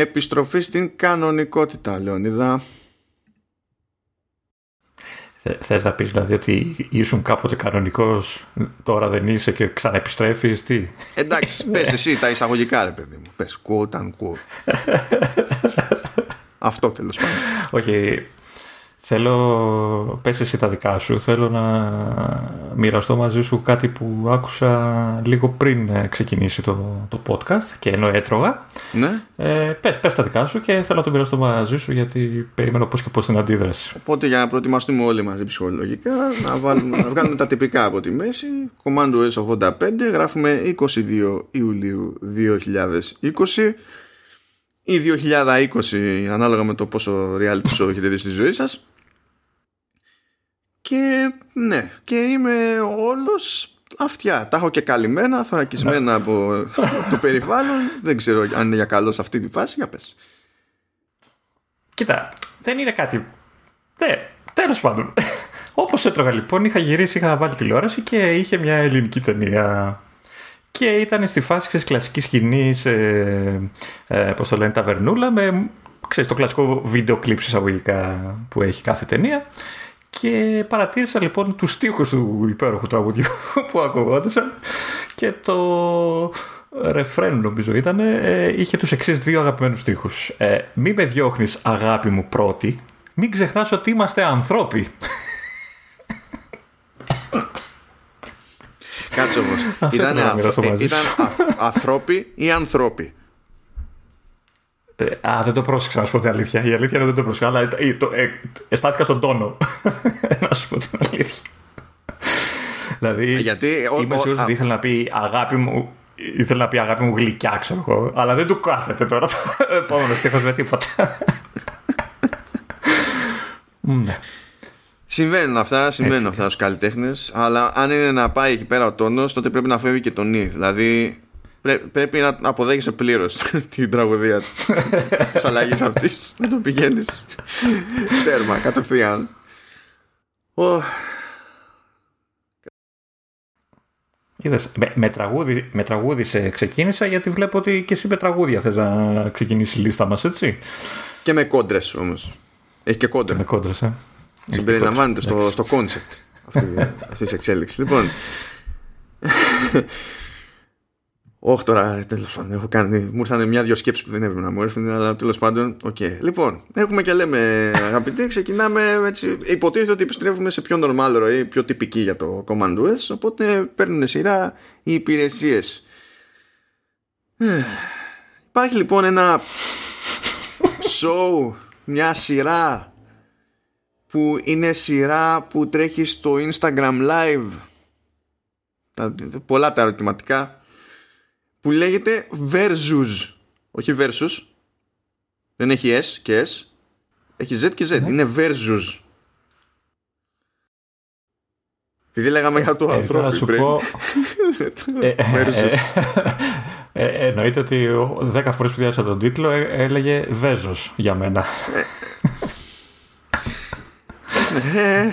επιστροφή στην κανονικότητα, Λεωνίδα. Θες να πεις δηλαδή ότι ήσουν κάποτε κανονικός, τώρα δεν είσαι και ξαναεπιστρέφεις, τι? Εντάξει, πες εσύ τα εισαγωγικά, ρε παιδί μου. Πες quote unquote. Αυτό τέλος πάντων. Όχι, θέλω, πες εσύ τα δικά σου. Θέλω να μοιραστώ μαζί σου κάτι που άκουσα λίγο πριν ξεκινήσει το podcast και ενώ έτρωγα. Ναι. Πες τα δικά σου και θέλω να το μοιραστώ μαζί σου, γιατί περιμένω πώς και πώς την αντίδραση. Οπότε για να προετοιμαστούμε όλοι μαζί ψυχολογικά, να βγάλουμε τα τυπικά από τη μέση. Command S85, γράφουμε 22 Ιουλίου 2020. Ή 2020, ανάλογα με το πόσο reality show έχετε δει στη ζωή σας. Και ναι, και είμαι όλος αυτιά. Τα έχω και καλυμμένα, θωρακισμένα από το περιβάλλον. Δεν ξέρω αν είναι για καλό σε αυτή τη φάση. Για πες. Κοίτα, δεν είναι κάτι. Τέλος πάντων. Όπως έτρωγα λοιπόν, είχα γυρίσει, είχα βάλει τηλεόραση και είχε μια ελληνική ταινία. Και ήταν στη φάση της κλασικής σκηνής, πώς το λένε, ταβερνούλα, με το κλασικό βίντεο κλιπ εισαγωγικά που έχει κάθε ταινία. Και παρατήρησα λοιπόν τους στίχους του υπέροχου τραγουδιού που ακουγόντουσαν και το ρεφρέν, νομίζω ήταν, είχε τους εξής δύο αγαπημένους στίχους. «Μη με διώχνεις αγάπη μου πρώτη, μην ξεχνάς ότι είμαστε ανθρώποι». Κάτσε όμως, ήταν ανθρώποι ή ανθρώποι? Α, δεν το πρόσεξα να σου πω την αλήθεια. Η αλήθεια είναι ότι δεν το πρόσεξα, αλλά αισθάνθηκα στον τόνο. Να σου πω την αλήθεια. Δηλαδή, είμαι σίγουρος ότι ήθελα να πει αγάπη μου, ήθελα να πει αγάπη μου γλυκιά, ξέρω εγώ, αλλά δεν του κάθεται τώρα το επόμενο στίχος με τίποτα. Ναι. Συμβαίνουν αυτά, στους καλλιτέχνες. Αλλά αν είναι να πάει εκεί πέρα ο τόνος, τότε πρέπει να φεύγει και το νι. Δηλαδή πρέπει να αποδέχεσαι πλήρως την τραγωδία της αλλαγής αυτής. Να το πηγαίνεις τέρμα, κατευθείαν. Είδες, με τραγούδισε, ξεκίνησα, γιατί βλέπω ότι και εσύ με τραγούδια θες να ξεκινήσει η λίστα μας, έτσι. Και με κόντρες όμως. Έχει και κόντρες. Με κόντρες, συμπεριλαμβάνεται στο κόνσεπτ αυτή τη εξέλιξη. Λοιπόν. Όχι τώρα, τέλος πάντων, έχω κάνει. Μου ήρθαν μια-δυο σκέψεις που δεν έπρεπε να μου έρθουν, αλλά τέλος πάντων, οκ. Λοιπόν, έχουμε και λέμε, αγαπητοί, ξεκινάμε έτσι. Υποτίθεται ότι επιστρέφουμε σε πιο normal ροή, πιο τυπική για το Command OS, οπότε παίρνουν σειρά οι υπηρεσίες. Υπάρχει λοιπόν ένα show, μια σειρά, που είναι σειρά που τρέχει στο Instagram Live, πολλά τα ερωτηματικά, που λέγεται Versus. Όχι Versus, δεν έχει S και S, έχει Z και Z, ναι. Είναι Versus. Επειδή λέγαμε για το ανθρώπου πριν. Εννοείται ότι 10 φορές που διάβασα τον τίτλο έλεγε Versus για μένα.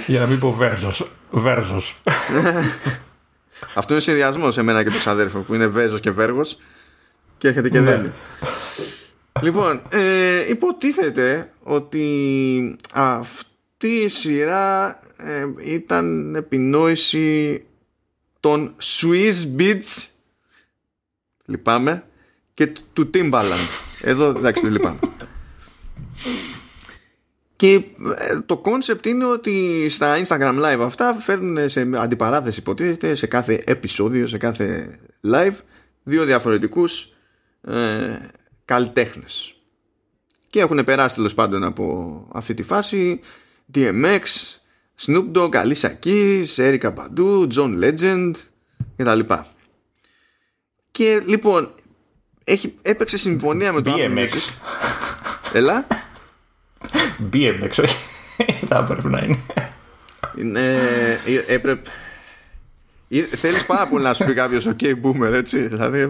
Για να μην πω Βέρζος. Αυτό είναι συνδυασμό σε μένα και τους αδέρφους, που είναι Βέζος και Βέργος, και έρχεται και δένει. Λοιπόν, υποτίθεται ότι αυτή η σειρά ήταν επινόηση των Swizz Beatz, λυπάμαι, και του Timbaland. Εδώ εντάξει, δεν λυπάμαι. Και το concept είναι ότι στα Instagram Live αυτά φέρνουν σε αντιπαράθεση, υποτίθεται, σε κάθε επεισόδιο, σε κάθε live, δύο διαφορετικούς καλλιτέχνες. Και έχουν περάσει τέλος πάντων από αυτή τη φάση DMX, Snoop Dogg, Alicia Keys, Erykah Badu, John Legend κτλ. Και λοιπόν έπαιξε συμφωνία με το Apple Music. Έλα. BMX, όχι. Θα έπρεπε να είναι. Έπρεπε. Θέλεις πάρα πολύ να σου πει κάποιος OK boomer, έτσι. Δηλαδή.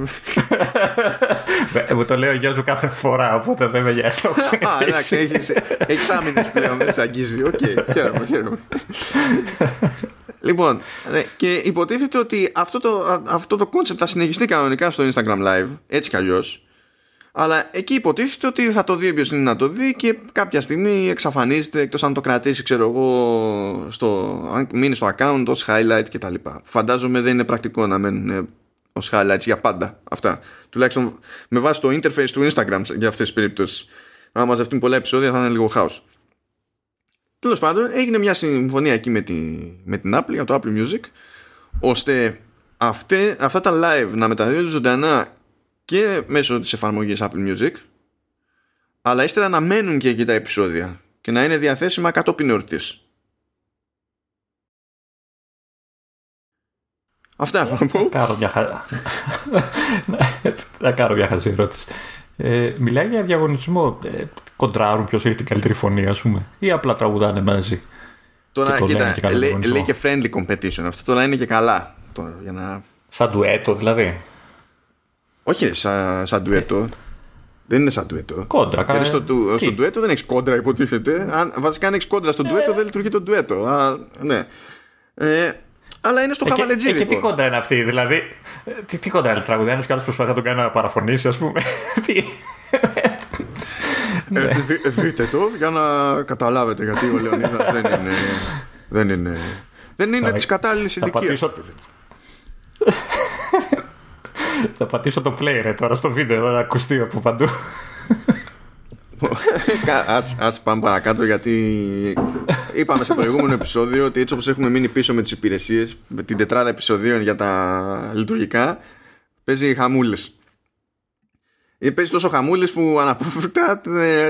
Μου το λέει ο γιος μου κάθε φορά, οπότε δεν με νοιάζει το ξεχωρίσει. Έχεις άμυνες πλέον, δεν σε αγγίζει. Οκ, χαίρομαι. Λοιπόν, και υποτίθεται ότι αυτό το concept θα συνεχιστεί κανονικά στο Instagram Live, έτσι κι αλλιώς. Αλλά εκεί υποτίθεται ότι θα το δει όποιος είναι να το δει και κάποια στιγμή εξαφανίζεται, εκτός αν το κρατήσει, ξέρω εγώ, αν μείνει στο account ως highlight κτλ. Φαντάζομαι δεν είναι πρακτικό να μένουν ως highlights για πάντα αυτά. Τουλάχιστον με βάση το interface του Instagram για αυτές τις περιπτώσεις. Αν μαζευτούν πολλά επεισόδια θα είναι λίγο χάος. Τέλος πάντων, έγινε μια συμφωνία εκεί με την Apple, για το Apple Music, ώστε αυτά τα live να μεταδίδονται ζωντανά και μέσω της εφαρμογής Apple Music, αλλά ύστερα να μένουν και εκεί τα επεισόδια και να είναι διαθέσιμα κατόπιν εορτής. Αυτά θα πω. Θα κάνω μια χαζή ερώτηση. Μιλάει για διαγωνισμό. Κοντράρουν ποιος έχει την καλύτερη φωνή, ας πούμε, ή απλά τραγουδάνε μαζί? Τώρα, κοίτα, λέει και friendly competition. Αυτό τώρα είναι και καλά. Σαν ντουέτο δηλαδή. Όχι σαν ντουέτο. Δεν είναι σαν ντουέτο. Κόντρα, καλά. Στο ντουέτο δεν έχεις κόντρα, υποτίθεται. Αν βασικά έχεις κόντρα στο ντουέτο, δεν λειτουργεί το ντουέτο. Ναι. Αλλά είναι στο χαβαλετζίδι. Και τι κόντρα είναι αυτή, δηλαδή. Τι κόντρα είναι, τραγουδάει ένας και άλλος προσπαθεί να τον κάνει να παραφωνήσει, ας πούμε. Δείτε το για να καταλάβετε γιατί ο Λεωνίδας δεν είναι της κατάλληλης ηλικίας. Θα πατήσω το play τώρα στο βίντεο να ακουστεί από παντού. Ας πάμε παρακάτω, γιατί είπαμε σε προηγούμενο επεισόδιο ότι έτσι όπως έχουμε μείνει πίσω με τις υπηρεσίες, με την τετράδα επεισοδίων για τα λειτουργικά, παίζει χαμούλες. Παίζει τόσο χαμούλες που αναπόφευκτα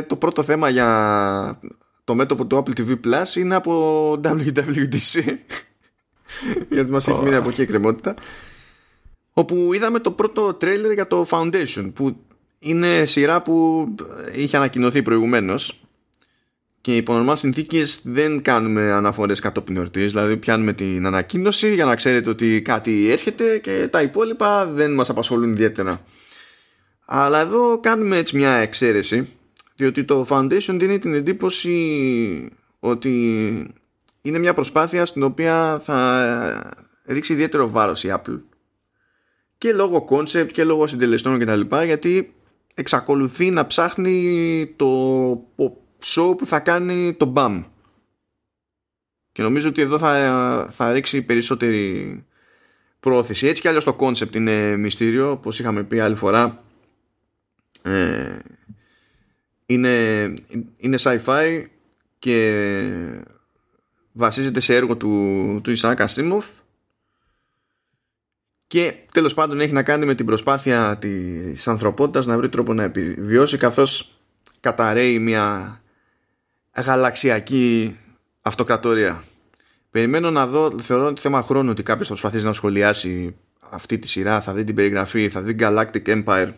το πρώτο θέμα για το μέτωπο του Apple TV Plus είναι από WWDC, γιατί μας έχει μείνει από εκεί η κρεμότητα, όπου είδαμε το πρώτο τρέιλερ για το Foundation, που είναι σειρά που είχε ανακοινωθεί προηγουμένως και υπό νορμάλ συνθήκες δεν κάνουμε αναφορές κατόπιν εορτής, δηλαδή πιάνουμε την ανακοίνωση για να ξέρετε ότι κάτι έρχεται και τα υπόλοιπα δεν μας απασχολούν ιδιαίτερα. Αλλά εδώ κάνουμε έτσι μια εξαίρεση, διότι το Foundation δίνει την εντύπωση ότι είναι μια προσπάθεια στην οποία θα ρίξει ιδιαίτερο βάρος η Apple, και λόγω concept και λόγω συντελεστών κτλ, γιατί εξακολουθεί να ψάχνει το show που θα κάνει το BAM, και νομίζω ότι εδώ θα ρίξει περισσότερη πρόθεση. Έτσι κι αλλιώς το concept είναι μυστήριο, όπως είχαμε πει άλλη φορά. Είναι sci-fi και βασίζεται σε έργο του Ισάκ Ασίμοφ, και τέλος πάντων έχει να κάνει με την προσπάθεια της ανθρωπότητας να βρει τρόπο να επιβιώσει, καθώς καταρρέει μια γαλαξιακή αυτοκρατορία. Περιμένω να δω, θεωρώ ότι θέμα χρόνου ότι κάποιος θα προσπαθήσει να σχολιάσει αυτή τη σειρά, θα δει την περιγραφή, θα δει Galactic Empire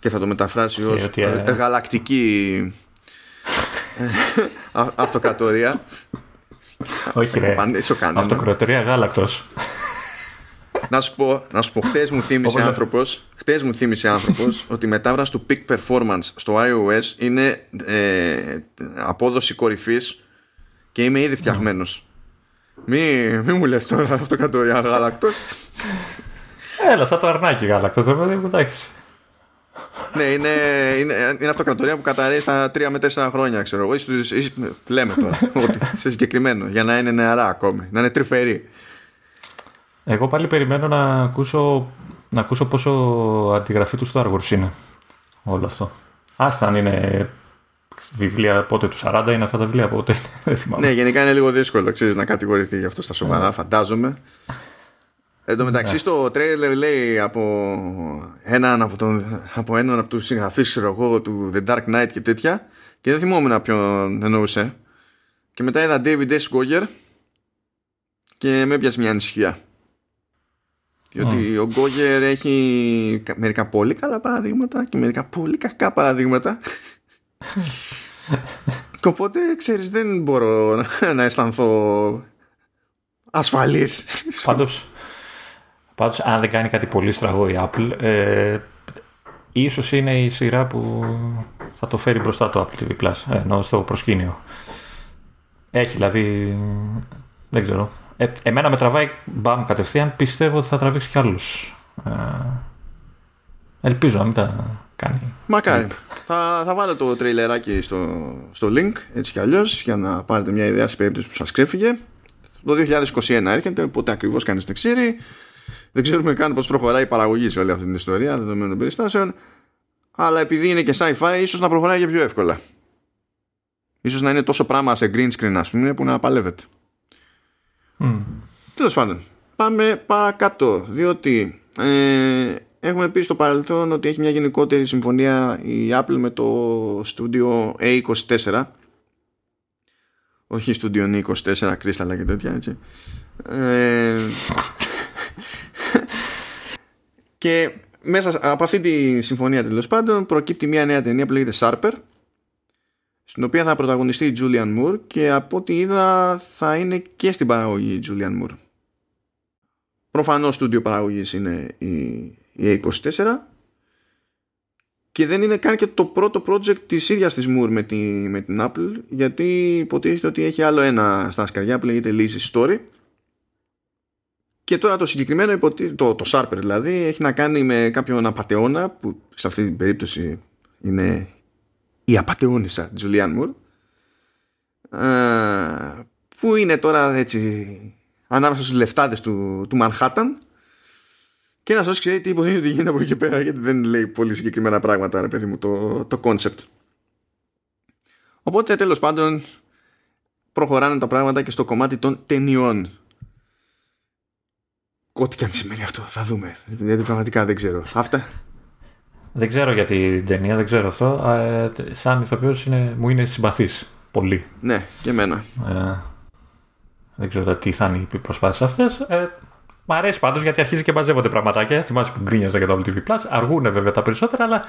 και θα το μεταφράσει ως γαλακτική αυτοκρατορία. Όχι ρε, αυτοκρατορία γάλακτος. Να σου πω, χθες μου θύμισε άνθρωπος ότι η μετάφραση του Peak Performance στο iOS είναι απόδοση κορυφής, και είμαι ήδη φτιαγμένος. Μη μου λες τώρα αυτοκρατορία γάλακτος. Έλα, σαν το αρνάκι γάλακτος, εντάξει. Ναι, είναι αυτοκρατορία που καταρρέει στα 3 με 4 χρόνια, ξέρω εγώ. Λέμε τώρα ότι σε συγκεκριμένο, για να είναι νεαρά ακόμη, να είναι τρυφερή. Εγώ πάλι περιμένω να ακούσω πόσο αντιγραφή του Star Wars είναι όλο αυτό. Άστα αν είναι βιβλία πότε του 40, είναι αυτά τα βιβλία πότε. Ναι, γενικά είναι λίγο δύσκολο, ξέρεις, να κατηγορηθεί γι' αυτό στα σοβαρά, φαντάζομαι. Εν τω μεταξύ στο τρέιλερ λέει από έναν από τους συγγραφείς, ξέρω εγώ, του The Dark Knight και τέτοια, και δεν θυμόμουν ποιον εννοούσε, και μετά είδα David S. Goyer και με έπιασε μια ανησυχία, διότι ο Goyer έχει μερικά πολύ καλά παραδείγματα και μερικά πολύ κακά παραδείγματα. Και οπότε, ξέρεις, δεν μπορώ να αισθανθώ ασφαλής. Πάντως, αν δεν κάνει κάτι πολύ στραγό η Apple, ίσως είναι η σειρά που θα το φέρει μπροστά το Apple TV Plus, ενώ στο προσκήνιο. Έχει δηλαδή, δεν ξέρω. Εμένα με τραβάει μπαμ κατευθείαν, πιστεύω ότι θα τραβήξει κι άλλους. Ελπίζω να μην τα κάνει. Μακάρι. Θα βάλω το τρέιλεράκι στο link, έτσι κι αλλιώς, για να πάρετε μια ιδέα σε περίπτωση που σας ξέφυγε. Το 2021 έρχεται, ποτέ ακριβώς κάνεις τεξίρι. Δεν ξέρουμε καν πώς προχωράει η παραγωγή σε όλη αυτή την ιστορία, δεδομένων των περιστάσεων. Αλλά επειδή είναι και sci-fi, ίσως να προχωράει και πιο εύκολα. Ίσως να είναι τόσο πράγμα σε green screen, ας πούμε, που να παλεύεται. Τέλος πάντων, πάμε παρακάτω. Διότι έχουμε πει στο παρελθόν ότι έχει μια γενικότερη συμφωνία η Apple με το στούντιο A24. Όχι στούντιο A24, κρίσταλα και τέτοια, έτσι. Και μέσα από αυτή τη συμφωνία, τέλος πάντων, προκύπτει μια νέα ταινία που λέγεται Sharper, στην οποία θα πρωταγωνιστεί η Julianne Moore, και από ό,τι είδα θα είναι και στην παραγωγή η Julianne Moore. Προφανώς στούντιο παραγωγής είναι η A24, και δεν είναι καν και το πρώτο project της ίδιας της Moore με την Apple, γιατί υποτίθεται ότι έχει άλλο ένα στα σκαριά που λέγεται Lazy Story. Και τώρα το συγκεκριμένο, το Sharper δηλαδή, έχει να κάνει με κάποιον απατεώνα, που σε αυτή την περίπτωση είναι η απατεώνισσα Julianne Moore, που είναι τώρα έτσι ανάμεσα στους λεφτάδες του Manhattan, και ένας όσοι ξέρει τι υποθέτει ότι γίνεται από εκεί πέρα, γιατί δεν λέει πολύ συγκεκριμένα πράγματα, ρε παιδί μου, το concept. Οπότε τέλος πάντων προχωράνε τα πράγματα και στο κομμάτι των ταινιών. Ό,τι και αν σημαίνει αυτό, θα δούμε. Γιατί πραγματικά δεν ξέρω. Αυτά. Δεν ξέρω για την ταινία, δεν ξέρω αυτό. Σαν ηθοποιός μου είναι συμπαθής. Πολύ. Ναι, και εμένα. Δεν ξέρω τι θα είναι οι προσπάθειες αυτές. Μ' αρέσει πάντως, γιατί αρχίζει και μαζεύονται πραγματάκια. Θυμάσαι που γκρίνιαζα για το WTV Plus. Αργούνε βέβαια τα περισσότερα, αλλά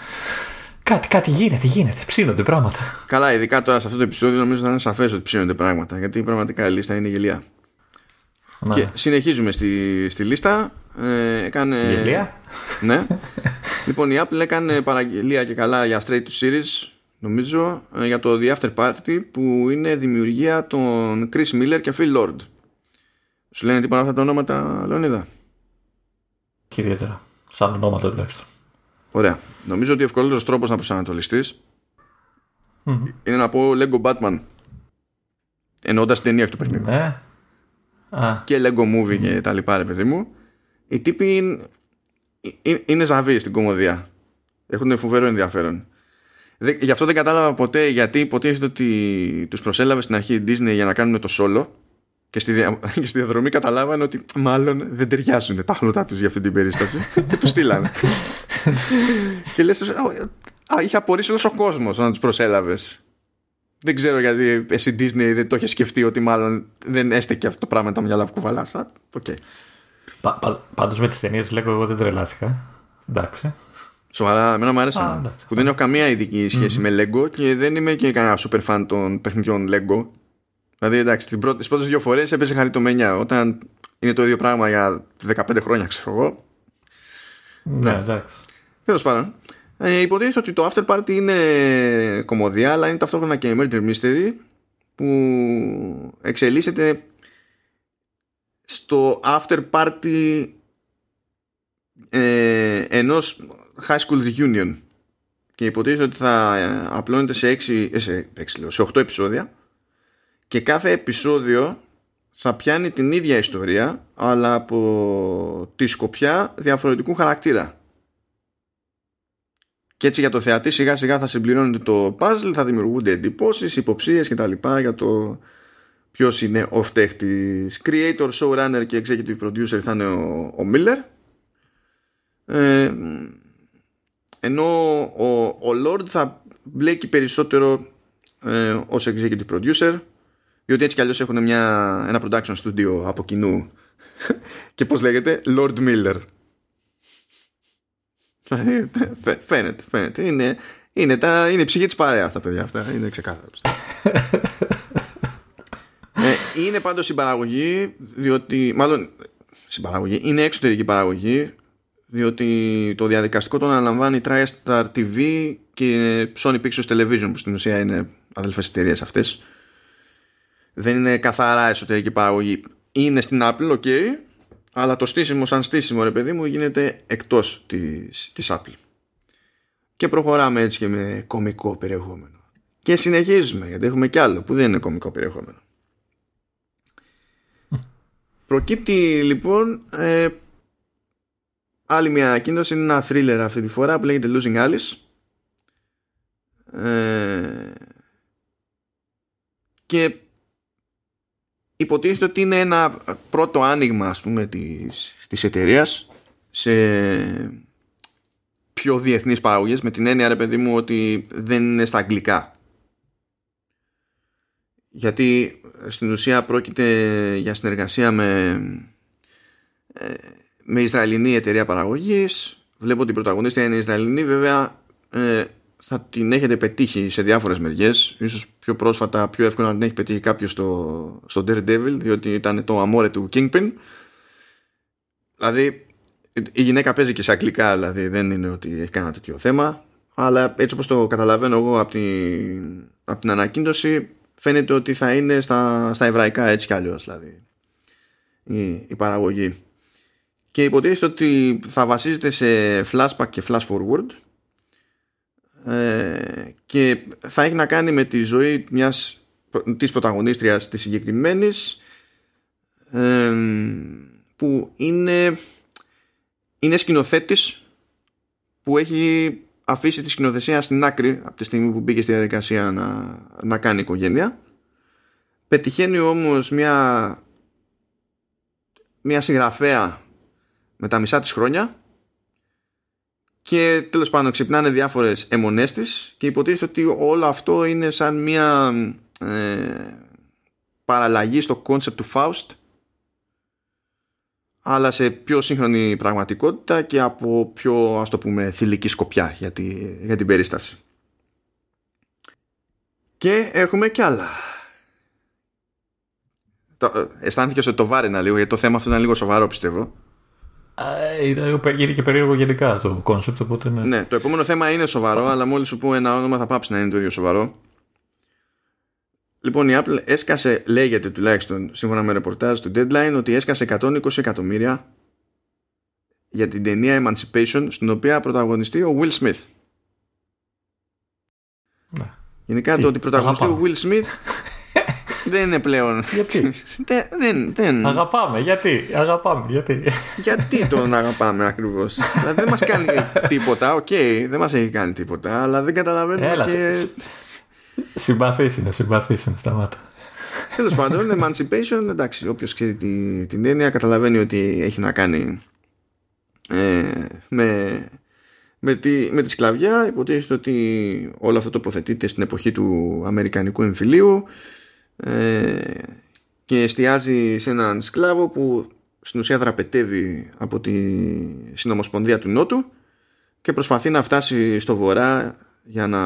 κάτι γίνεται. Ψήνονται πράγματα. Καλά, ειδικά τώρα σε αυτό το επεισόδιο νομίζω θα είναι σαφές ότι ψήνονται πράγματα. Γιατί πραγματικά η λίστα είναι γελιά. Να. Και συνεχίζουμε στη λίστα. Έκανε. Γελία. Ναι. Λοιπόν, η Apple έκανε παραγγελία και καλά για Straight to Series, νομίζω, για το The After Party, που είναι δημιουργία των Chris Miller και Phil Lord. Σου λένε τίποτα αυτά τα ονόματα, Λεωνίδα? Και ιδιαίτερα. Σαν ονόματα τουλάχιστον. Ωραία. Νομίζω ότι ο ευκολότερος τρόπος να προσανατολιστείς είναι να πω Lego Batman. Εννοώντας την ταινία του παιχνιδιού. Ναι. Και Lego Movie και τα λοιπά, ρε παιδί μου. Οι τύποι είναι ζαβοί στην κομμωδία. Έχουν φοβερό ενδιαφέρον. Γι' αυτό δεν κατάλαβα ποτέ γιατί υποτίθεται ότι τους προσέλαβε στην αρχή η Disney για να κάνουν το solo, και στη διαδρομή καταλάβανε ότι μάλλον δεν ταιριάζουν τα χλωτά τους για αυτή την περίσταση και τους στείλανε. Και λες, είχε απορρίσει όλος ο κόσμος να τους προσέλαβες. Δεν ξέρω γιατί εσύ Disney δεν το είχε σκεφτεί ότι μάλλον δεν έστεκε αυτό το πράγμα τα μυαλά που κουβαλάς. Okay. Πάντως με τις ταινίες λέγω εγώ δεν τρελάθηκα. Εντάξει. Σοβαρά, εμένα μου άρεσε. Που δεν έχω καμία ειδική σχέση με Lego και δεν είμαι και κανένα super fan των παιχνιδιών Lego. Δηλαδή εντάξει, τις πρώτες δύο φορές έπαιζε χαριτωμένια. Όταν είναι το ίδιο πράγμα για 15 χρόνια, ξέρω εγώ. Ναι, εντάξει. Τέλος πάντων. Υποτίθεται ότι το After Party είναι κομμωδία, αλλά είναι ταυτόχρονα και murder mystery, που εξελίσσεται στο After Party ενός high school reunion, και υποτίθεται ότι θα απλώνεται σε 8 επεισόδια, και κάθε επεισόδιο θα πιάνει την ίδια ιστορία, αλλά από τη σκοπιά διαφορετικού χαρακτήρα. Και έτσι για το θεατή σιγά σιγά θα συμπληρώνεται το puzzle, θα δημιουργούνται εντυπώσεις, υποψίες κτλ. Για το ποιος είναι ο φταίχτης. Creator, showrunner και executive producer θα είναι ο Miller. Ενώ ο Lord θα μπλέκει περισσότερο ως executive producer, διότι έτσι κι αλλιώς έχουν ένα production studio από κοινού. Και πώς λέγεται? Lord Miller. Φαίνεται. Είναι η ψυχή της παρέας τα παιδιά αυτά. Είναι ξεκάθαρα. Είναι πάντως συμπαραγωγή, διότι. Μάλλον συμπαραγωγή. Είναι εξωτερική παραγωγή, διότι το διαδικαστικό τον αναλαμβάνει TriStar TV και Sony Pictures Television, που στην ουσία είναι αδελφές εταιρείες αυτές. Δεν είναι καθαρά εσωτερική παραγωγή. Είναι στην Apple, οκ. Αλλά το στήσιμο σαν στήσιμο, ρε παιδί μου, γίνεται εκτός της Apple. και προχωράμε έτσι και με κωμικό περιεχόμενο. Και συνεχίζουμε, γιατί έχουμε κι άλλο που δεν είναι κωμικό περιεχόμενο. Προκύπτει λοιπόν άλλη μια ανακοίνωση. Είναι ένα thriller αυτή τη φορά που λέγεται Losing Alice. Και υποτίθεται ότι είναι ένα πρώτο άνοιγμα, ας πούμε, της εταιρείας σε πιο διεθνείς παραγωγές, με την έννοια, ρε παιδί μου, ότι δεν είναι στα αγγλικά. Γιατί στην ουσία πρόκειται για συνεργασία με Ισραηλινή εταιρεία παραγωγής. Βλέπω ότι η πρωταγωνίστρια είναι Ισραηλινή. Βέβαια θα την έχετε πετύχει σε διάφορες μεριές. Ίσως πιο πρόσφατα, πιο εύκολα να την έχει πετύχει κάποιος στο Daredevil, διότι ήταν το αμόρε του Kingpin. Δηλαδή η γυναίκα παίζει και σε αγγλικά, δηλαδή δεν είναι ότι έχει κανένα τέτοιο θέμα. Αλλά έτσι όπως το καταλαβαίνω εγώ από την ανακοίνωση, φαίνεται ότι θα είναι στα εβραϊκά έτσι κι αλλιώς, δηλαδή η παραγωγή. Και υποτίθεται ότι θα βασίζεται σε flashback και flash forward, και θα έχει να κάνει με τη ζωή της πρωταγωνίστριας της συγκεκριμένης, που είναι σκηνοθέτης που έχει αφήσει τη σκηνοθεσία στην άκρη από τη στιγμή που μπήκε στη διαδικασία να κάνει οικογένεια. Πετυχαίνει όμως μια συγγραφέα με τα μισά της χρόνια, και τέλος πάντων ξυπνάνε διάφορες αιμονές της, και υποτίθεται ότι όλο αυτό είναι σαν μια παραλλαγή στο κόνσεπτ του Faust, αλλά σε πιο σύγχρονη πραγματικότητα και από πιο, ας το πούμε, θηλυκή σκοπιά για την περίσταση. Και έχουμε κι άλλα. Αισθάνθηκε στο το βάρενα λίγο, γιατί το θέμα αυτό ήταν λίγο σοβαρό, πιστεύω. Είναι και περίεργο γενικά το κόνσεπτ, οπότε ναι. Ναι, το επόμενο θέμα είναι σοβαρό, αλλά μόλις σου πω ένα όνομα θα πάψει να είναι το ίδιο σοβαρό. Λοιπόν, η Apple έσκασε, λέγεται τουλάχιστον σύμφωνα με ρεπορτάζ του Deadline, ότι έσκασε 120 εκατομμύρια για την ταινία Emancipation, στην οποία πρωταγωνιστεί ο Will Smith. Ναι. Γενικά το ότι πρωταγωνιστεί ο Will Smith δεν είναι πλέον. Γιατί? Δεν. Αγαπάμε, γιατί. Γιατί τον αγαπάμε ακριβώς. Δηλαδή δεν μας κάνει τίποτα, οκ, δεν μας έχει κάνει τίποτα, αλλά δεν καταλαβαίνουμε. Έλα, και... Συμπαθείς είναι, σταμάτα. Τέλος πάντων, Emancipation, εντάξει, όποιος ξέρει την έννοια καταλαβαίνει ότι έχει να κάνει με τη σκλαβιά. Υποτίθεται ότι όλο αυτό τοποθετείται στην εποχή του αμερικανικού εμφυλίου, και εστιάζει σε έναν σκλάβο που στην ουσία δραπετεύει από τη συνομοσπονδία του Νότου και προσπαθεί να φτάσει στο Βορρά για να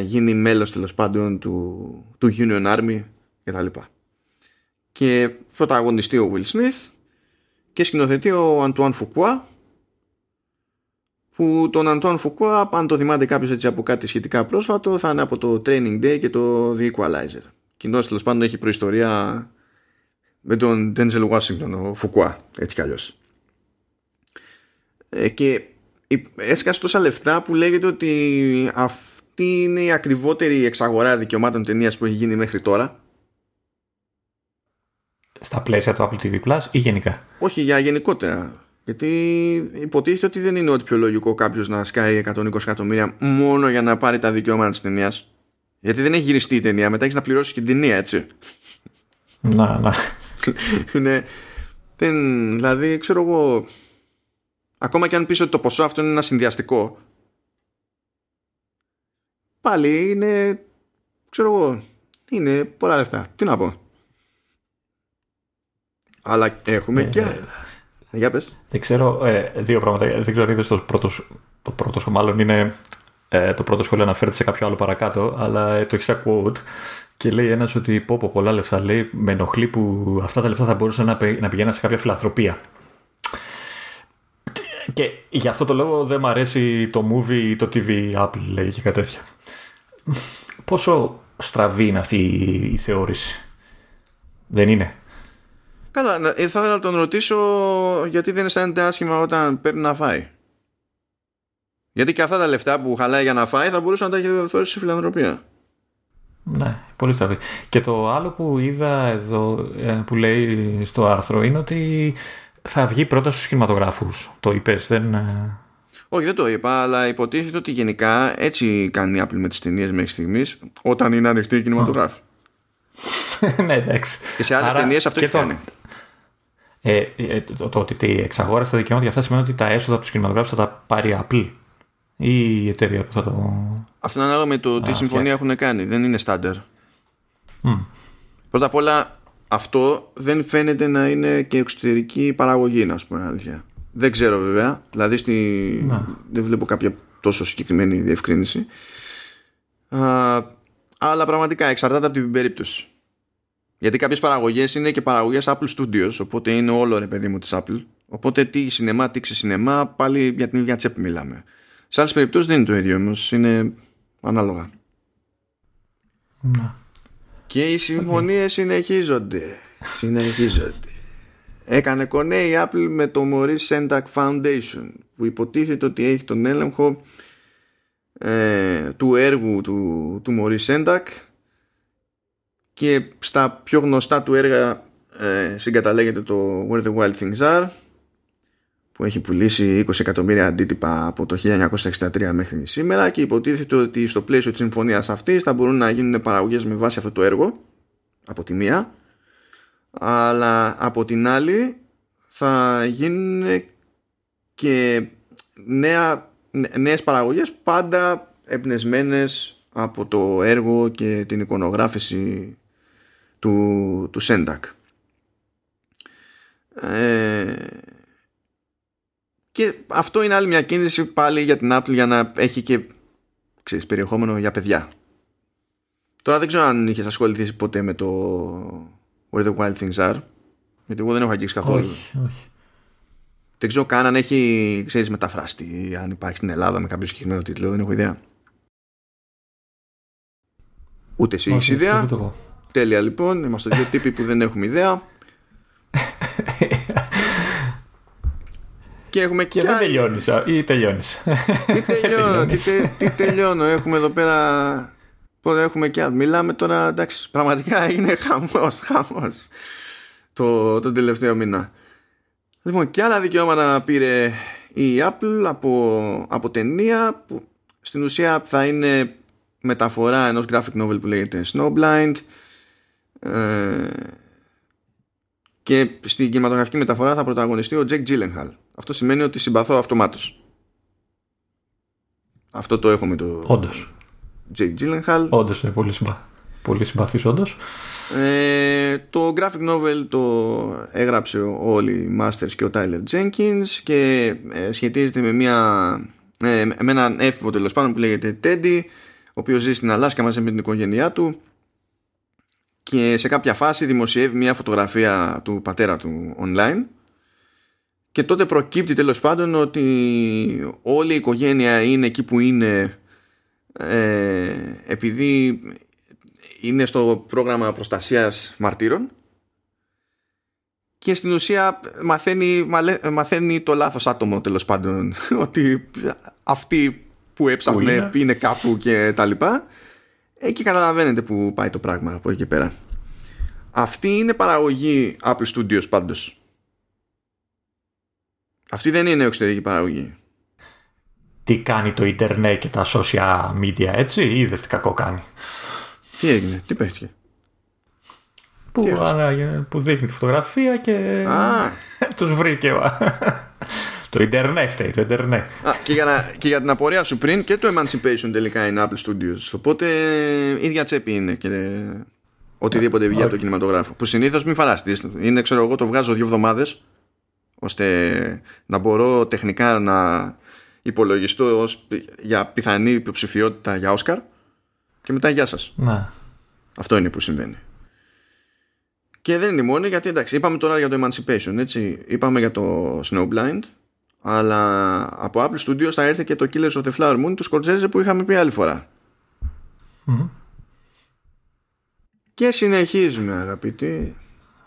γίνει μέλος, τέλος πάντων, του Union Army και τα λοιπά. Και πρωταγωνιστεί ο Will Smith και σκηνοθετεί ο Antoine Fuqua, που τον Antoine Fuqua, αν το θυμάται κάποιος έτσι από κάτι σχετικά πρόσφατο, θα είναι από το Training Day και το The Equalizer. Κοινώς, τέλος πάντων, έχει προϊστορία με τον Denzel Washington ο Fuqua, έτσι κι αλλιώς. Και έσκασε τόσα λεφτά που λέγεται ότι είναι η ακριβότερη εξαγορά δικαιωμάτων ταινίας που έχει γίνει μέχρι τώρα. Στα πλαίσια του Apple TV Plus ή γενικά? Όχι, για γενικότερα. Γιατί υποτίθεται ότι δεν είναι ό,τι πιο λογικό κάποιος να σκάει 120 εκατομμύρια μόνο για να πάρει τα δικαιώματα της ταινίας. Γιατί δεν έχει γυριστεί η ταινία, μετά έχεις να πληρώσεις και την ταινία, έτσι. Να. Ναι. Δηλαδή, ξέρω εγώ, ακόμα και αν πεις ότι το ποσό αυτό είναι ένα συνδυαστικό, πάλι είναι, ξέρω εγώ, είναι πολλά λεφτά. Τι να πω. Αλλά έχουμε και για πες. Δεν ξέρω, δύο πράγματα. Δεν ξέρω αν είδες το πρώτο μάλλον είναι το πρώτο σχόλιο, αναφέρεται σε κάποιο άλλο παρακάτω, αλλά το έχει σαν quote και λέει ένας ότι πω πολλά λεφτά, λέει, με ενοχλεί που αυτά τα λεφτά θα μπορούσαν να πηγαίνουν σε κάποια φιλανθρωπία. Και γι' αυτό το λόγο δεν μου αρέσει το movie ή το TV Apple, λέει, και κάτι τέτοια. Πόσο στραβή είναι αυτή η θεώρηση, δεν είναι? Καλά, θα ήθελα να τον ρωτήσω γιατί δεν αισθάνεται άσχημα όταν παίρνει να φάει. Γιατί και αυτά τα λεφτά που χαλάει για να φάει θα μπορούσε να τα έχει δώσει σε φιλανθρωπία. Ναι, πολύ στραβή. Και το άλλο που είδα εδώ που λέει στο άρθρο είναι ότι θα βγει πρώτα στους κινηματογράφους. Το είπες, δεν... Όχι, δεν το είπα, αλλά υποτίθεται ότι γενικά έτσι κάνει η Apple με τις ταινίες μέχρι στιγμής, όταν είναι ανοιχτή η κινηματογράφη. Ναι, εντάξει. Και σε άλλες ταινίες αυτό έχει κάνει. Το ότι εξαγόρασε τα δικαιώματα για αυτά σημαίνει ότι τα έσοδα από τους κινηματογράφους θα τα πάρει Apple ή η εταιρεία που θα το... Αυτό είναι ανάλογα με το τι συμφωνία έχουν κάνει. Δεν είναι στάνταρ. Πρώτα απ' όλα, αυτό δεν φαίνεται να είναι και εξωτερική παραγωγή, να σου πω αλήθεια. Δεν ξέρω βέβαια. Δηλαδή δεν βλέπω κάποια τόσο συγκεκριμένη διευκρίνηση. Αλλά πραγματικά εξαρτάται από την περίπτωση. Γιατί κάποιες παραγωγές είναι και παραγωγές Apple Studios, οπότε είναι όλο ρε παιδί μου της Apple. Οπότε τι σινεμά, τι ξεσινεμά, πάλι για την ίδια τσέπη μιλάμε. Σε άλλες περιπτώσεις δεν είναι το ίδιο όμως, είναι ανάλογα. Να. Και οι συμφωνίες συνεχίζονται. Έκανε κονέ η Apple με το Maurice Sendak Foundation, που υποτίθεται ότι έχει τον έλεγχο του έργου του Maurice Sendak και στα πιο γνωστά του έργα συγκαταλέγεται το Where the Wild Things Are, που έχει πουλήσει 20 εκατομμύρια αντίτυπα από το 1963 μέχρι σήμερα, και υποτίθεται ότι στο πλαίσιο της συμφωνίας αυτής θα μπορούν να γίνουν παραγωγές με βάση αυτό το έργο από τη μία, αλλά από την άλλη θα γίνουν και νέες παραγωγές πάντα εμπνευσμένες από το έργο και την εικονογράφηση του Σέντακ. Και αυτό είναι άλλη μια κίνηση πάλι για την Apple για να έχει και περιεχόμενο για παιδιά. Τώρα δεν ξέρω αν είχες ασχοληθεί ποτέ με το Where the Wild Things Are, γιατί εγώ δεν έχω αγγίξει καθόλου. Όχι. Δεν ξέρω καν αν έχει μεταφραστεί, αν υπάρχει στην Ελλάδα με κάποιο συγκεκριμένο τίτλο, δεν έχω ιδέα. Ούτε εσύ έχεις ιδέα. Τέλεια, λοιπόν, είμαστε δύο τύποι που δεν έχουμε ιδέα. Και έχουμε και δεν τελειώνεις. Ή τελειώνεις. Τι τελειώνω. Έχουμε εδώ πέρα. Πότε έχουμε και αν μιλάμε τώρα, εντάξει, πραγματικά έγινε χαμός τον τελευταίο μήνα. Λοιπόν, και άλλα δικαιώματα πήρε η Apple από ταινία που στην ουσία θα είναι μεταφορά ενός graphic novel που λέγεται Snowblind, και στην κινηματογραφική μεταφορά θα πρωταγωνιστεί ο Jake Gyllenhaal. Αυτό σημαίνει ότι συμπαθώ αυτομάτως. Αυτό το έχουμε το... Όντως. Jake Gyllenhaal. Όντως είναι πολύ συμπαθής, όντως. Το graphic novel το έγραψε ο Ollie Masters και ο Tyler Jenkins και σχετίζεται με έναν έφηβο τέλος πάντων που λέγεται Teddy, ο οποίος ζει στην Αλάσκα μαζί με την οικογένειά του, και σε κάποια φάση δημοσιεύει μια φωτογραφία του πατέρα του online, και τότε προκύπτει τέλος πάντων ότι όλη η οικογένεια είναι εκεί που είναι επειδή είναι στο πρόγραμμα προστασίας μαρτύρων, και στην ουσία μαθαίνει το λάθος άτομο τέλος πάντων ότι αυτοί που έψαχνε είναι κάπου και τα λοιπά. Εκεί καταλαβαίνετε που πάει το πράγμα από εκεί και πέρα. Αυτή είναι παραγωγή Apple Studios πάντως. Αυτή δεν είναι εξωτερική παραγωγή. Τι κάνει το ίντερνετ και τα social media, έτσι, ή είδες τι κακό κάνει? Τι έγινε, τι πέφτει? Που δείχνει τη φωτογραφία και τους βρήκε. Το ίντερνετ φταίει, το ίντερνετ. Και για την απορία σου πριν, και το Emancipation τελικά είναι Apple Studios. Οπότε ίδια τσέπη είναι και οτιδήποτε βγει από το κινηματογράφο. Που συνήθως μην φαραστείς. Είναι, ξέρω εγώ, το βγάζω 2 εβδομάδες ώστε να μπορώ τεχνικά να υπολογιστώ για πιθανή υποψηφιότητα για Όσκαρ, και μετά γεια σας. Να. Αυτό είναι που συμβαίνει. Και δεν είναι μόνο, γιατί εντάξει, είπαμε τώρα για το Emancipation, έτσι, είπαμε για το Snowblind, αλλά από Apple Studios θα έρθει και το Killers of the Flower Moon του Σκορτζέζε που είχαμε πει άλλη φορά. Και συνεχίζουμε, αγαπητοί.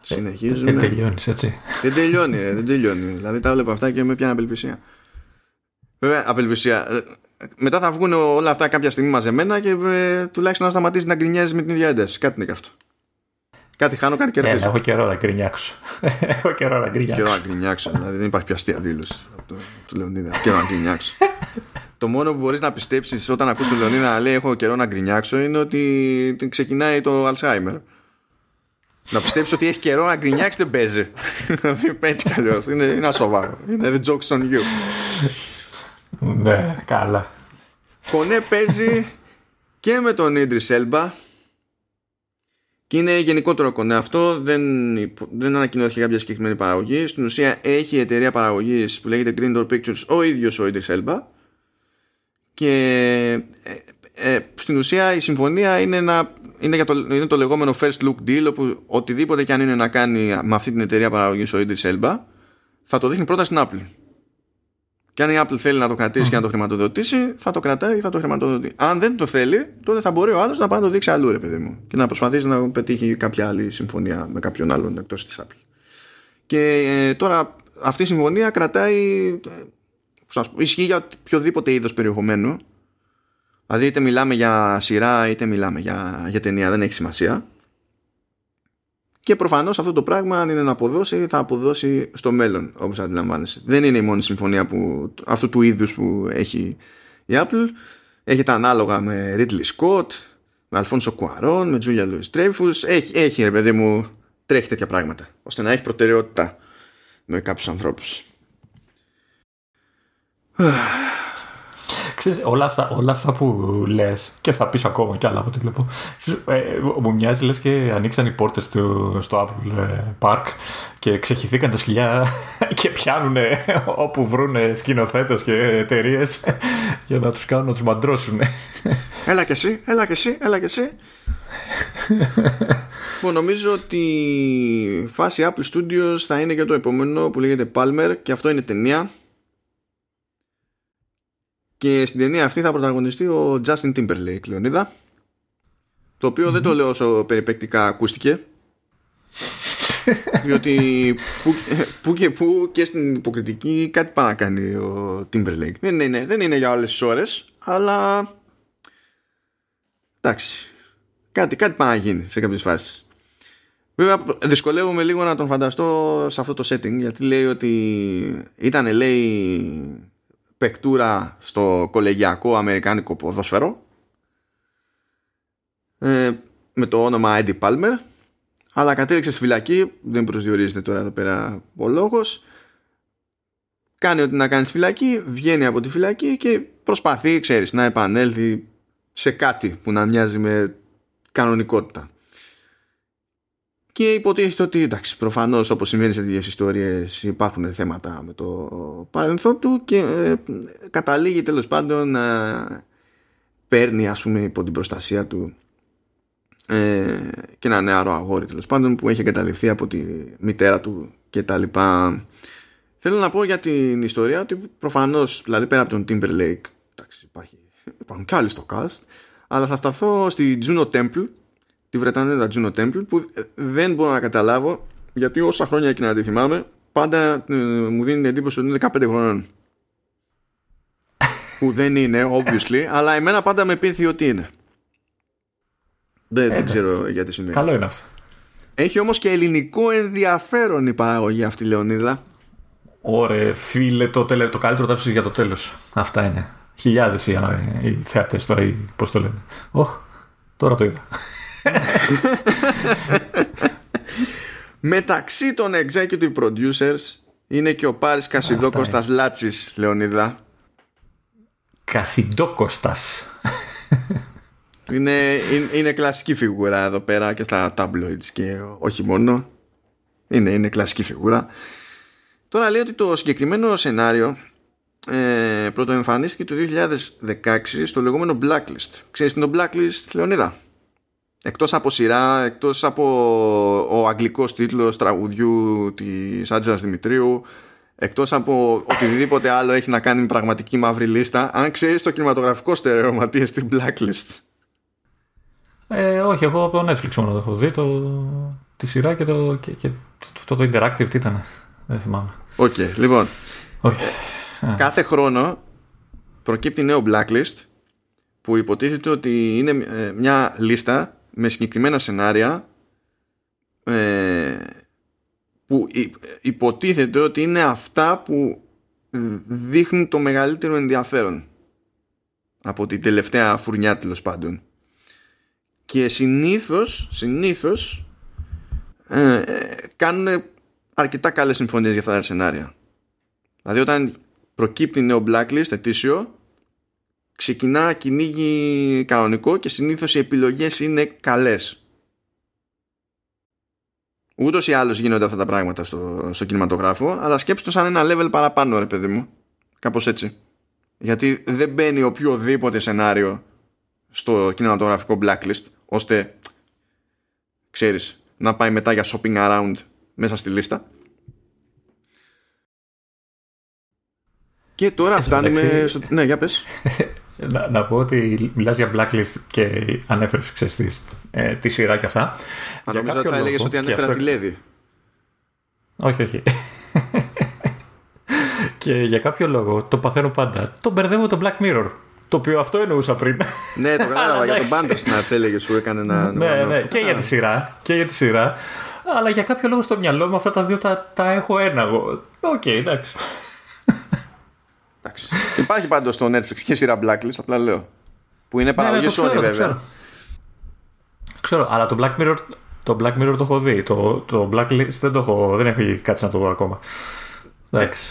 Συνεχίζουμε. Δεν τελειώνεις, έτσι. Δεν τελειώνει. Δηλαδή τα βλέπω αυτά και με πιάνει απελπισία. Βέβαια, απελπισία. Μετά θα βγουν όλα αυτά κάποια στιγμή μαζεμένα και τουλάχιστον να σταματήσει να γκρινιάζει με την ίδια ένταση. Κάτι είναι και αυτό. Κάτι χάνω, κάτι κερδίζω. Έχω καιρό να γκρινιάξω. Δηλαδή δεν υπάρχει πια αστεία δήλωση του Λεωνίδα. Καιρό να γκρινιάξω. Το μόνο που μπορείς να πιστέψεις όταν ακούς τον Λεωνίδα να λέει έχω καιρό να γκρινιάξω είναι ότι ξεκινάει το Alzheimer. Να πιστέψεις ότι έχει καιρό να γκρινιάξει δεν παίζει. Έτσι κι αλλιώς. Είναι ασοβαρό. Είναι the jokes on you. Ναι, καλά. Κονέ παίζει και με τον Idris Elba. Και είναι γενικότερο κονέ αυτό. Δεν ανακοινώθηκε κάποια συγκεκριμένη παραγωγή. Στην ουσία έχει εταιρεία παραγωγής που λέγεται Green Door Pictures ο ίδιος ο Idris Elba. Και στην ουσία η συμφωνία είναι το λεγόμενο first look deal, όπου οτιδήποτε και αν είναι να κάνει με αυτή την εταιρεία παραγωγής ο Idris Elba θα το δείχνει πρώτα στην Apple. Και αν η Apple θέλει να το κρατήσει και να το χρηματοδοτήσει, θα το κρατάει ή θα το χρηματοδοτεί. Αν δεν το θέλει, τότε θα μπορεί ο άλλος να πάει να το δείξει αλλού, ρε παιδί μου, και να προσπαθήσει να πετύχει κάποια άλλη συμφωνία με κάποιον άλλον εκτός της Apple. Και τώρα αυτή η συμφωνία κρατάει, ισχύει για οποιοδήποτε είδος περιεχομένου. Δηλαδή, είτε μιλάμε για σειρά, είτε μιλάμε για ταινία, δεν έχει σημασία. Και προφανώς αυτό το πράγμα, αν είναι να αποδώσει, θα αποδώσει στο μέλλον, όπως αντιλαμβάνεσαι. Δεν είναι η μόνη συμφωνία αυτού του είδους που έχει η Apple. Έχει τα ανάλογα με Ridley Scott, με Alfonso Cuarón, με Julia Louis-Dreyfus. Έχει, ρε παιδί μου, τρέχει τέτοια πράγματα, ώστε να έχει προτεραιότητα με κάποιους ανθρώπους. Ξέρεις, όλα αυτά που λες, και θα πεις ακόμα κι άλλα από ό,τι βλέπω, μου μοιάζει λες και ανοίξαν οι πόρτες στο Apple Park και ξεχυθήκαν τα σκυλιά και πιάνουν όπου βρουν σκηνοθέτες και εταιρείες για να τους κάνουν να τους μαντρώσουν. Έλα κι εσύ. Νομίζω ότι η φάση Apple Studios θα είναι για το επόμενο που λέγεται Palmer, και αυτό είναι ταινία. Και στην ταινία αυτή θα πρωταγωνιστεί ο Justin Timberlake, Λεωνίδα. Το οποίο δεν το λέω όσο περιπεκτικά ακούστηκε. Διότι που και που και στην υποκριτική κάτι πάει να κάνει ο Timberlake. Δεν είναι για όλες τις ώρες, αλλά εντάξει, κάτι πάει να γίνει σε κάποιες φάσεις. Βέβαια δυσκολεύομαι λίγο να τον φανταστώ σε αυτό το setting, γιατί λέει ότι ήταν, λέει, παικτούρα στο κολεγιακό αμερικάνικο ποδόσφαιρο με το όνομα Eddie Palmer, αλλά κατέληξε στη φυλακή. Δεν προσδιορίζεται τώρα εδώ πέρα ο λόγος. Κάνει ό,τι να κάνει στη φυλακή, βγαίνει από τη φυλακή και προσπαθεί, ξέρεις, να επανέλθει σε κάτι που να μοιάζει με κανονικότητα. Και υποτίθεται ότι, εντάξει, προφανώς όπως συμβαίνει σε τέτοιες ιστορίες, υπάρχουν θέματα με το παρελθόν του και καταλήγει τέλος πάντων να παίρνει, ας πούμε, υπό την προστασία του και ένα νεαρό αγόρι, τέλος πάντων, που έχει εγκαταλειφθεί από τη μητέρα του και τα λοιπά. Θέλω να πω για την ιστορία ότι προφανώς, δηλαδή, πέρα από τον Timberlake, εντάξει, υπάρχουν κι άλλοι στο cast, αλλά θα σταθώ στη Juno Temple, τη Βρετανίδα Juno Temple, που δεν μπορώ να καταλάβω γιατί όσα χρόνια και να τη θυμάμαι πάντα μου δίνει εντύπωση ότι είναι 15 χρονών. Που δεν είναι, obviously, αλλά εμένα πάντα με πείθει ότι είναι. Δεν ξέρω γιατί συμβαίνει. Καλό είναι αυτό. Έχει όμως και ελληνικό ενδιαφέρον η παραγωγή αυτή, Λεωνίδα. Ωρε φίλε, το καλύτερο τάψεις για το τέλος. Αυτά είναι. Χιλιάδες οι θεατές τώρα, πώς το λένε. Οχ, τώρα το είδα. Μεταξύ των executive producers είναι και ο Πάρης Κασιδόκοστας Λάτσης, Λεωνίδα. Κασιδόκοστας είναι κλασική φιγούρα εδώ πέρα και στα tabloids και όχι μόνο. Είναι κλασική φιγούρα. Τώρα λέει ότι το συγκεκριμένο σενάριο πρωτοεμφανίστηκε το 2016 στο λεγόμενο Blacklist. Ξέρεις τι είναι το Blacklist, Λεωνίδα? Εκτός από σειρά, εκτός από ο αγγλικός τίτλος τραγουδιού της Άντζελας Δημητρίου, εκτός από οτιδήποτε άλλο έχει να κάνει με πραγματική μαύρη λίστα, αν ξέρεις το κινηματογραφικό στερεωματίες στην Blacklist. Όχι, εγώ από το Netflix μόνο το έχω δει, τη σειρά και το Interactive τι ήταν, δεν θυμάμαι. Οκ, λοιπόν. Κάθε χρόνο προκύπτει νέο blacklist που υποτίθεται ότι είναι μια λίστα με συγκεκριμένα σενάρια που υποτίθεται ότι είναι αυτά που δείχνουν το μεγαλύτερο ενδιαφέρον από την τελευταία φουρνιά, τέλος πάντων. Και συνήθως κάνουν αρκετά καλές συμφωνίες για αυτά τα σενάρια. Δηλαδή όταν προκύπτει νέο blacklist ετήσιο, ξεκινά κυνήγι κανονικό και συνήθως οι επιλογές είναι καλές. Ούτως ή άλλως γίνονται αυτά τα πράγματα στο κινηματογράφο, αλλά σκέψτε το σαν ένα level παραπάνω, ρε παιδί μου. Κάπως έτσι. Γιατί δεν μπαίνει οποιοδήποτε σενάριο στο κινηματογραφικό blacklist, ώστε, ξέρεις, να πάει μετά για shopping around μέσα στη λίστα. Και τώρα φτάνουμε στο... Ναι, για πες. Να πω ότι μιλάς για blacklist και ανέφερες, ξέρεις, τη σειρά και αυτά. Αν νομίζω ότι θα έλεγες ότι ανέφερα αυτό... τη Lady. Όχι. Και για κάποιο λόγο το παθαίνω πάντα. Το μπερδεύω το Black Mirror. Το οποίο αυτό εννοούσα πριν. Ναι, το κατάλαβα. Για τον Bandersnatch έλεγες που έκανε ένα. Ναι. Και για τη σειρά. Αλλά για κάποιο λόγο στο μυαλό μου αυτά τα δύο τα έχω ένα εγώ. Οκ, εντάξει. Υπάρχει πάντως στο Netflix και σειρά Blacklist, απλά λέω. Που είναι παραγωγή Sony, βέβαια. Ξέρω, αλλά το Black Mirror το έχω δει. Το Blacklist δεν έχω κάτσει να το δω ακόμα. Εντάξει.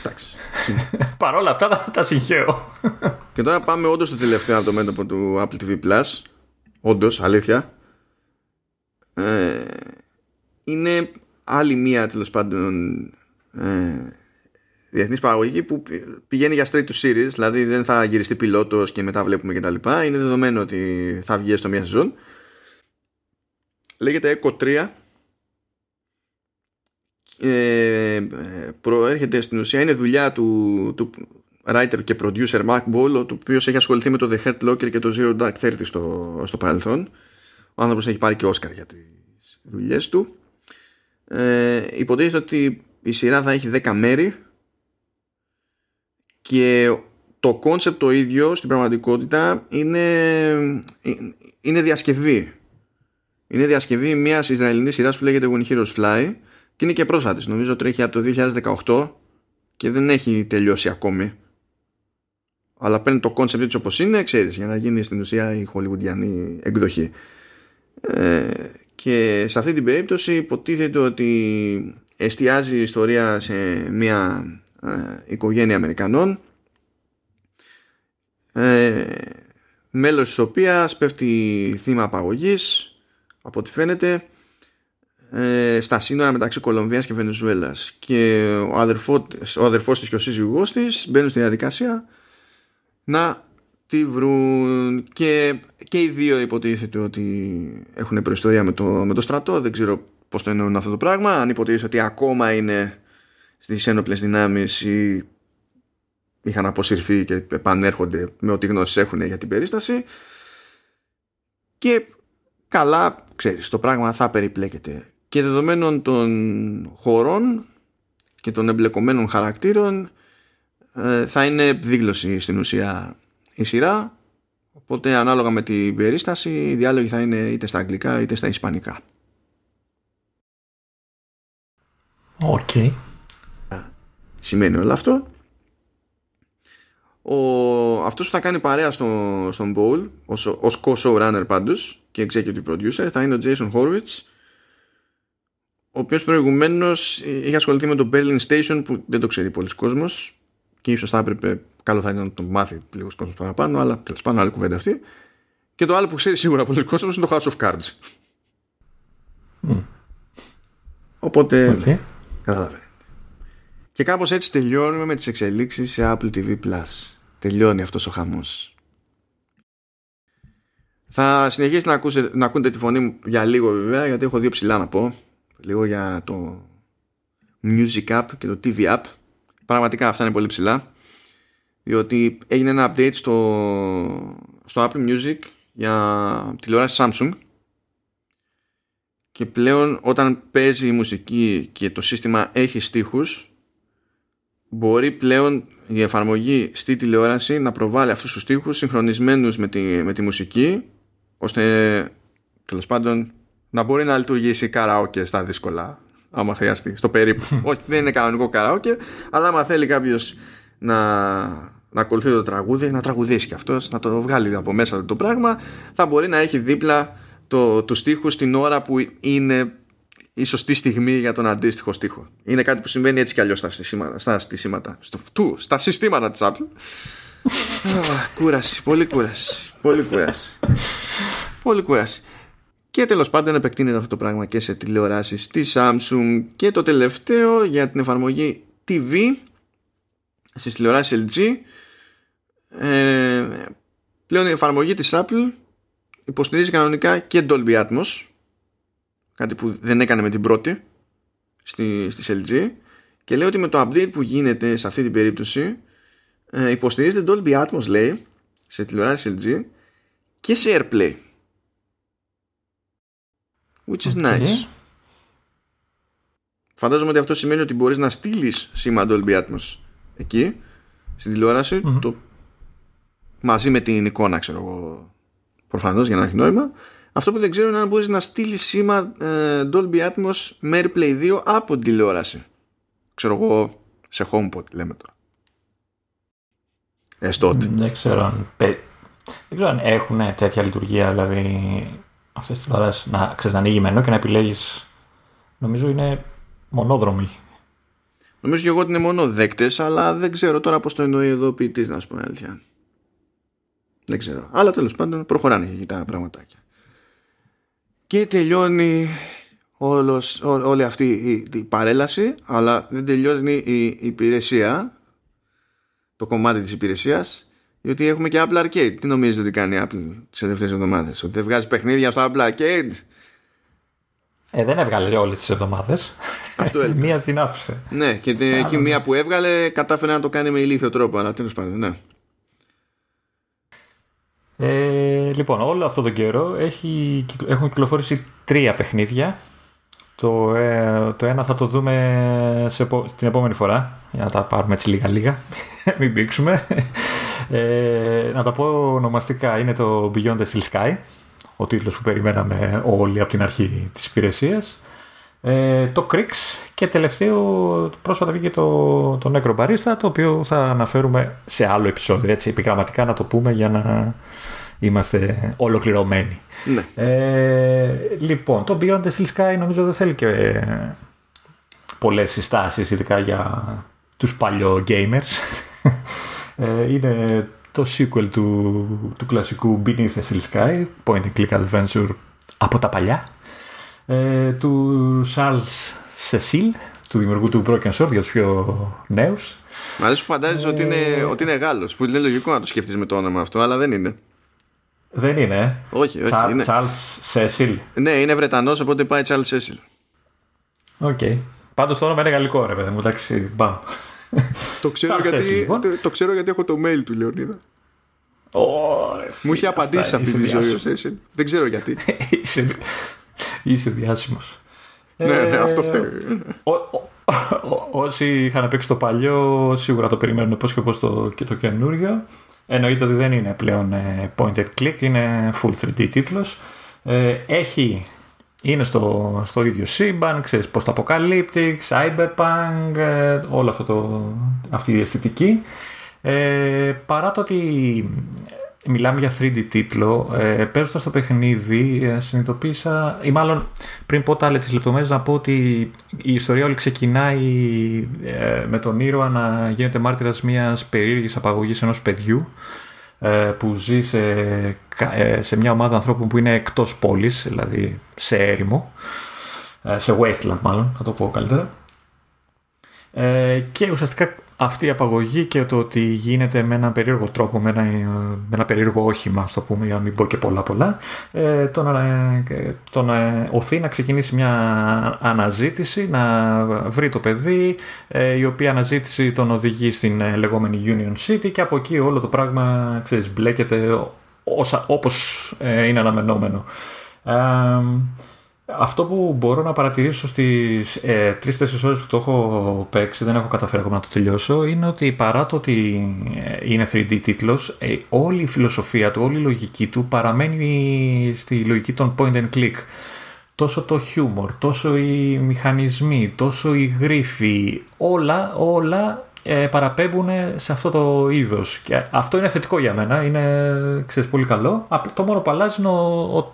Παρ' όλα αυτά τα συγχαίω. Και τώρα πάμε όντως στο τελευταίο από το μέτωπο του Apple TV Plus. Όντως, αλήθεια. Είναι άλλη μία, τέλος πάντων, διεθνής παραγωγή που πηγαίνει για straight to series, δηλαδή δεν θα γυριστεί πιλότος και μετά βλέπουμε κτλ. Είναι δεδομένο ότι θα βγει στο μία σεζόν. Λέγεται Echo 3. Προέρχεται, στην ουσία είναι δουλειά του writer και producer Mark Ball, ο οποίος έχει ασχοληθεί με το The Hurt Locker και το Zero Dark Thirty στο παρελθόν. Ο άνθρωπος έχει πάρει και Oscar για τις δουλειές του. Υποτίθεται ότι η σειρά θα έχει 10 μέρη και το concept το ίδιο στην πραγματικότητα είναι διασκευή. Είναι διασκευή μιας Ισραηλινής σειράς που λέγεται When Heroes Fly. Και είναι και πρόσφατης, νομίζω τρέχει από το 2018 και δεν έχει τελειώσει ακόμη. Αλλά παίρνει το κόνσεπτ έτσι όπως είναι, ξέρεις, για να γίνει στην ουσία η χολιγουντιανή εκδοχή. Και σε αυτή την περίπτωση υποτίθεται ότι εστιάζει η ιστορία σε μια οικογένεια Αμερικανών, μέλος της οποίας πέφτει θύμα απαγωγής, από ό,τι φαίνεται, στα σύνορα μεταξύ Κολομβίας και Βενεζουέλας, και ο αδερφός της και ο σύζυγός της μπαίνουν στη διαδικασία να τη βρουν, και οι δύο υποτίθεται ότι έχουν προϊστορία με το στρατό. Δεν ξέρω πώς το εννοούν αυτό το πράγμα, αν υποτίθεται ότι ακόμα είναι στις ένοπλες δυνάμεις ή είχαν αποσυρθεί και επανέρχονται με ό,τι γνώσεις έχουν για την περίσταση. Και καλά, ξέρεις, το πράγμα θα περιπλέκεται. Και δεδομένων των χωρών και των εμπλεκομένων χαρακτήρων θα είναι δίγλωση στην ουσία η σειρά. Οπότε ανάλογα με την περίσταση οι διάλογοι θα είναι είτε στα αγγλικά είτε στα ισπανικά. Οκ. Okay. Σημαίνει όλο αυτό. Αυτός που θα κάνει παρέα στον Bowl ως co-showrunner πάντως και executive producer θα είναι ο Jason Horowitz, ο οποίος προηγουμένως είχε ασχοληθεί με το Berlin Station, που δεν το ξέρει πολλοί κόσμος και ίσως θα έπρεπε, καλό θα ήταν να το μάθει λίγος κόσμος παραπάνω, αλλά τέλος πάντων άλλη κουβέντα αυτή. Και το άλλο που ξέρει σίγουρα πολλοί κόσμος είναι το House of Cards. Οπότε okay. Καταλαβαίνετε. Και κάπως έτσι τελειώνουμε με τις εξελίξεις σε Apple TV+. Τελειώνει αυτός ο χαμός. Θα συνεχίσει να ακούτε τη φωνή μου για λίγο, βέβαια, γιατί έχω δύο ψηλά να πω. Λίγο για το Music App και το TV App. Πραγματικά αυτά είναι πολύ ψηλά, διότι έγινε ένα update στο Apple Music για τηλεόραση Samsung, και πλέον όταν παίζει η μουσική και το σύστημα έχει στίχους, μπορεί πλέον η εφαρμογή στη τηλεόραση να προβάλλει αυτούς τους στίχους συγχρονισμένους με τη μουσική, ώστε τέλος πάντων να μπορεί να λειτουργήσει καραόκε στα δύσκολα, άμα χρειαστεί, στο περίπου. Όχι, δεν είναι κανονικό καραόκε, αλλά άμα θέλει κάποιος να ακολουθεί το τραγούδι, να τραγουδήσει κι αυτός, να το βγάλει από μέσα του το πράγμα, θα μπορεί να έχει δίπλα τους στίχους την ώρα που είναι η σωστή στιγμή για τον αντίστοιχο στίχο. Είναι κάτι που συμβαίνει έτσι κι αλλιώς στα συστήματα της Apple. Κούραση, πολύ κούραση. Και τέλος πάντων επεκτείνεται αυτό το πράγμα και σε τηλεοράσεις τη Samsung. Και το τελευταίο για την εφαρμογή TV στις τηλεοράσεις LG, πλέον η εφαρμογή της Apple υποστηρίζει κανονικά και Dolby Atmos, κάτι που δεν έκανε με την πρώτη στις LG, και λέει ότι με το update που γίνεται σε αυτή την περίπτωση υποστηρίζεται Dolby Atmos, λέει, σε τηλεοράσεις LG και σε AirPlay, which is nice. Φαντάζομαι ότι αυτό σημαίνει ότι μπορείς να στείλεις σήμα Dolby Atmos εκεί στην τηλεόραση, μαζί με την εικόνα, ξέρω εγώ, προφανώς, για να έχει νόημα. Αυτό που δεν ξέρω είναι αν μπορείς να στείλεις σήμα Dolby Atmos με AirPlay 2 από την τηλεόραση, ξέρω εγώ, σε HomePod, λέμε τώρα. Τότε δεν ξέρω αν έχουν τέτοια λειτουργία, δηλαδή αυτές τις παράσεις να ξέρεις να ανοίγει μενού και να επιλέγεις. Νομίζω είναι μονόδρομοι. Νομίζω και εγώ ότι είναι μονοδέκτες, αλλά δεν ξέρω τώρα πώς το εννοεί εδώ ο ποιητής, να σου πω αλήθεια. Δεν ξέρω. Αλλά τέλος πάντων προχωράνε και τα πραγματάκια. Και τελειώνει όλη αυτή η παρέλαση, αλλά δεν τελειώνει η υπηρεσία, το κομμάτι της υπηρεσίας, διότι έχουμε και Apple Arcade. Τι νομίζετε ότι κάνει η Apple τις τελευταίες εβδομάδες, ότι δεν βγάζει παιχνίδια στο Apple Arcade? Δεν έβγαλε όλες τις εβδομάδες. Μία την άφησε. Ναι, και εκεί μία που έβγαλε κατάφερε να το κάνει με ηλίθιο τρόπο, αλλά τέλος πάντων, ναι. Λοιπόν, όλο αυτό τον καιρό έχουν κυκλοφορήσει 3 παιχνίδια. Το ένα θα το δούμε την επόμενη φορά, για να τα πάρουμε έτσι λίγα-λίγα, μην πήξουμε. Να τα πω ονομαστικά. Είναι το Beyond the Steel Sky, ο τίτλος που περιμέναμε όλοι από την αρχή της υπηρεσίας, το Crix, και τελευταίο πρόσφατα βγήκε το Necro Barista, το οποίο θα αναφέρουμε σε άλλο επεισόδιο, έτσι επιγραμματικά να το πούμε για να είμαστε ολοκληρωμένοι. Ναι. Λοιπόν, το Beyond the Steel Sky νομίζω δεν θέλει και πολλές συστάσεις, ειδικά για τους παλιό gamers. Είναι το sequel του κλασικού Beneath the Steel Sky, point and click adventure από τα παλιά, του Charles Cecil, του δημιουργού του Broken Sword, για τους πιο νέους. Μ' αρέσει που φαντάζεσαι ότι είναι Γάλλος, που είναι λογικό να το σκεφτείς με το όνομα αυτό, αλλά δεν είναι. Δεν είναι. Όχι, είναι Charles Cecil. Ναι, είναι Βρετανός, οπότε πάει Charles Cecil. Οκ. Πάντως το όνομα είναι γαλλικό, ρε παιδί μου, εντάξει, μπαμ. Το ξέρω γιατί έχω το mail του Λεωνίδα. Μου είχε απαντήσει αυτή τη ζωή. Δεν ξέρω γιατί. Είσαι διάσημος. Ναι, αυτό φταίει. Όσοι είχαν παίξει το παλιό σίγουρα το περιμένουν πώς και πώς το καινούριο. Εννοείται ότι δεν είναι πλέον point and click, είναι full 3D τίτλος. Είναι στο ίδιο σύμπαν, ξέρεις, post-apocalyptic, cyberpunk, όλο αυτό αυτή η αισθητική. Παρά το ότι μιλάμε για 3D τίτλο, παίζοντας το παιχνίδι συνειδητοποίησα, ή μάλλον πριν πω τα άλλα τις λεπτομέρειες, να πω ότι η ιστορία όλη ξεκινάει με τον ήρωα να γίνεται μάρτυρας μιας περίεργης απαγωγής ενός παιδιού που ζει σε μια ομάδα ανθρώπων που είναι εκτός πόλης, δηλαδή σε έρημο, σε wasteland μάλλον, να το πω καλύτερα. Και ουσιαστικά αυτή η απαγωγή και το ότι γίνεται με έναν περίεργο τρόπο, με ένα περίεργο όχημα, ας το πούμε, για να μην πω και πολλά, τον οθεί να ξεκινήσει μια αναζήτηση, να βρει το παιδί, η οποία αναζήτηση τον οδηγεί στην λεγόμενη Union City, και από εκεί όλο το πράγμα, ξέρεις, μπλέκεται όπως είναι αναμενόμενο. Αυτό που μπορώ να παρατηρήσω στις 3-4 ώρες που το έχω παίξει, δεν έχω καταφέρει ακόμα να το τελειώσω, είναι ότι παρά το ότι είναι 3D τίτλος, όλη η φιλοσοφία του, όλη η λογική του παραμένει στη λογική των point and click. Τόσο το χιούμορ, τόσο οι μηχανισμοί, τόσο οι γρίφοι, όλα παραπέμπουν σε αυτό το είδος. Και αυτό είναι θετικό για μένα, είναι, ξέρεις, πολύ καλό. Το μόνο που αλλάζει είναι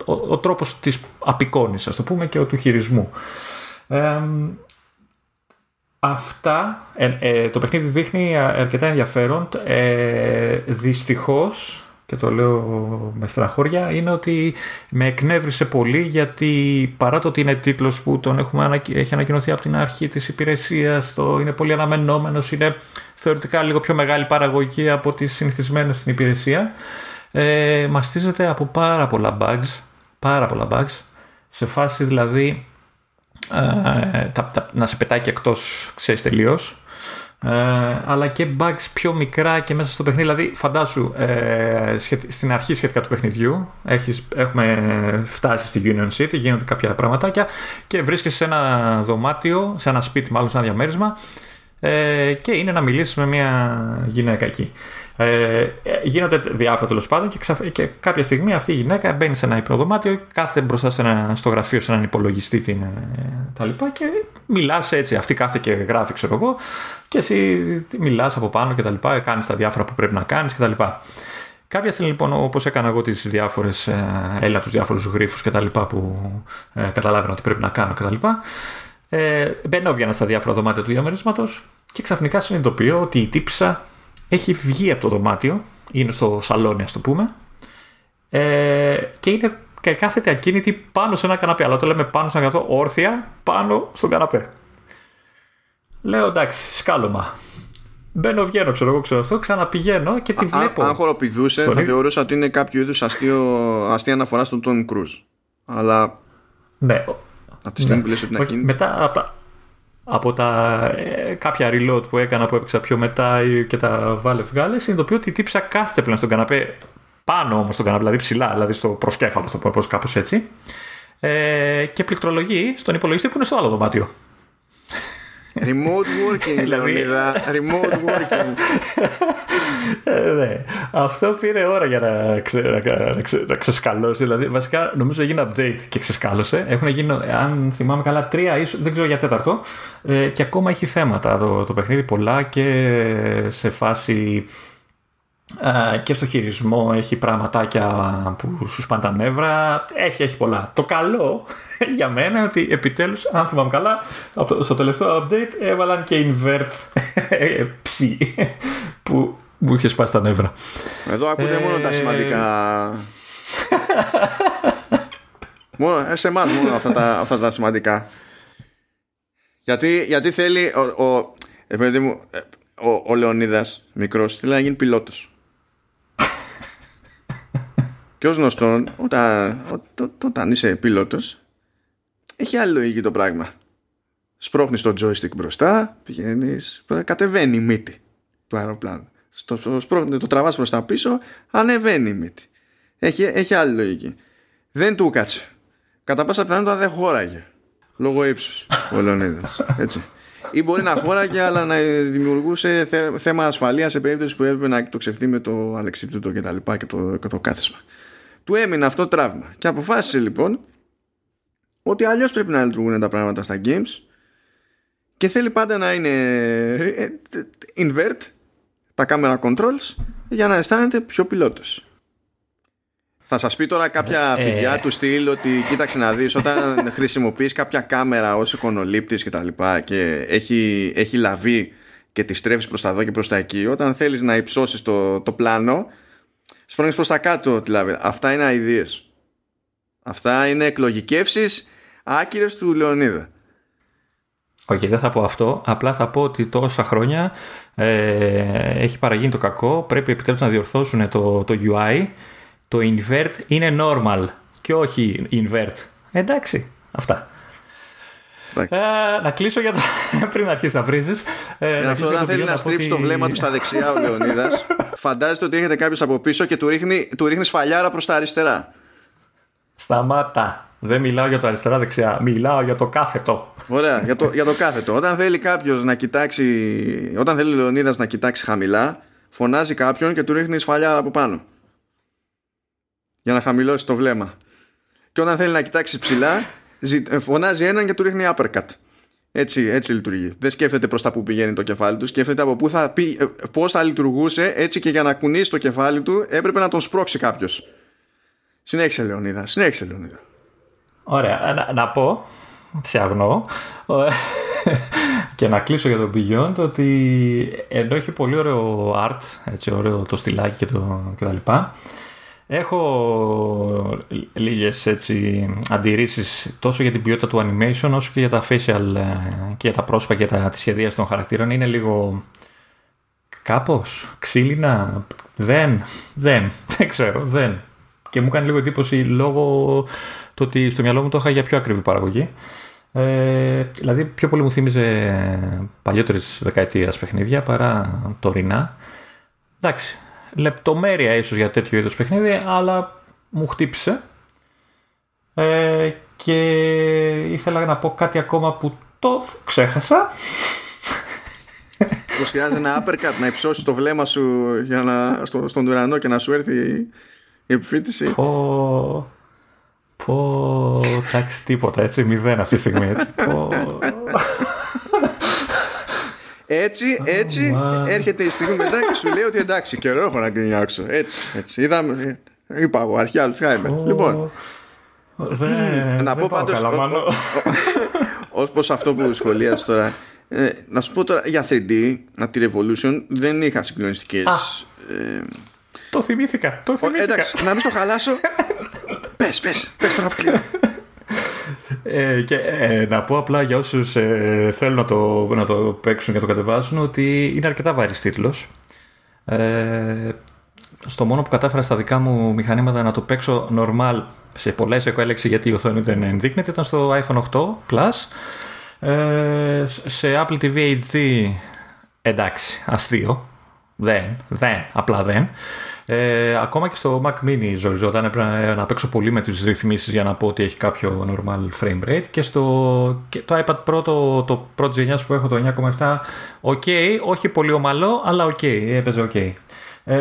ο τρόπος της απεικόνησης, ας το πούμε, και του χειρισμού. Αυτά, το παιχνίδι δείχνει αρκετά ενδιαφέρον. Δυστυχώς, και το λέω με στεναχώρια, είναι ότι με εκνεύρισε πολύ, γιατί παρά το ότι είναι τίτλος που τον έχει ανακοινωθεί από την αρχή της υπηρεσίας, είναι πολύ αναμενόμενος, είναι θεωρητικά λίγο πιο μεγάλη παραγωγή από τις συνηθισμένες στην υπηρεσία, μαστίζεται από πάρα πολλά bugs, σε φάση δηλαδή να σε πετάει και εκτός, ξέρεις, τελείως. Αλλά και bugs πιο μικρά και μέσα στο παιχνίδι. Δηλαδή, φαντάσου, στην αρχή σχετικά του παιχνιδιού έχουμε φτάσει στη Union City, γίνονται κάποια πραγματάκια και βρίσκεσαι σε ένα δωμάτιο, σε ένα σπίτι, μάλλον σε ένα διαμέρισμα, και είναι να μιλήσεις με μια γυναίκα εκεί. Γίνονται διάφορα, τέλος πάντων, και κάποια στιγμή αυτή η γυναίκα μπαίνει σε ένα υπνοδωμάτιο, κάθεται μπροστά στο γραφείο σε έναν υπολογιστή τα λοιπά, και μιλάς έτσι. Αυτή κάθεται και γράφει, ξέρω εγώ, και εσύ μιλάς από πάνω και τα λοιπά, κάνεις τα διάφορα που πρέπει να κάνεις και τα λοιπά. Κάποια στιγμή, λοιπόν, όπως έκανα εγώ τους διάφορους γρίφους και τα λοιπά που καταλάβαινα ότι πρέπει να κάνω και τα λοιπά, μπαίνω, βγαίνω στα διάφορα δωμάτια του διαμερίσματος και ξαφνικά συνειδητοποιώ ότι η τύπισσα έχει βγει από το δωμάτιο, είναι στο σαλόνι, ας το πούμε, και είναι και κάθεται ακίνητη πάνω σε ένα καναπέ. Αλλά το λέμε πάνω σε ένα καναπέ, όρθια πάνω στον καναπέ. Λέω, εντάξει, σκάλωμα. Μπαίνω, βγαίνω, ξέρω αυτό, ξαναπηγαίνω και τη βλέπω. Αν χοροπηδούσε, θα θεωρούσα ότι είναι κάποιο είδους αστεία αναφορά στον Τόμι Κρούζ. Αλλά. Ναι. Από τη στιγμή που λες ότι είναι ακίνητη. Μετά από τα κάποια reload που έκανα, που έπαιξα πιο μετά και τα βάλευ γάλες, συνειδητοποιώ ότι η τύψα κάθεται πλέον στον καναπέ, πάνω όμως στον καναπέ, δηλαδή ψηλά, δηλαδή στο προσκέφαλο, στο πω κάπως έτσι, και πληκτρολογεί στον υπολογιστή που είναι στο άλλο δωμάτιο. Remote working, Λεωνίδα. Remote working. Ναι. Αυτό πήρε ώρα για να ξεσκαλώσει. Δηλαδή, βασικά, νομίζω έγινε update και ξεσκάλωσε. Έχουν γίνει, αν θυμάμαι καλά, 3, ίσως, δεν ξέρω για 4, και ακόμα έχει θέματα το παιχνίδι πολλά, και σε φάση και στο χειρισμό έχει πραγματάκια που σου σπάνε τα νεύρα, έχει πολλά. Το καλό για μένα είναι ότι επιτέλους, αν θυμάμαι καλά, στο τελευταίο update έβαλαν και invert ψι που μου είχε σπάσει τα νεύρα. Εδώ ακούτε μόνο τα σημαντικά. Σε εμάς μόνο αυτά τα σημαντικά. Γιατί θέλει ο Λεωνίδας μικρός, θέλει να γίνει πιλότος. Και ως γνωστόν, όταν είσαι πιλότος, έχει άλλη λογική το πράγμα. Σπρώχνεις το joystick μπροστά, πηγαίνεις, κατεβαίνει η μύτη του αεροπλάνου. Το τραβάς προς τα πίσω, ανεβαίνει η μύτη. Έχει άλλη λογική. Δεν του κάτσε. Κατά πάσα πιθανότητα δεν χώραγε. Λόγω ύψους ο Λεωνίδας. Έτσι. Ή μπορεί να χώραγε, αλλά να δημιουργούσε θέμα ασφαλείας σε περίπτωση που έπρεπε να το ξεφτεί με το αλεξίπτωτο και τα λοιπά και το κάθισμα. Του έμεινε αυτό τραύμα και αποφάσισε, λοιπόν, ότι αλλιώς πρέπει να λειτουργούν τα πράγματα στα games, και θέλει πάντα να είναι invert τα camera controls για να αισθάνεται πιο πιλότος. Θα σας πει τώρα κάποια φιδιά του στυλ ότι κοίταξε να δεις, όταν χρησιμοποιείς κάποια κάμερα ως εικονολήπτης και τα λοιπά, και έχει λαβή και τη στρέφεις προς τα εδώ και προς τα εκεί, όταν θέλεις να υψώσεις το πλάνο, σπρώχνεις προς τα κάτω τη λαβή. Αυτά είναι αηδίες. Αυτά είναι εκλογικεύσεις άκυρες του Λεωνίδα. Όχι, δεν θα πω αυτό. Απλά θα πω ότι τόσα χρόνια έχει παραγίνει το κακό. Πρέπει επιτέλους να διορθώσουν το UI. Το invert είναι normal και όχι invert. Εντάξει, αυτά. Να κλείσω για το. Πριν αρχίσει να βρίζεις. Αυτό, όταν θέλει να στρίψει το βλέμμα του στα δεξιά ο Λεωνίδας, φαντάζεται ότι έχετε κάποιος από πίσω και του ρίχνει σφαλιάρα προς τα αριστερά. Σταμάτα. Δεν μιλάω για το αριστερά-δεξιά, μιλάω για το κάθετο. Ωραία, για το κάθετο. Όταν θέλει κάποιος να κοιτάξει, όταν θέλει ο Λεωνίδας να κοιτάξει χαμηλά, φωνάζει κάποιον και του ρίχνει σφαλιά από πάνω, για να χαμηλώσει το βλέμμα. Και όταν θέλει να κοιτάξει ψηλά, φωνάζει έναν και του ρίχνει uppercut. Έτσι λειτουργεί. Δεν σκέφτεται προς τα που πηγαίνει το κεφάλι του, σκέφτεται από πού θα πει, πώς θα λειτουργούσε, έτσι και για να κουνήσει το κεφάλι του έπρεπε να τον σπρώξει κάποιος. Συνέχισε, Λεωνίδα. Ωραία, να πω, σε αγνώ, και να κλείσω για τον Beyond, ότι ενώ έχει πολύ ωραίο art, έτσι, ωραίο το στυλάκι και τα λοιπά, έχω λίγες αντιρρήσεις τόσο για την ποιότητα του animation όσο και για τα facial και για τα πρόσωπα και τα σχεδία των χαρακτήρων. Είναι λίγο κάπως ξύλινα, δεν ξέρω, δεν. Και μου κάνει λίγο εντύπωση λόγω του ότι στο μυαλό μου το είχα για πιο ακριβή παραγωγή. Δηλαδή πιο πολύ μου θύμιζε παλιότερης δεκαετίας παιχνίδια παρά τωρινά. Εντάξει, λεπτομέρεια ίσως για τέτοιο είδος παιχνίδι, αλλά μου χτύπησε. Και ήθελα να πω κάτι ακόμα που το ξέχασα. Πως χρειάζεται ένα uppercut να υψώσει το βλέμμα σου για να, στον ουρανό και να σου έρθει η επιφύτηση. Πω, εντάξει, τίποτα, έτσι, μηδέν αυτή τη στιγμή, έτσι. Έτσι, έρχεται η στιγμή μετά και σου λέει ότι εντάξει, καιρό έχω να γκρινιάξω. Έτσι, είδαμε, είπα εγώ, αρχή Αλτσχάιμερ. Λοιπόν, να πω πάντως, ως πως αυτό που σχολίασες τώρα, να σου πω τώρα για 3D, από τη Revolution, δεν είχα συγκλονιστικές... Το θυμήθηκα. Εντάξει, να μην στο χαλάσω. Πες τώρα πλήρω. Και να πω απλά για όσους θέλουν να το παίξουν και το κατεβάσουν, ότι είναι αρκετά βαρύς τίτλος. Στο μόνο που κατάφερα στα δικά μου μηχανήματα να το παίξω normal, σε πολλές έχω έλεξη γιατί η οθόνη δεν ενδείκνεται, ήταν στο iPhone 8 Plus. Σε Apple TV HD, εντάξει, αστείο. Απλά δεν. Ακόμα και στο Mac Mini ζοριζόταν, έπρεπε να παίξω πολύ με τις ρυθμίσεις για να πω ότι έχει κάποιο normal frame rate. Και το iPad Pro, το πρώτη γενιάς που έχω, το 9,7, όχι πολύ ομαλό, αλλά έπαιζε .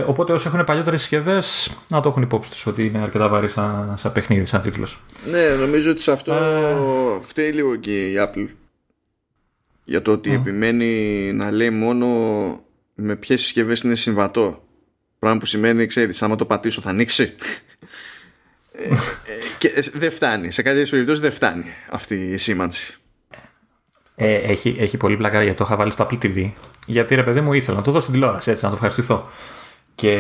Οπότε όσοι έχουν παλιότερες συσκευές να το έχουν υπόψη τους ότι είναι αρκετά βαρύ σαν παιχνίδι, σαν τίτλος. Ναι, νομίζω ότι σε αυτό φταίει λίγο και η Apple, για το ότι επιμένει να λέει μόνο με ποιες συσκευές είναι συμβατό. Πράγμα που σημαίνει, ξέρεις, άμα το πατήσω θα ανοίξει. Και δεν φτάνει. Σε κάποιες περιπτώσεις δεν φτάνει αυτή η σήμανση. Έχει πολύ πλάκα, γιατί το είχα βάλει στο Apple TV. Γιατί ρε παιδί μου, ήθελα να το δω στην τηλεόραση, έτσι, να το ευχαριστηθώ. Και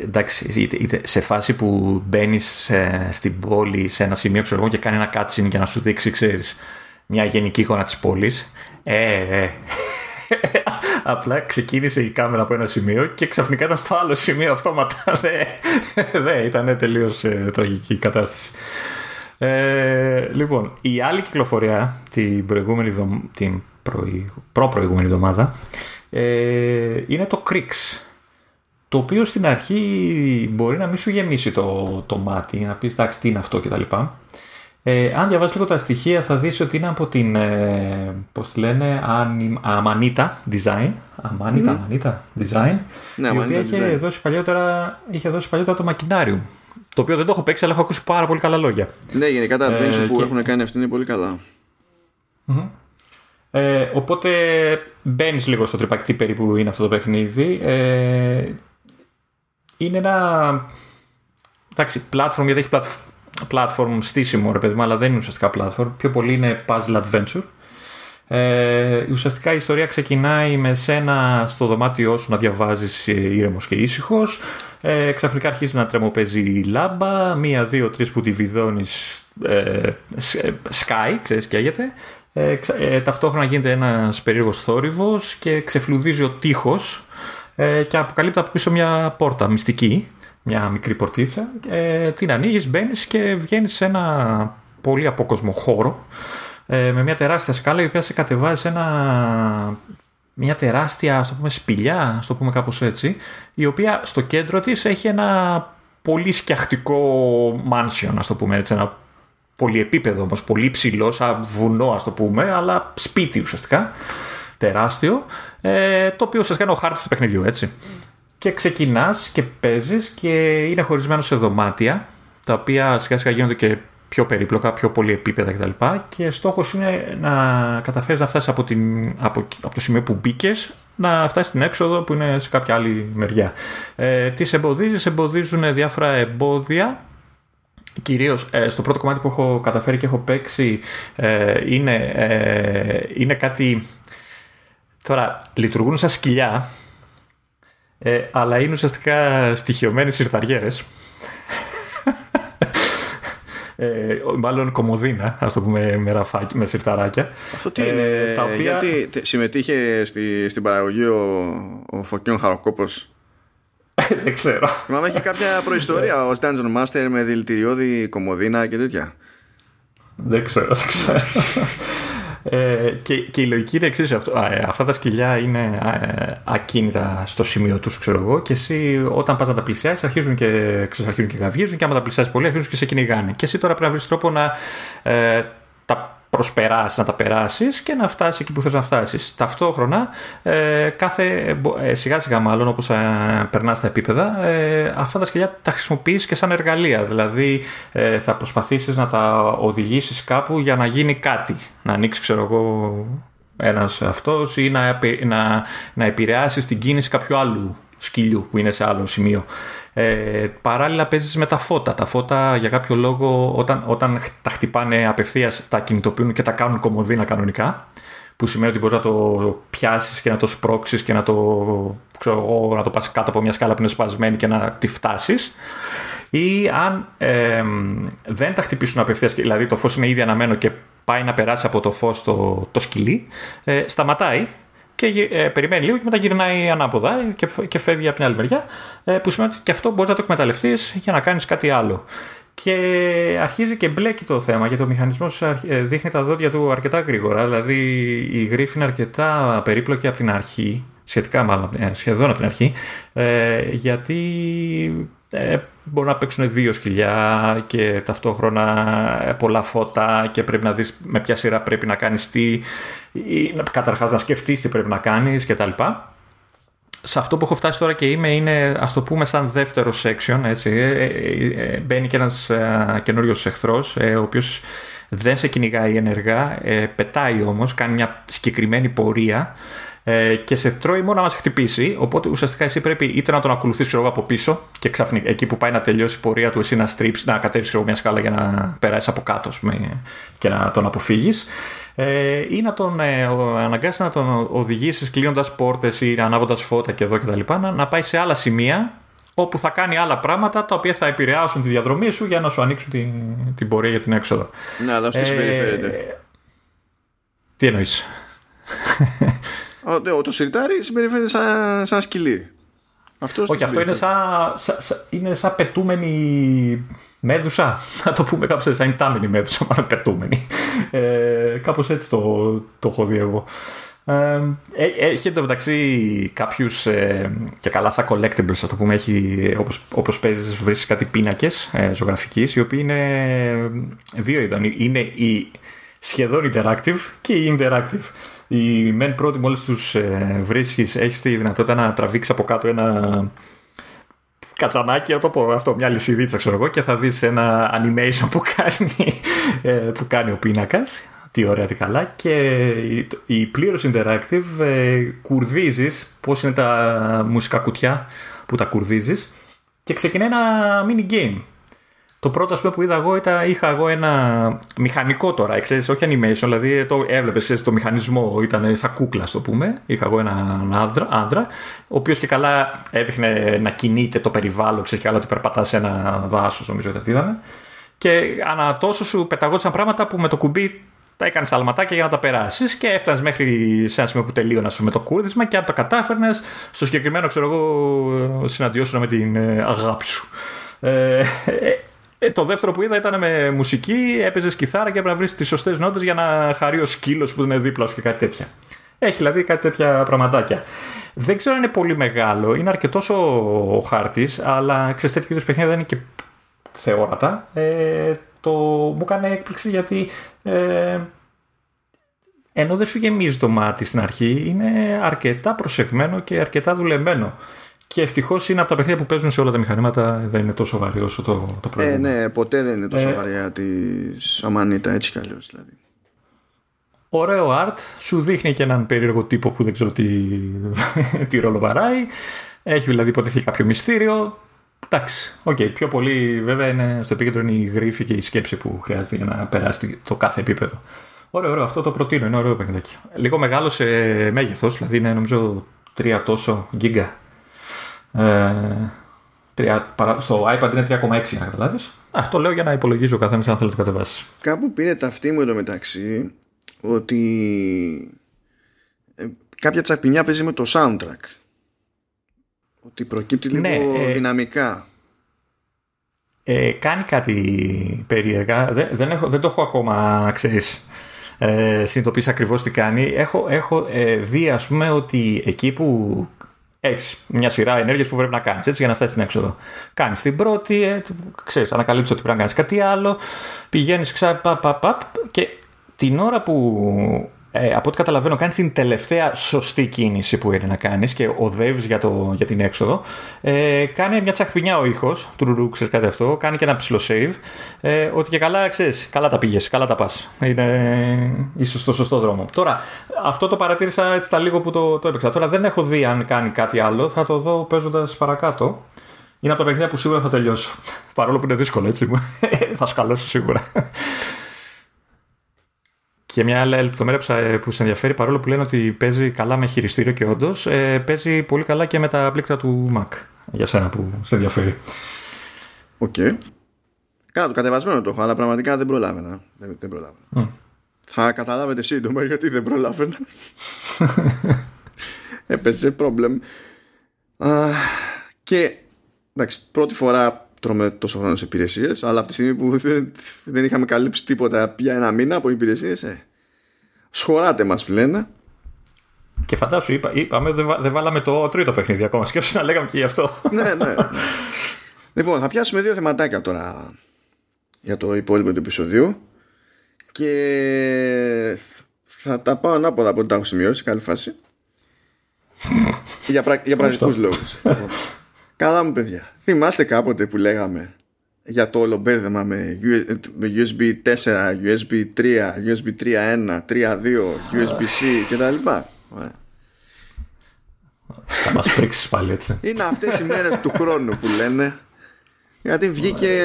εντάξει, σε φάση που μπαίνεις στην πόλη, σε ένα σημείο, ξέρω εγώ, και κάνει ένα cutscene για να σου δείξει, ξέρεις, μια γενική εικόνα της πόλης. Απλά ξεκίνησε η κάμερα από ένα σημείο και ξαφνικά ήταν στο άλλο σημείο αυτόματα. Δε, ήταν τελείως τραγική η κατάσταση. Λοιπόν, η άλλη κυκλοφορία την προηγούμενη εβδομάδα είναι το Crix, το οποίο στην αρχή μπορεί να μην σου γεμίσει το μάτι, να πεις εντάξει τι είναι αυτό κτλ. Αν διαβάσεις λίγο τα στοιχεία θα δεις ότι είναι από την πώς τη λένε, Amanita Design, η οποία είχε δώσει παλιότερα το μακινάριο, το οποίο δεν το έχω παίξει αλλά έχω ακούσει πάρα πολύ καλά λόγια. Ναι, γενικά τα adventure που έχουν κάνει αυτή είναι πολύ καλά. Οπότε μπαίνεις λίγο στο τρυπακτή περίπου είναι αυτό το παιχνίδι. Είναι ένα, εντάξει, platform, γιατί έχει platform στήσιμο, ρε παιδί, αλλά δεν είναι ουσιαστικά platform, πιο πολύ είναι puzzle adventure. Ουσιαστικά η ιστορία ξεκινάει με σένα στο δωμάτιό σου να διαβάζεις ήρεμος και ήσυχος, ξαφνικά αρχίζει να τρεμοπαίζει η λάμπα, 1, 2, 3 που τη βιδώνεις, sky, ξέρεις, καίγεται, ταυτόχρονα γίνεται ένας περίεργος θόρυβος και ξεφλουδίζει ο τοίχος και αποκαλύπτει από πίσω μια πόρτα μυστική, μια μικρή πορτίτσα, την ανοίγεις, μπαίνεις και βγαίνεις σε ένα πολύ απόκοσμο χώρο με μια τεράστια σκάλα η οποία σε κατεβάζει σε μια τεράστια, ας το πούμε, σπηλιά, ας το πούμε κάπως έτσι, η οποία στο κέντρο της έχει ένα πολύ σκιαχτικό mansion, ας το πούμε έτσι, ένα πολυεπίπεδο όμως, πολύ ψηλό, σαν βουνό ας το πούμε, αλλά σπίτι ουσιαστικά, τεράστιο, το οποίο ουσιαστικά είναι ο χάρτης του παιχνιδιού, έτσι. Και ξεκινάς και παίζεις και είναι χωρισμένο σε δωμάτια, τα οποία σιγά σιγά γίνονται και πιο περίπλοκα, πιο πολυεπίπεδα κτλ. Και στόχος είναι να καταφέρεις να φτάσεις από το σημείο που μπήκες, να φτάσεις στην έξοδο που είναι σε κάποια άλλη μεριά. Τις εμποδίζεις, εμποδίζουν διάφορα εμπόδια. Κυρίως στο πρώτο κομμάτι που έχω καταφέρει και έχω παίξει είναι κάτι... Τώρα, λειτουργούν σαν σκυλιά, αλλά είναι ουσιαστικά στοιχειωμένοι συρταριέρες. Μάλλον κομμωδίνα, ας το πούμε, με σιρταράκια. Αυτό τι είναι, τα οποία... γιατί συμμετείχε στην παραγωγή ο Φωκίων Χαροκόπος. Δεν ξέρω. Μα έχει κάποια προϊστορία ως Dungeon Master με δηλητηριώδη κομμωδίνα και τέτοια. Δεν ξέρω. Και η λογική είναι εξής. Αυτά τα σκυλιά είναι ακίνητα στο σημείο τους, ξέρω εγώ, και εσύ όταν πας να τα πλησιάσεις αρχίζουν και γαυγίζουν, και άμα τα πλησιάσεις πολύ αρχίζουν και σε κυνηγάνε. Και εσύ τώρα πρέπει να βρεις τρόπο να τα προσπεράσεις, να τα περάσεις και να φτάσεις εκεί που θες να φτάσεις. Ταυτόχρονα, σιγά σιγά μάλλον όπως περνάς τα επίπεδα, αυτά τα σκυλιά τα χρησιμοποιείς και σαν εργαλεία. Δηλαδή θα προσπαθήσεις να τα οδηγήσεις κάπου για να γίνει κάτι. Να ανοίξει, ξέρω εγώ, ένας αυτός ή να επηρεάσεις την κίνηση κάποιου άλλου σκύλιου που είναι σε άλλο σημείο. Παράλληλα παίζεις με τα φώτα. Τα φώτα για κάποιο λόγο όταν τα χτυπάνε απευθείας τα κινητοποιούν και τα κάνουν κομμωδίνα κανονικά, που σημαίνει ότι μπορείς να το πιάσεις και να το σπρώξεις και να το πας κάτω από μια σκάλα που είναι σπασμένη και να τη φτάσεις. Ή αν δεν τα χτυπήσουν απευθείας, δηλαδή το φως είναι ήδη αναμένο και πάει να περάσει από το φως το σκυλί, σταματάει και περιμένει λίγο και μετά γυρνάει ανάποδα και φεύγει από την άλλη μεριά, που σημαίνει ότι και αυτό μπορείς να το εκμεταλλευτείς για να κάνεις κάτι άλλο. Και αρχίζει και μπλέκει το θέμα, γιατί ο μηχανισμός δείχνει τα δόντια του αρκετά γρήγορα, δηλαδή η γρίφη είναι αρκετά περίπλοκη από την αρχή, σχεδόν από την αρχή, γιατί... μπορούν να παίξουν δύο σκυλιά και ταυτόχρονα πολλά φώτα και πρέπει να δεις με ποια σειρά πρέπει να κάνεις τι, ή καταρχάς να σκεφτείς τι πρέπει να κάνεις κτλ. Σε αυτό που έχω φτάσει τώρα και είναι ας το πούμε σαν δεύτερο section, έτσι. Μπαίνει και ένας καινούριος εχθρός, ο οποίος δεν σε κυνηγάει ενεργά, πετάει όμως, κάνει μια συγκεκριμένη πορεία και σε τρώει μόνο να μας χτυπήσει. Οπότε ουσιαστικά εσύ πρέπει είτε να τον ακολουθήσεις από πίσω και ξαφνικά εκεί που πάει να τελειώσει η πορεία του, εσύ να στρίψεις, να κατέβεις μια σκάλα για να περάσεις από κάτω και να τον αποφύγεις, ή να τον αναγκάσεις να τον οδηγήσεις κλείνοντας πόρτες ή ανάβοντας φώτα και εδώ και τα λοιπά, να πάει σε άλλα σημεία όπου θα κάνει άλλα πράγματα τα οποία θα επηρεάσουν τη διαδρομή σου για να σου ανοίξουν την πορεία για την έξοδο. Να, αλλά αυτή συμπεριφέρεται. Τι εννοείς? Το σιρτάρι συμπεριφέρεται σαν σκυλί. Όχι, αυτό είναι σαν πετούμενη μέδουσα. Να το πούμε κάπως έτσι, σαν ηττάμενη μέδουσα, μάλλον πετούμενη. Κάπως έτσι το έχω δει εγώ. Έχει εντωμεταξύ κάποιους και καλά σαν collectibles, ας το πούμε, όπως παίζεις βρίσκεις κάτι πίνακες ζωγραφικής, οι οποίοι είναι δύο είδων. Είναι η σχεδόν interactive και η interactive. Η μεν πρώτη, μόλις τους βρίσκεις, έχεις τη δυνατότητα να τραβήξεις από κάτω ένα καζανάκι, μια λυσιδίτσα ξέρω εγώ, και θα δεις ένα animation που κάνει ο πίνακας. Τι ωραία, τι καλά. Και η πλήρως interactive, κουρδίζεις πώς είναι τα μουσικά κουτιά που τα κουρδίζεις και ξεκινάει ένα mini game. Το πρώτο ας πούμε που είδα εγώ είχα εγώ ένα μηχανικό τώρα, ξέρεις, όχι animation, δηλαδή το έβλεπες, ξέρεις, το μηχανισμό ήταν σαν κούκλα ας το πούμε. Είχα εγώ έναν άντρα, ο οποίος και καλά έδειχνε να κινείται το περιβάλλον, ξέρεις, και άλλο ότι περπατά σε ένα δάσος, νομίζω ότι είδαμε. Και ανά τόσο σου πεταγόντουσαν πράγματα που με το κουμπί τα έκανες αλματάκια για να τα περάσεις και έφτανες μέχρι σε ένα σημείο που τελείωνας με το κούρδισμα, και αν το κατάφερνες στο συγκεκριμένο, ξέρω εγώ, συναντιώσουν με την αγάπη σου. Το δεύτερο που είδα ήταν με μουσική, έπαιζες κιθάρα και έπρεπε να βρεις τις σωστές νότες για να χαρεί ο σκύλος που είναι δίπλα σου και κάτι τέτοια. Έχει δηλαδή κάτι τέτοια πραγματάκια. Δεν ξέρω αν είναι πολύ μεγάλο, είναι αρκετός ο χάρτης, αλλά ξέρεις, τέτοιου είδους παιχνίδια δεν είναι και θεόρατα. μου έκανε έκπληξη γιατί ενώ δεν σου γεμίζει το μάτι στην αρχή, είναι αρκετά προσεγμένο και αρκετά δουλεμένο. Και ευτυχώς είναι από τα παιχνίδια που παίζουν σε όλα τα μηχανήματα, δεν είναι τόσο βαρύ όσο το προηγούμενο. Ναι, ποτέ δεν είναι τόσο βαριά της Αμανίτα, έτσι κι αλλιώς δηλαδή. Ωραίο art, σου δείχνει και έναν περίεργο τύπο που δεν ξέρω τι ρόλο βαράει. Έχει δηλαδή υποτεθεί κάποιο μυστήριο. Εντάξει, okay. Πιο πολύ βέβαια είναι, στο επίκεντρο είναι η γρίφη και η σκέψη που χρειάζεται για να περάσει το κάθε επίπεδο. Ωραίο, αυτό το προτείνω, είναι ωραίο παιχνιδάκι. Λίγο μεγάλο σε μέγεθος, δηλαδή είναι νομίζω 3 τόσο γίγκα. Στο iPad είναι 3,6 να καταλάβεις. Το λέω για να υπολογίζει ο καθένας αν θέλει να το κατεβάσει. Κάπου πήρε ταυτή μου εντωμεταξύ ότι κάποια τσαπινιά παίζει με το soundtrack. Ότι προκύπτει λίγο δυναμικά. Κάνει κάτι περίεργα. Δεν το έχω ακόμα, ξέρεις, συνειδητοποιήσει ακριβώς τι κάνει. Έχω δει, ας πούμε, ότι εκεί που έχεις μια σειρά ενέργειες που πρέπει να κάνεις έτσι, για να φτάσεις στην έξοδο. Κάνεις την πρώτη, ξέρεις, ανακαλύπτεις ότι πρέπει να κάνεις κάτι άλλο. Πηγαίνεις και την ώρα που από ό,τι καταλαβαίνω κάνεις την τελευταία σωστή κίνηση που είναι να κάνεις και οδεύεις για την έξοδο, κάνει μια τσαχπινιά ο ήχος του, ξέρεις, κάτι αυτό, κάνει και ένα ψηλό save, ότι και καλά, ξέρεις, καλά τα πήγες, καλά τα πας, είσαι στο σωστό δρόμο. Τώρα αυτό το παρατήρησα έτσι τα λίγο που το έπαιξα. Τώρα δεν έχω δει αν κάνει κάτι άλλο, θα το δω παίζοντας παρακάτω. Είναι από τα παιχνίδια που σίγουρα θα τελειώσω, παρόλο που είναι δύσκολο, έτσι. Θα σκαλώσω σίγουρα. Και μια άλλη λεπτομέρεια που σε ενδιαφέρει, παρόλο που λένε ότι παίζει καλά με χειριστήριο και όντως, παίζει πολύ καλά και με τα πλήκτρα του Mac. Για σένα που σε ενδιαφέρει. Οκ. Okay. Καλά, το κατεβασμένο το έχω, αλλά πραγματικά δεν προλάβαινα. Θα καταλάβετε σύντομα γιατί δεν προλάβαινα. Έπαιζε πρόβλημα. Και εντάξει, πρώτη φορά τρώμε τόσο χρόνο σε υπηρεσίες, αλλά από τη στιγμή που δεν είχαμε καλύψει τίποτα για ένα μήνα από υπηρεσίες, σχωράτε μας πλέον. Και φαντάσου, είπαμε δεν βάλαμε το τρίτο παιχνίδι ακόμα, σκέψου να λέγαμε και γι' αυτό. Ναι. Λοιπόν, θα πιάσουμε 2 θεματάκια τώρα για το υπόλοιπο του επεισοδίου και θα τα πάω ανάποδα από ό,τι τα έχω σημειώσει, καλή φάση. Για πρακτικούς λόγους. Καλά μου παιδιά, θυμάστε κάποτε που λέγαμε για το όλο μπέρδεμα με USB 4, USB 3, USB 3.1, 3.2, USB-C κτλ. Θα μας πρίξεις πάλι έτσι. Είναι αυτές οι μέρες του χρόνου που λένε. Γιατί βγήκε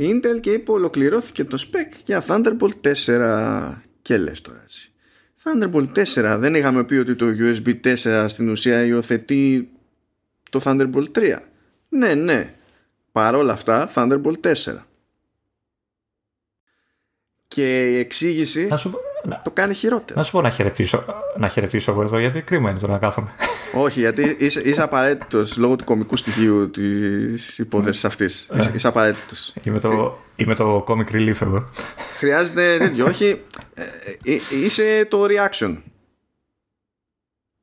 Intel και είπε ολοκληρώθηκε το spec για Thunderbolt 4 και λες τώρα έτσι. Thunderbolt 4, δεν είχαμε πει ότι το USB 4 στην ουσία υιοθετεί το Thunderbolt 3. Ναι. Παρόλα αυτά Thunderbolt 4. Και η εξήγηση το κάνει χειρότερο. Να σου πω να χαιρετήσω εγώ εδώ, γιατί κρίμα είναι το να κάθομαι. Όχι, γιατί είσαι απαραίτητος λόγω του κωμικού στοιχείου της υπόθεσης αυτής. Είσαι απαραίτητος. Είμαι το comic relief εγώ. Χρειάζεται τέτοιο. Όχι, είσαι το reaction.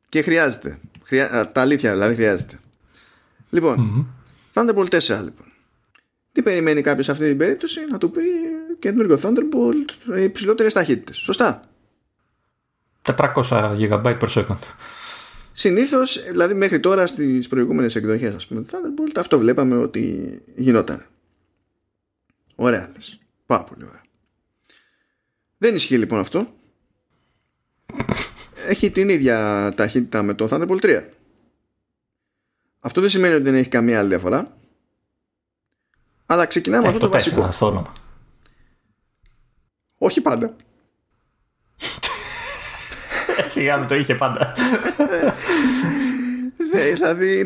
Και χρειάζεται. Τα αλήθεια δηλαδή χρειάζεται. Λοιπόν, Thunderbolt 4 λοιπόν. Τι περιμένει κάποιος σε αυτή την περίπτωση? Να του πει καινούργιο Thunderbolt, υψηλότερες ταχύτητες. Σωστά. 400 GB per second. Συνήθως, δηλαδή μέχρι τώρα στις προηγούμενες εκδοχές, ας πούμε, Thunderbolt, αυτό βλέπαμε ότι γινόταν. Ωραία λες. Πάρα πολύ ωραία. Δεν ισχύει λοιπόν αυτό. Έχει την ίδια ταχύτητα με το Thunderbolt 3. Αυτό δεν σημαίνει ότι δεν έχει καμία άλλη διαφορά. Αλλά ξεκινάμε αυτό το βασικό. Έχει το 4 στο όνομα. Όχι πάντα. Σιγά μου, το είχε πάντα. Δηλαδή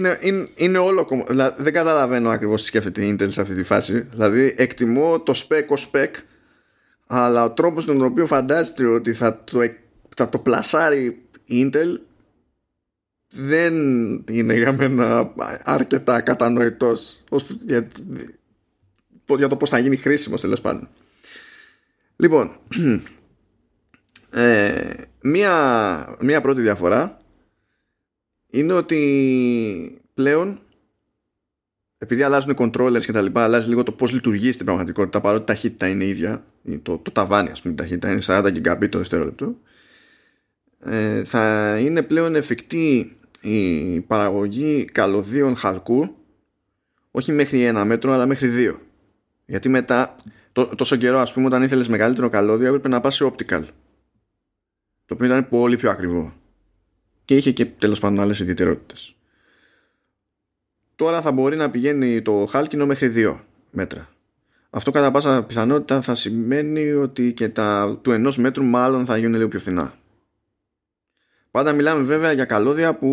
είναι όλο κομμάτι. Δηλαδή, δεν καταλαβαίνω ακριβώς τι σκέφτεται η Intel σε αυτή τη φάση. Δηλαδή εκτιμώ το spec ως spec, αλλά ο τρόπος τον οποίο φαντάζεται ότι θα το πλασάρει η Intel δεν είναι για μένα αρκετά κατανοητός για το πώς θα γίνει χρήσιμος τέλος πάντων. Λοιπόν, μία πρώτη διαφορά είναι ότι πλέον επειδή αλλάζουν οι controllers και τα λοιπά, αλλάζει λίγο το πώς λειτουργεί στην πραγματικότητα, παρότι η ταχύτητα είναι η ίδια, το ταβάνι ας πούμε, η ταχύτητα είναι 40 Gbps το δευτερόλεπτο, θα είναι πλέον εφικτή η παραγωγή καλωδίων χαλκού, όχι μέχρι 1 μέτρο αλλά μέχρι 2. Γιατί μετά, τόσο καιρό ας πούμε, όταν ήθελες μεγαλύτερο καλώδιο έπρεπε να πας σε optical, το οποίο ήταν πολύ πιο ακριβό και είχε και τέλος πάντων άλλες ιδιαιτερότητες. Τώρα θα μπορεί να πηγαίνει το χάλκινο μέχρι 2 μέτρα. Αυτό κατά πάσα πιθανότητα θα σημαίνει ότι και τα του 1 μέτρου μάλλον θα γίνουν λίγο πιο φθηνά. Πάντα μιλάμε βέβαια για καλώδια που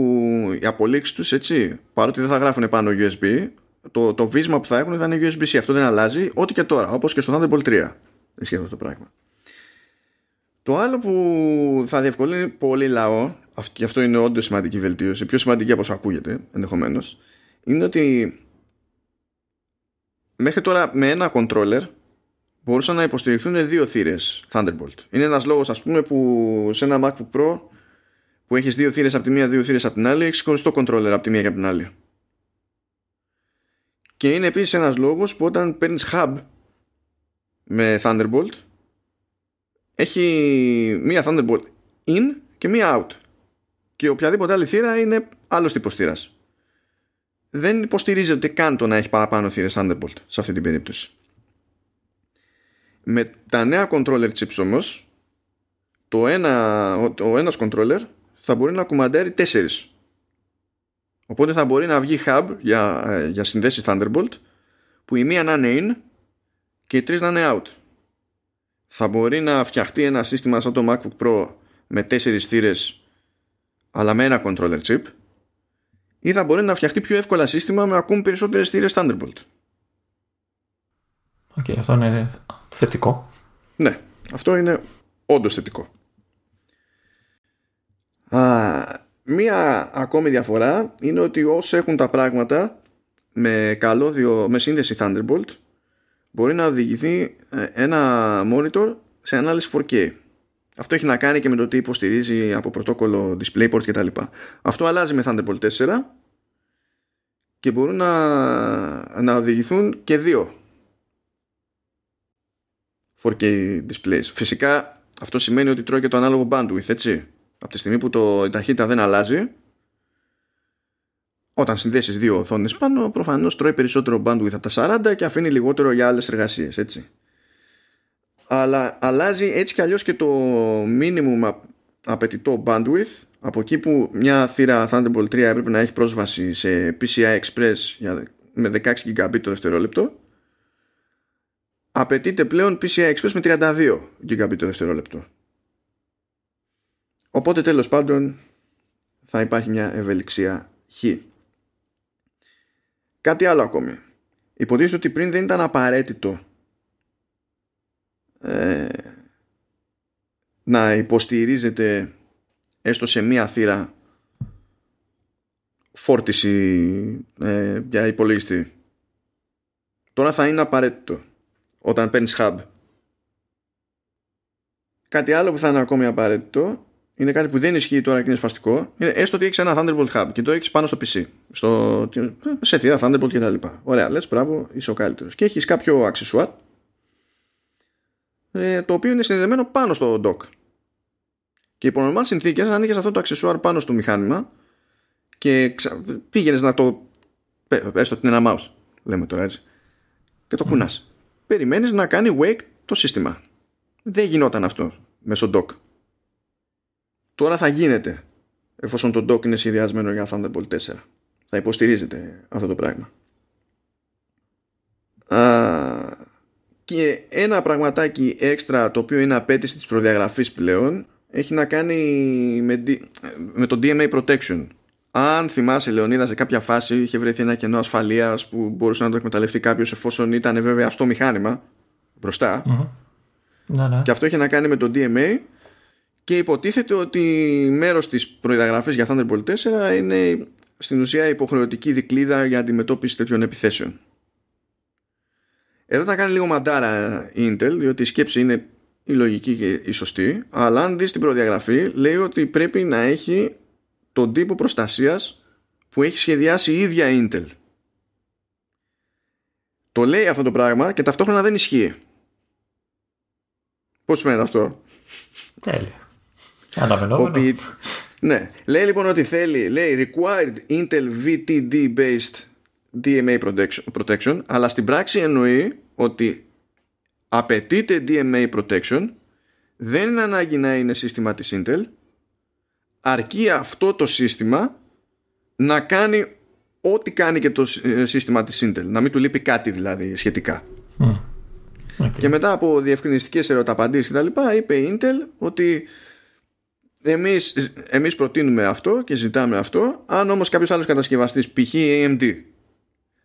οι απολύξεις τους, έτσι, παρότι δεν θα γράφουν πάνω USB, το βίσμα που θα έχουν θα είναι USB-C. Αυτό δεν αλλάζει, ό,τι και τώρα, όπως και στο Thunderbolt 3. Ισχύει το πράγμα. Το άλλο που θα διευκολύνει πολύ λαό, και αυτό είναι όντως σημαντική βελτίωση, πιο σημαντική από όσο ακούγεται ενδεχομένως, είναι ότι μέχρι τώρα με ένα controller μπορούσαν να υποστηριχθούν 2 θύρες Thunderbolt. Είναι ένας λόγος ας πούμε που σε ένα MacBook Pro που έχεις 2 θύρες από τη μία, 2 θύρες από την άλλη, έχεις χωριστό controller από τη μία και από την άλλη. Και είναι επίσης ένας λόγος που όταν παίρνεις hub με Thunderbolt έχει μία Thunderbolt in και μία out, και οποιαδήποτε άλλη θύρα είναι άλλος τύπος θύρας. Δεν υποστηρίζεται καν το να έχει παραπάνω θύρες Thunderbolt σε αυτή την περίπτωση. Με τα νέα controller chips όμως, ο ένας controller θα μπορεί να κουμαντάρει 4. Οπότε θα μπορεί να βγει hub για συνδέσεις Thunderbolt, που η μία να είναι in και οι 3 να είναι out. Θα μπορεί να φτιαχτεί ένα σύστημα σαν το MacBook Pro με 4 θύρες αλλά με ένα controller chip, ή θα μπορεί να φτιαχτεί πιο εύκολα σύστημα με ακόμη περισσότερες θύρες Thunderbolt. Οκ, αυτό είναι θετικό. Ναι, αυτό είναι όντως θετικό. Μία ακόμη διαφορά είναι ότι όσοι έχουν τα πράγματα με καλώδιο, με σύνδεση Thunderbolt, μπορεί να οδηγηθεί ένα monitor σε ανάλυση 4K. Αυτό έχει να κάνει και με το τι υποστηρίζει από πρωτόκολλο DisplayPort κτλ. Αυτό αλλάζει με Thunderbolt 4 και μπορούν να οδηγηθούν και 2 4K displays. Φυσικά αυτό σημαίνει ότι τρώει και το ανάλογο bandwidth, έτσι. Από τη στιγμή που η ταχύτητα δεν αλλάζει, όταν συνδέσεις 2 οθόνες πάνω, προφανώς τρώει περισσότερο bandwidth από τα 40 και αφήνει λιγότερο για άλλες εργασίες, έτσι. Αλλά αλλάζει έτσι κι αλλιώς και το minimum απαιτητό bandwidth. Από εκεί που μια θύρα Thunderbolt 3 έπρεπε να έχει πρόσβαση σε PCI Express με 16 Gb το δευτερόλεπτο, απαιτείται πλέον PCI Express με 32 Gb το δευτερόλεπτο. Οπότε τέλος πάντων θα υπάρχει μια ευελιξία χ. Κάτι άλλο ακόμη. Υποτίθεται ότι πριν δεν ήταν απαραίτητο να υποστηρίζεται έστω σε μία θύρα φόρτιση για υπολογιστή. Τώρα θα είναι απαραίτητο όταν παίρνεις hub. Κάτι άλλο που θα είναι ακόμη απαραίτητο, είναι κάτι που δεν ισχύει τώρα και είναι σπαστικό, είναι έστω ότι έχεις ένα Thunderbolt hub και το έχεις πάνω στο PC, σε θύρα Thunderbolt και τα λοιπά. Ωραία, λες, μπράβο, είσαι ο καλύτερος. Και έχεις κάποιο accessoire το οποίο είναι συνδεδεμένο πάνω στο dock. Και υπό νορμάλ συνθήκες, αν είχες αυτό το αξεσουάρ πάνω στο μηχάνημα και πήγαινες να το, έστω ότι είναι ένα mouse, λέμε τώρα έτσι, και το κουνάς, περιμένεις να κάνει wake το σύστημα. Δεν γινόταν αυτό μέσω dock. Τώρα θα γίνεται, εφόσον το dock είναι σχεδιασμένο για Thunderbolt 4. Θα υποστηρίζεται αυτό το πράγμα. Και ένα πραγματάκι έξτρα, το οποίο είναι απέτηση της προδιαγραφής πλέον, έχει να κάνει με το DMA Protection. Αν θυμάσαι, Λεωνίδα, σε κάποια φάση είχε βρεθεί ένα κενό ασφαλείας που μπορούσε να το εκμεταλλευτεί κάποιος, εφόσον ήταν βέβαια στο μηχάνημα μπροστά. Και αυτό είχε να κάνει με το DMA, και υποτίθεται ότι μέρος της προδιαγραφής για Thunderbolt 4 είναι στην ουσία υποχρεωτική δικλείδα για αντιμετώπιση τέτοιων επιθέσεων. Εδώ θα κάνει λίγο μαντάρα η Intel, διότι η σκέψη είναι η λογική και η σωστή, αλλά αν δεις την προδιαγραφή, λέει ότι πρέπει να έχει τον τύπο προστασίας που έχει σχεδιάσει η ίδια Intel. Το λέει αυτό το πράγμα και ταυτόχρονα δεν ισχύει. Πώς φαίνεται αυτό? Τέλεια. Αναμενόμενο. Ναι. Λέει λοιπόν ότι θέλει, λέει, required Intel VTD based DMA protection, αλλά στην πράξη εννοεί ότι απαιτείται DMA protection, δεν είναι ανάγκη να είναι σύστημα της Intel, αρκεί αυτό το σύστημα να κάνει ό,τι κάνει και το σύστημα της Intel, να μην του λείπει κάτι δηλαδή σχετικά. Okay. Και μετά από διευκρινιστικές ερωταπαντήσεις και τα λοιπά, είπε η Intel ότι εμείς προτείνουμε αυτό και ζητάμε αυτό. Αν όμως κάποιος άλλος κατασκευαστής, π.χ. AMD,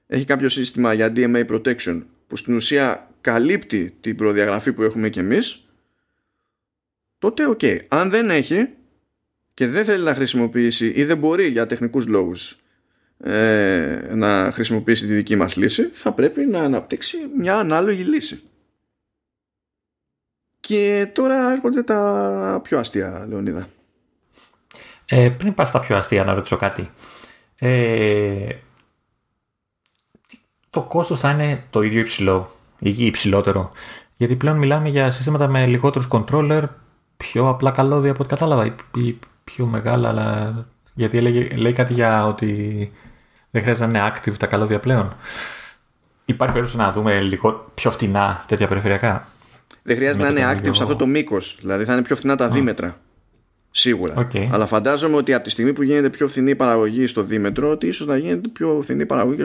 έχει κάποιο σύστημα για DMA protection που στην ουσία καλύπτει την προδιαγραφή που έχουμε και εμείς, τότε ok. Αν δεν έχει και δεν θέλει να χρησιμοποιήσει ή δεν μπορεί για τεχνικούς λόγους να χρησιμοποιήσει τη δική μας λύση, θα πρέπει να αναπτύξει μια ανάλογη λύση. Και τώρα έρχονται τα πιο αστεία, Λεωνίδα. Πριν πας στα πιο αστεία, να ρωτήσω κάτι. Το κόστος θα είναι το ίδιο υψηλό ή υψηλότερο? Γιατί πλέον μιλάμε για συστήματα με λιγότερους controller, πιο απλά καλώδια από ό,τι κατάλαβα, ή πιο μεγάλα, αλλά... Γιατί λέει κάτι για ότι δεν χρειάζεται να είναι active τα καλώδια πλέον. Υπάρχει περίπτωση να δούμε λίγο πιο φτηνά τέτοια περιφερειακά? Δεν χρειάζεται να είναι active σε αυτό το μήκος. Δηλαδή θα είναι πιο φθηνά τα δίμετρα. Σίγουρα. Okay. Αλλά φαντάζομαι ότι από τη στιγμή που γίνεται πιο φθηνή η παραγωγή στο δίμετρο, ότι ίσως να γίνεται πιο φθηνή η παραγωγή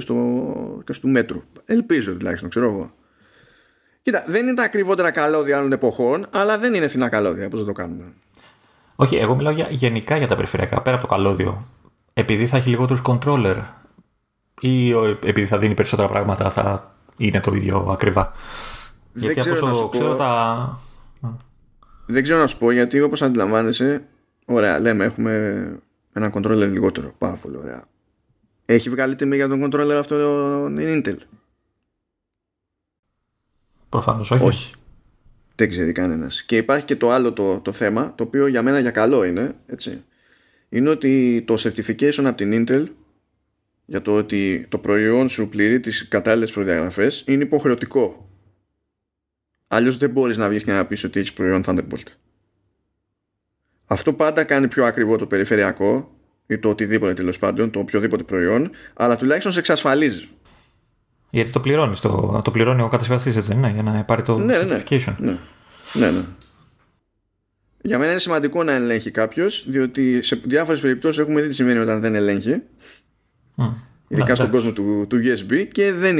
και στο μέτρο. Ελπίζω τουλάχιστον, ξέρω εγώ. Κοίτα, δεν είναι τα ακριβότερα καλώδια άλλων εποχών, αλλά δεν είναι φθηνά καλώδια. Πώς θα το κάνουμε? Όχι, εγώ μιλάω γενικά για τα περιφερειακά, πέρα από το καλώδιο. Επειδή θα έχει λιγότερους controller ή επειδή θα δίνει περισσότερα πράγματα, θα είναι το ίδιο ακριβά? Δεν ξέρω, δεν ξέρω να σου πω, γιατί όπως αντιλαμβάνεσαι, ωραία, λέμε έχουμε ένα controller λιγότερο, πάρα πολύ ωραία. Έχει βγάλει τιμή για τον controller αυτό είναι Intel? Προφανώς όχι. Δεν ξέρει κανένας. Και υπάρχει και το άλλο το θέμα, το οποίο για μένα για καλό είναι, έτσι, είναι ότι το certification από την Intel για το ότι το προϊόν σου πληρεί τις κατάλληλες προδιαγραφές είναι υποχρεωτικό. Αλλιώς δεν μπορείς να βγεις και να πεις ότι έχεις προϊόν Thunderbolt. Αυτό πάντα κάνει πιο ακριβό το περιφερειακό ή το οτιδήποτε, τέλος πάντων, το οποιοδήποτε προϊόν, αλλά τουλάχιστον σε εξασφαλίζει. Γιατί το πληρώνεις, το πληρώνει ο κατασκευαστής, έτσι, ναι, για να πάρει το certification. Ναι. Για μένα είναι σημαντικό να ελέγχει κάποιος, διότι σε διάφορες περιπτώσεις έχουμε δει τι σημαίνει όταν δεν ελέγχει. Ειδικά στον κόσμο του USB, και δεν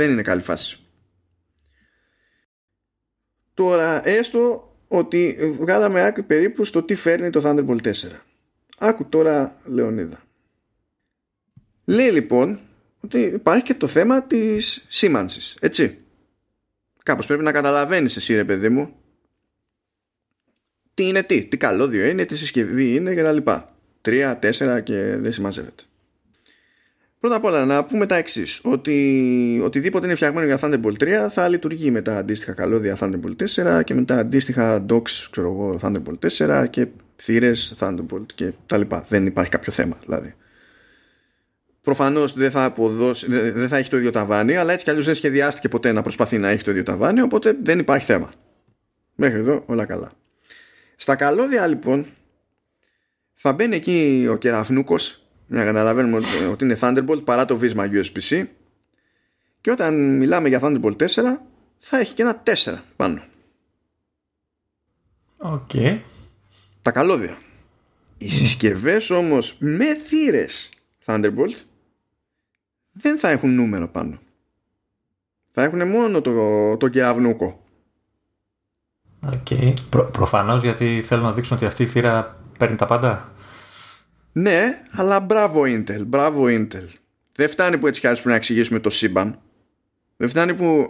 είναι καλή φάση. Τώρα, έστω ότι βγάλαμε άκρη περίπου στο τι φέρνει το Thunderbolt 4. Άκου τώρα, Λεωνίδα. Λέει λοιπόν ότι υπάρχει και το θέμα της σήμανσης, έτσι. Κάπως πρέπει να καταλαβαίνεις εσύ, ρε παιδί μου, τι είναι τι καλώδιο είναι, τι συσκευή είναι και τα λοιπά. 3, 4 και δεν συμμαζεύεται. Πρώτα απ' όλα να πούμε τα εξής, ότι οτιδήποτε είναι φτιαγμένο για Thunderbolt 3 θα λειτουργεί με τα αντίστοιχα καλώδια Thunderbolt 4 και με τα αντίστοιχα docks, ξέρω εγώ, Thunderbolt 4 και θύρες Thunderbolt και τα λοιπά. Δεν υπάρχει κάποιο θέμα δηλαδή. Προφανώς δεν θα έχει το ίδιο ταβάνι, αλλά έτσι κι αλλιώς δεν σχεδιάστηκε ποτέ να προσπαθεί να έχει το ίδιο ταβάνι, οπότε δεν υπάρχει θέμα. Μέχρι εδώ όλα καλά. Στα καλώδια λοιπόν θα μπαίνει εκεί ο κεραφνούκος, να καταλαβαίνουμε ότι είναι Thunderbolt παρά το βίσμα USB-C, και όταν μιλάμε για Thunderbolt 4 θα έχει και ένα 4 πάνω. Okay. Τα καλώδια. Οι συσκευές όμως με θύρες Thunderbolt δεν θα έχουν νούμερο πάνω. Θα έχουν μόνο το κεραυνούκο. Okay. Προφανώς, γιατί θέλουν να δείξουν ότι αυτή η θύρα παίρνει τα πάντα. Ναι, αλλά μπράβο Intel. Δεν φτάνει που έτσι κι άλλως πρέπει να εξηγήσουμε το σύμπαν. Δεν φτάνει που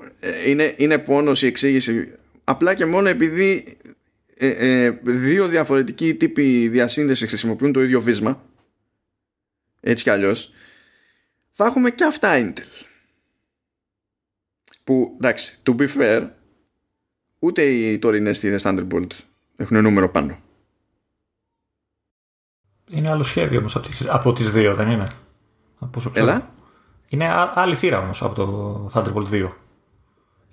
είναι πόνος η εξήγηση. Απλά και μόνο επειδή δύο διαφορετικοί τύποι διασύνδεσης χρησιμοποιούν το ίδιο βίσμα, έτσι κι αλλιώς θα έχουμε και αυτά Intel. Που εντάξει, to be fair, ούτε οι τωρινές θύρες Thunderbolt έχουν νούμερο πάνω. Είναι άλλο σχέδιο όμως από τις δύο, δεν είναι? Από όσο ξέρω. Είναι άλλη θύρα όμως από το Thunderbolt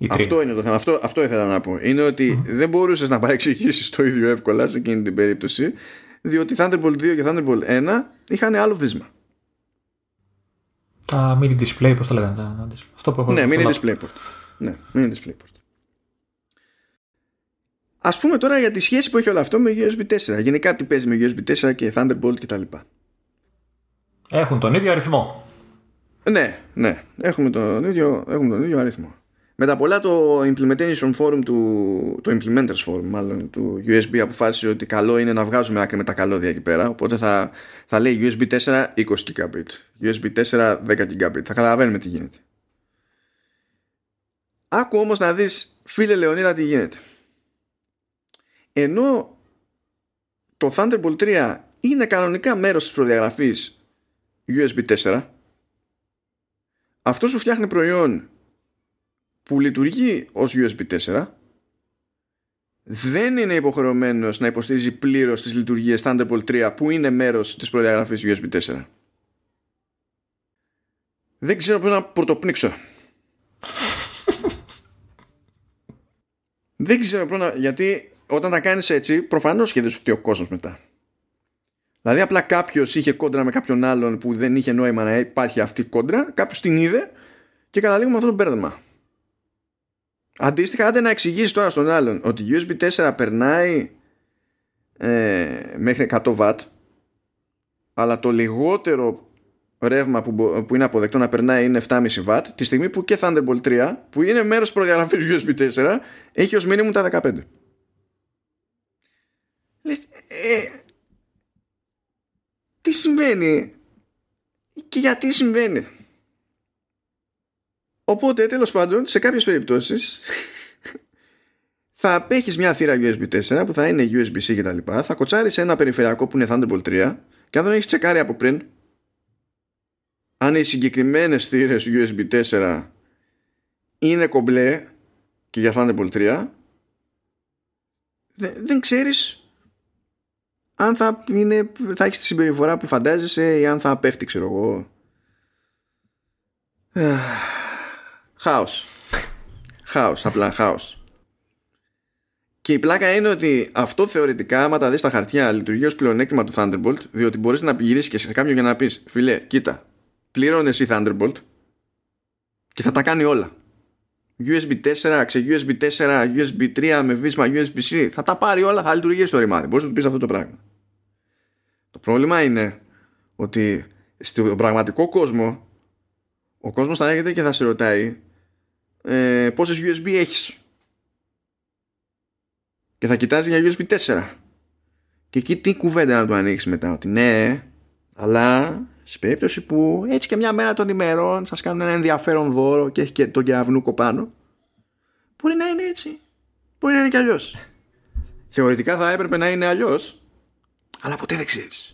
2. Αυτό είναι το θέμα. Αυτό ήθελα να πω. Είναι ότι δεν μπορούσες να παρεξηγήσεις το ίδιο εύκολα σε εκείνη την περίπτωση, διότι Thunderbolt 2 και Thunderbolt 1 είχαν άλλο βίσμα. Τα mini display, πώς τα λέγανε. Αυτό που έχω ναι, mini display port. Ναι, mini display port. Ας πούμε τώρα για τη σχέση που έχει όλο αυτό με USB 4. Γενικά τι παίζει με USB 4 και Thunderbolt κτλ. Έχουν τον ίδιο αριθμό. Ναι, ναι, έχουμε τον ίδιο αριθμό. Με τα πολλά το Implementation Forum το Implementers Forum μάλλον του USB αποφάσισε ότι καλό είναι να βγάζουμε άκρη με τα καλώδια εκεί πέρα. Οπότε θα λέει USB 4 20 Gigabit, USB 4 10 Gigabit. Θα καταλαβαίνουμε τι γίνεται. Άκου όμως να δεις, φίλε Λεωνίδα, τι γίνεται. Ενώ το Thunderbolt 3 είναι κανονικά μέρος της προδιαγραφής USB 4, αυτό σου φτιάχνει προϊόν που λειτουργεί ως USB 4, δεν είναι υποχρεωμένος να υποστηρίζει πλήρως τις λειτουργίες Thunderbolt 3 που είναι μέρος της προδιαγραφής USB 4. Δεν ξέρω πού να πρωτοπνίξω. Δεν ξέρω πού να... Γιατί όταν τα κάνεις έτσι, προφανώς και δεν σου φταίει ο κόσμος μετά. Δηλαδή απλά κάποιος είχε κόντρα με κάποιον άλλον που δεν είχε νόημα να υπάρχει αυτή η κόντρα, κάποιος την είδε και καταλήγουμε αυτό το μπέρδεμα. Αντίστοιχα, άντε να εξηγήσει τώρα στον άλλον ότι USB 4 περνάει μέχρι 100 W, αλλά το λιγότερο ρεύμα που είναι αποδεκτό να περνάει είναι 7,5 W, τη στιγμή που και Thunderbolt 3, που είναι μέρος προδιαγραφής USB 4, έχει ως minimum τα 15. Λες, τι συμβαίνει και γιατί συμβαίνει? Οπότε τέλος πάντων σε κάποιες περιπτώσεις θα απέχεις μια θύρα USB 4 που θα είναι USB-C και τα λοιπά, θα κοτσάρεις ένα περιφερειακό που είναι Thunderbolt 3 και αν δεν έχεις τσεκάρει από πριν αν οι συγκεκριμένες θύρες USB 4 είναι κομπλέ και για Thunderbolt 3, δεν ξέρεις αν θα έχεις τη συμπεριφορά που φαντάζεσαι ή αν θα πέφτει, ξέρω εγώ. Χάος, απλά χάος. Και η πλάκα είναι ότι αυτό θεωρητικά, άμα τα δεις στα χαρτιά, λειτουργεί ως πλεονέκτημα του Thunderbolt, διότι μπορείς να γυρίσεις και σε κάποιον για να πεις, φίλε, κοίτα, πληρώνε εσύ Thunderbolt και θα τα κάνει όλα. USB 4, ξε USB 4, USB 3 με βίσμα USB-C, θα τα πάρει όλα, θα λειτουργεί στο ρημάδι. Μπορείς να του πεις αυτό το πράγμα. Το πρόβλημα είναι ότι στον πραγματικό κόσμο ο κόσμος θα έρχεται και θα σε ρωτάει πόσες USB έχεις και θα κοιτάζει για USB 4 και εκεί τι κουβέντα να του ανοίξει μετά, ότι ναι, αλλά σε περίπτωση που έτσι και μια μέρα των ημερών σας κάνουν ένα ενδιαφέρον δώρο και έχει και τον κεραυνούκο πάνω, μπορεί να είναι έτσι, μπορεί να είναι και αλλιώς. Θεωρητικά θα έπρεπε να είναι αλλιώς, αλλά ποτέ δεν ξέρεις.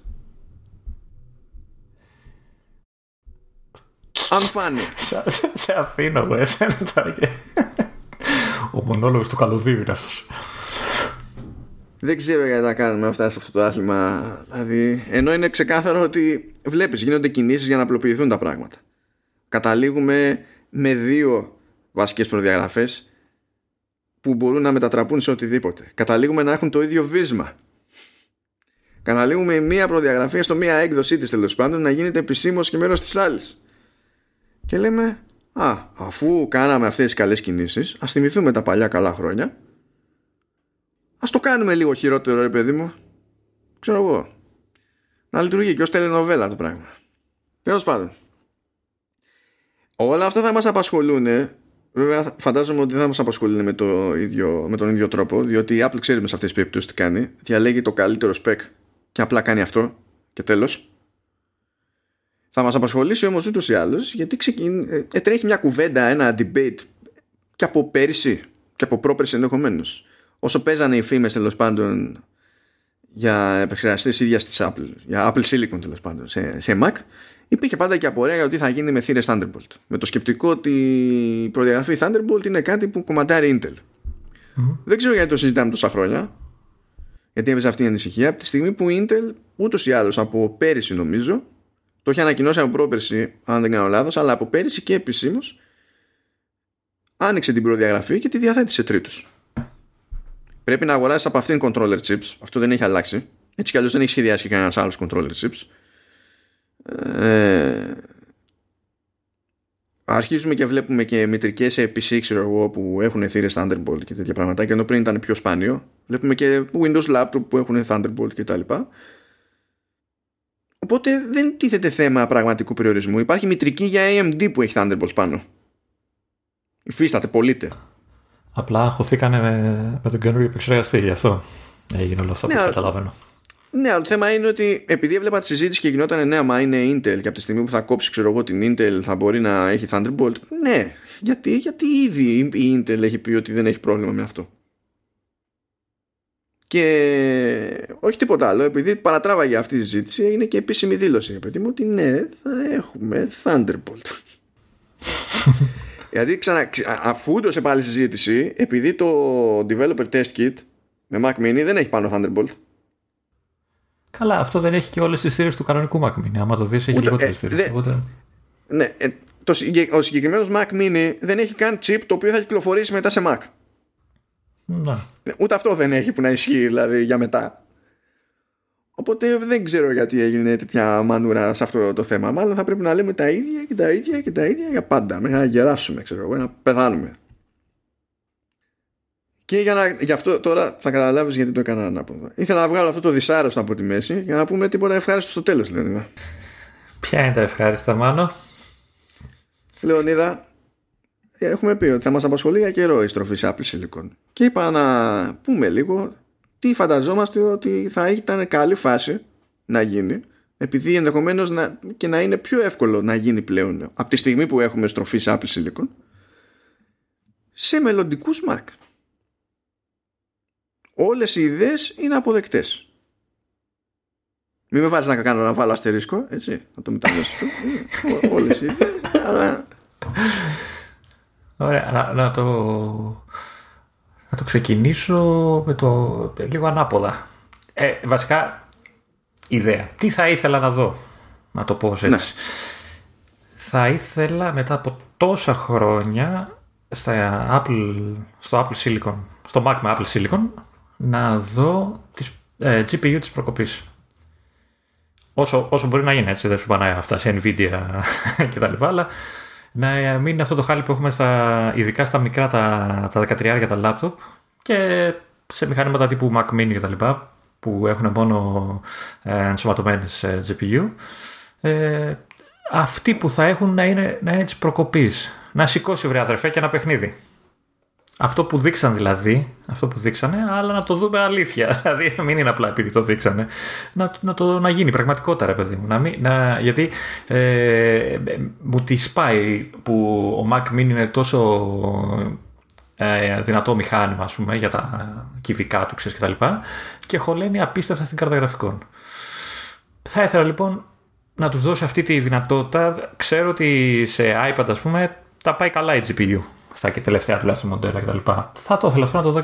Σε αφήνω εγώ εσένα τώρα και... Ο μονόλογος του καλωδίου είναι αυτός. Δεν ξέρω γιατί τα κάνουμε αυτά σε αυτό το άθλημα. Δηλαδή, ενώ είναι ξεκάθαρο ότι βλέπεις, γίνονται κινήσεις για να απλοποιηθούν τα πράγματα. Καταλήγουμε με δύο βασικές προδιαγραφές που μπορούν να μετατραπούν σε οτιδήποτε. Καταλήγουμε να έχουν το ίδιο βίσμα. Καταλήγουμε η μία προδιαγραφή στο μία έκδοσή της τέλος πάντων να γίνεται επισήμως και μέρος της άλλης. Και λέμε, αφού κάναμε αυτές τις καλές κινήσεις, ας θυμηθούμε τα παλιά καλά χρόνια. Ας το κάνουμε λίγο χειρότερο, ρε παιδί μου. Ξέρω εγώ. Να λειτουργεί και ως τελενοβέλα το πράγμα. Τέλος πάντων. Όλα αυτά θα μας απασχολούν. Βέβαια, φαντάζομαι ότι δεν θα μας απασχολούν με τον ίδιο τρόπο, διότι η Apple ξέρουμε σε αυτές τις περιπτώσεις τι κάνει. Διαλέγει το καλύτερο spec και απλά κάνει αυτό και τέλος. Θα μας απασχολήσει όμως ούτως ή άλλως, γιατί τρέχει μια κουβέντα, ένα debate και από πέρυσι και από πρόπερσι ενδεχομένως, όσο παίζανε οι φήμες τέλος πάντων για επεξεργαστές ίδιας της Apple, για Apple Silicon τέλος πάντων σε Mac, υπήρχε πάντα και απορία για το τι θα γίνει με θύρες Thunderbolt, με το σκεπτικό ότι η προδιαγραφή Thunderbolt είναι κάτι που κομματάρει Intel. Δεν ξέρω γιατί το συζητάμε τόσα χρόνια, γιατί έβγαζε αυτή η ανησυχία από τη στιγμή που Intel ούτως ή άλλως από πέρυσι νομίζω Το είχε ανακοινώσει από πρόπερση, αν δεν κάνω λάθος, αλλά από πέρυσι και επισήμως άνοιξε την προδιαγραφή και τη διαθέτει σε τρίτους. Πρέπει να αγοράσεις από αυτήν controller chips. Αυτό δεν έχει αλλάξει. Έτσι κι αλλιώς δεν έχει σχεδιάσει και κανένας άλλος controller chips. Αρχίζουμε και βλέπουμε και μητρικές PC, ξέρω εγώ, που έχουν θύρες Thunderbolt και τέτοια πράγματα, και ενώ πριν ήταν πιο σπάνιο. Βλέπουμε και Windows laptop που έχουν Thunderbolt και τα λοιπά. Οπότε δεν τίθεται θέμα πραγματικού περιορισμού. Υπάρχει μητρική για AMD που έχει Thunderbolt πάνω. Υφίσταται, πωλείται. Απλά χωθήκανε με τον καινούργιο επεξεργαστή, γι' αυτό έγινε όλο αυτό, ναι, που καταλαβαίνω. Ναι, αλλά το θέμα είναι ότι επειδή έβλεπα τη συζήτηση και γινόταν, ναι, μα είναι Intel και από τη στιγμή που θα κόψει, ξέρω εγώ, την Intel θα μπορεί να έχει Thunderbolt. Ναι, γιατί ήδη η Intel έχει πει ότι δεν έχει πρόβλημα με αυτό. Και όχι τίποτα άλλο, επειδή παρατράβαγε αυτή η συζήτηση, έγινε και επίσημη δήλωση, παιδί μου, ότι ναι, θα έχουμε Thunderbolt. Γιατί αφού το σε πάλι συζήτηση, επειδή το Developer Test Kit με Mac Mini δεν έχει πάνω Thunderbolt. Καλά, αυτό δεν έχει και όλες τις θύρες του κανονικού Mac Mini. Άμα το δεις, έχει λιγότερες θύρες. Ναι, ο συγκεκριμένος Mac Mini δεν έχει καν chip το οποίο θα κυκλοφορήσει μετά σε Mac. Να. Ούτε αυτό δεν έχει που να ισχύει, δηλαδή, για μετά. Οπότε δεν ξέρω γιατί έγινε τέτοια μανούρα σε αυτό το θέμα. Μάλλον θα πρέπει να λέμε τα ίδια και τα ίδια και τα ίδια για πάντα, μέχρι να γεράσουμε, ξέρω εγώ, να πεθάνουμε. Και γι' αυτό τώρα θα καταλάβεις γιατί το έκανα ανάποδα. Ήθελα να βγάλω αυτό το δυσάρεστο από τη μέση για να πούμε τίποτα ευχάριστο στο τέλος, Λεωνίδα. Ποια είναι τα ευχάριστα, Μάνο? Λεωνίδα, έχουμε πει ότι θα μας απασχολεί για καιρό η στροφή σε Apple Silicon. Και είπα να πούμε λίγο τι φανταζόμαστε ότι θα ήταν καλή φάση να γίνει, επειδή ενδεχομένως και να είναι πιο εύκολο να γίνει πλέον από τη στιγμή που έχουμε στροφή σε Apple Silicon σε μελλοντικούς Mac. Όλες οι ιδέες είναι αποδεκτές. Μην με βάζεις να κάνω να βάλω αστερίσκο, έτσι, να το μετανιώσεις αυτό. Όλες οι ιδέες, αλλά... Ωραία, να το ξεκινήσω με το λίγο ανάποδα. Βασικά, ιδέα. Τι θα ήθελα να δω, να το πω έτσι. Ναι. Θα ήθελα μετά από τόσα χρόνια στο Apple Silicon, στο Mac με Apple Silicon, να δω τις GPU της προκοπής. Όσο μπορεί να γίνει, έτσι, δεν σου πάνε αυτά σε Nvidia και τα λοιπά, αλλά να μην είναι αυτό το χάλι που έχουμε ειδικά στα μικρά τα 13 για τα laptop και σε μηχανήματα τύπου Mac Mini και τα λοιπά, που έχουν μόνο ενσωματωμένες GPU. Αυτοί που θα έχουν να είναι της προκοπής. Να σηκώσει, βρε αδερφέ, και ένα παιχνίδι. Αυτό που δείξαν δηλαδή, αυτό που δείξανε, αλλά να το δούμε αλήθεια. Δηλαδή, μην είναι απλά επειδή το δείξανε. Να γίνει πραγματικότητα, ρε παιδί μου. Γιατί μου τη σπάει που ο Mac Mini είναι τόσο δυνατό μηχάνημα, ας πούμε, για τα κυβικά του, ξέρεις, κτλ. Και χωλαίνει απίστευτα στην κάρτα γραφικών. Θα ήθελα λοιπόν να τους δώσω αυτή τη δυνατότητα. Ξέρω ότι σε iPad, ας πούμε, τα πάει καλά η GPU. Στα και τελευταία τουλάχιστον μοντέλα κτλ. Θα το ήθελα αυτό να το δω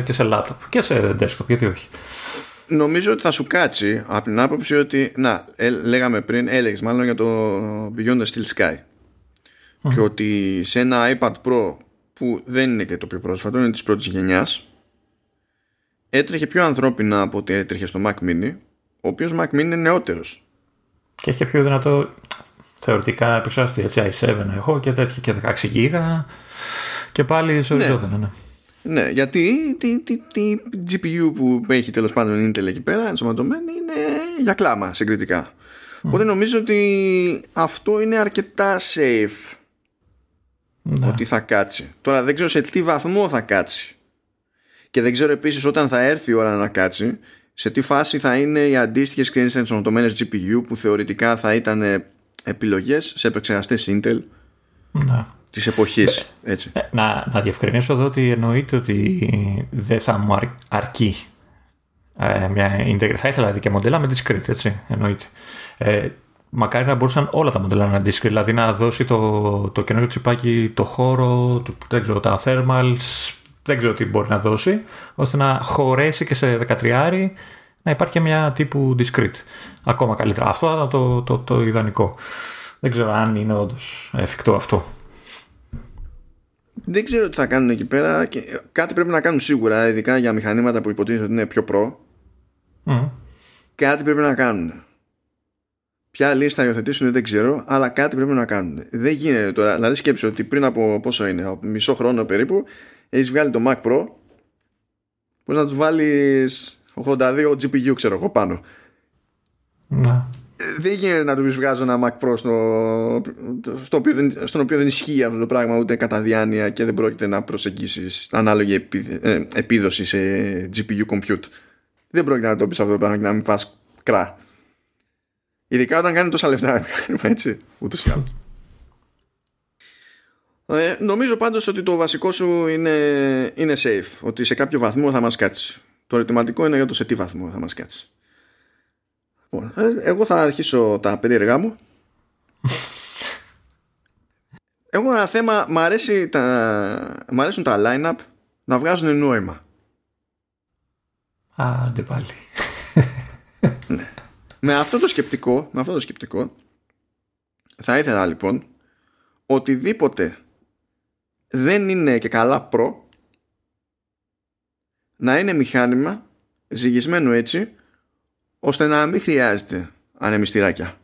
και σε laptop και σε desktop, γιατί όχι. Νομίζω ότι θα σου κάτσει από την άποψη ότι. Να, λέγαμε πριν, έλεγες μάλλον για το Beyond the Steel Sky. Mm-hmm. Και ότι σε ένα iPad Pro που δεν είναι και το πιο πρόσφατο, είναι της πρώτης γενιάς, έτρεχε πιο ανθρώπινα από ό,τι έτρεχε στο Mac Mini, ο οποίος Mac Mini είναι νεότερος. Και έχει και πιο δυνατό. Θεωρητικά επεξεργαστή, έτσι, i7 έχω και τέτοια και 16 γίγα και πάλι σε οριζόντανα. Ναι. Ναι, γιατί τη GPU που έχει τέλος πάντων η Intel εκεί πέρα ενσωματωμένη είναι για κλάμα συγκριτικά. Οπότε νομίζω ότι αυτό είναι αρκετά safe, ναι, ότι θα κάτσει. Τώρα δεν ξέρω σε τι βαθμό θα κάτσει και δεν ξέρω επίσης όταν θα έρθει η ώρα να κάτσει σε τι φάση θα είναι οι αντίστοιχες κρίνες ενσωματωμένες GPU που θεωρητικά θα ήταν επιλογές σε επεξεργαστές Intel της εποχής, έτσι. Να διευκρινίσω εδώ ότι εννοείται ότι δεν θα μου αρκεί μια Intel. Θα ήθελα και μοντέλα με discrete, έτσι, εννοείται. Μακάρι να μπορούσαν όλα τα μοντέλα να discrete, δηλαδή να δώσει το καινούριο τσιπάκι, το χώρο, δεν ξέρω, τα thermals, δεν ξέρω τι μπορεί να δώσει, ώστε να χωρέσει και σε 13 να υπάρχει και μια τύπου discrete. Ακόμα καλύτερα. Αυτό ήταν το ιδανικό. Δεν ξέρω αν είναι όντως εφικτό αυτό. Δεν ξέρω τι θα κάνουν εκεί πέρα. Κάτι πρέπει να κάνουν σίγουρα, ειδικά για μηχανήματα που υποτίθεται ότι είναι πιο προ. Κάτι πρέπει να κάνουν. Ποια λύση θα υιοθετήσουν δεν ξέρω, αλλά κάτι πρέπει να κάνουν. Δεν γίνεται τώρα. Δηλαδή σκέψου ότι πριν από πόσο είναι, μισό χρόνο περίπου, έχεις βγάλει το Mac Pro. Πώς να τους βάλεις 82 GPU, ξέρω εγώ, πάνω. Να. Δεν γίνεται να του βγάζω ένα Mac Pro στον οποίο δεν ισχύει αυτό το πράγμα ούτε κατά διάνοια και δεν πρόκειται να προσεγγίσεις ανάλογη επίδοση σε GPU compute. Δεν πρόκειται να το πεις αυτό το πράγμα και να μην φας κρά. Ειδικά όταν κάνει τόσα λεφτά, έτσι, ούτως ή άλλως. Νομίζω πάντως ότι το βασικό σου είναι safe, ότι σε κάποιο βαθμό θα μας κάτσει. Το ερωτηματικό είναι για το σε τι βαθμό θα μας κάτσει. Λοιπόν, εγώ θα αρχίσω τα περίεργά μου. Έχω ένα θέμα, μ' αρέσουν τα line-up να βγάζουν νόημα. Άντε πάλι. Ναι. Με αυτό το σκεπτικό θα ήθελα λοιπόν οτιδήποτε δεν είναι και καλά προ να είναι μηχάνημα ζυγισμένο έτσι ώστε να μην χρειάζεται ανεμιστηράκια.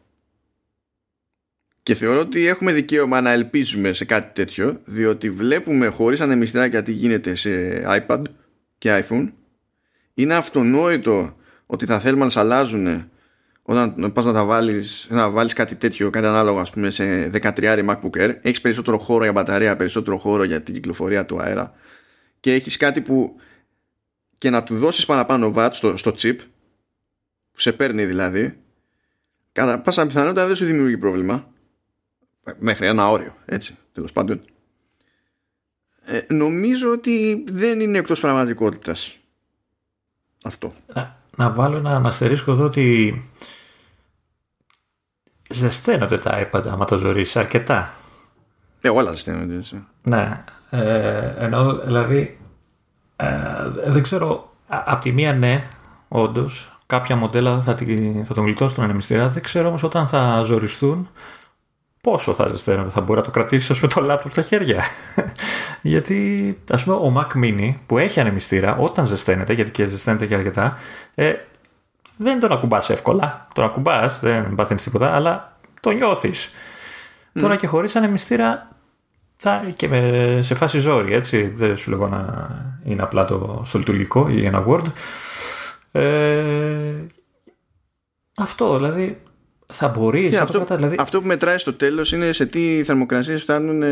Και θεωρώ ότι έχουμε δικαίωμα να ελπίζουμε σε κάτι τέτοιο, διότι βλέπουμε χωρίς ανεμιστηράκια τι γίνεται σε iPad και iPhone. Είναι αυτονόητο ότι θα θέλουμε να σ' αλλάζουν όταν πας να βάλεις κάτι τέτοιο, κάτι ανάλογο, ας πούμε, σε 13 MacBook Air. Έχεις περισσότερο χώρο για μπαταρία, περισσότερο χώρο για την κυκλοφορία του αέρα και έχεις κάτι που και να του δώσεις παραπάνω watt στο chip που σε παίρνει δηλαδή, κατά πάσα πιθανότητα δεν σου δημιουργεί πρόβλημα μέχρι ένα όριο, έτσι, τέλος πάντων. Νομίζω ότι δεν είναι εκτός πραγματικότητας αυτό. Να βάλω ένα αναστερίσκο εδώ ότι ζεσταίνονται τα iPad άμα τα ζωρίσεις αρκετά. Όλα ζεσταίνονται. Ναι. Εννοώ δηλαδή δεν ξέρω, απ' τη μία ναι, όντως κάποια μοντέλα θα τον γλιτώσουν στον ανεμιστήρα, δεν ξέρω όμως όταν θα ζωριστούν πόσο θα ζεσταίνονται, θα μπορεί να το κρατήσει ας πούμε το λάπτοπ στα χέρια. Γιατί ας πούμε ο Mac Mini που έχει ανεμιστήρα όταν ζεσταίνεται, γιατί και ζεσταίνεται και αρκετά, δεν τον ακουμπάς εύκολα. Τον ακουμπάς, δεν παθαίνεις τίποτα, αλλά το νιώθεις. Τώρα και χωρίς ανεμιστήρα και σε φάση ζόρι, έτσι, δεν σου λέγω να είναι απλά στο λειτουργικό ή ένα Word. Αυτό δηλαδή. Θα μπορείς, yeah, αυτό που μετράει στο τέλος είναι σε τι θερμοκρασίες φτάνουν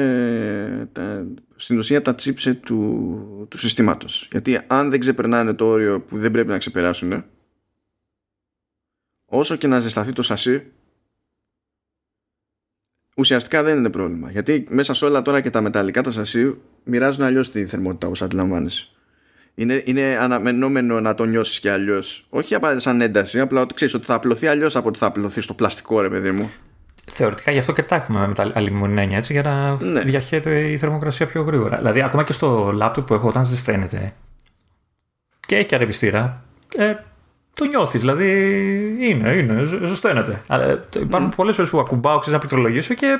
στην ουσία τα chipset του συστήματος. Γιατί αν δεν ξεπερνάνε το όριο που δεν πρέπει να ξεπεράσουν, όσο και να ζεσταθεί το σασί, ουσιαστικά δεν είναι πρόβλημα. Γιατί μέσα σε όλα τώρα και τα μεταλλικά τα σασί μοιράζουν αλλιώς τη θερμότητα, όπως αντιλαμβάνεσαι. Είναι αναμενόμενο να το νιώσεις και αλλιώς. Όχι απαραίτητα σαν ένταση, απλά ότι ξέρεις ότι θα απλωθεί αλλιώς από ότι θα απλωθεί στο πλαστικό, ρε παιδί μου. Θεωρητικά γι' αυτό και τα έχουμε με τα αλουμινένια, έτσι, για να διαχέεται η θερμοκρασία πιο γρήγορα. Δηλαδή, ακόμα και στο λάπτοπ που έχω, όταν ζεσταίνεται και έχει και ανεμιστήρα, το νιώθεις. Δηλαδή, είναι, ζεσταίνεται. Αλλά υπάρχουν πολλές φορές που ακουμπάω, ξέρεις, να πληκτρολογήσω και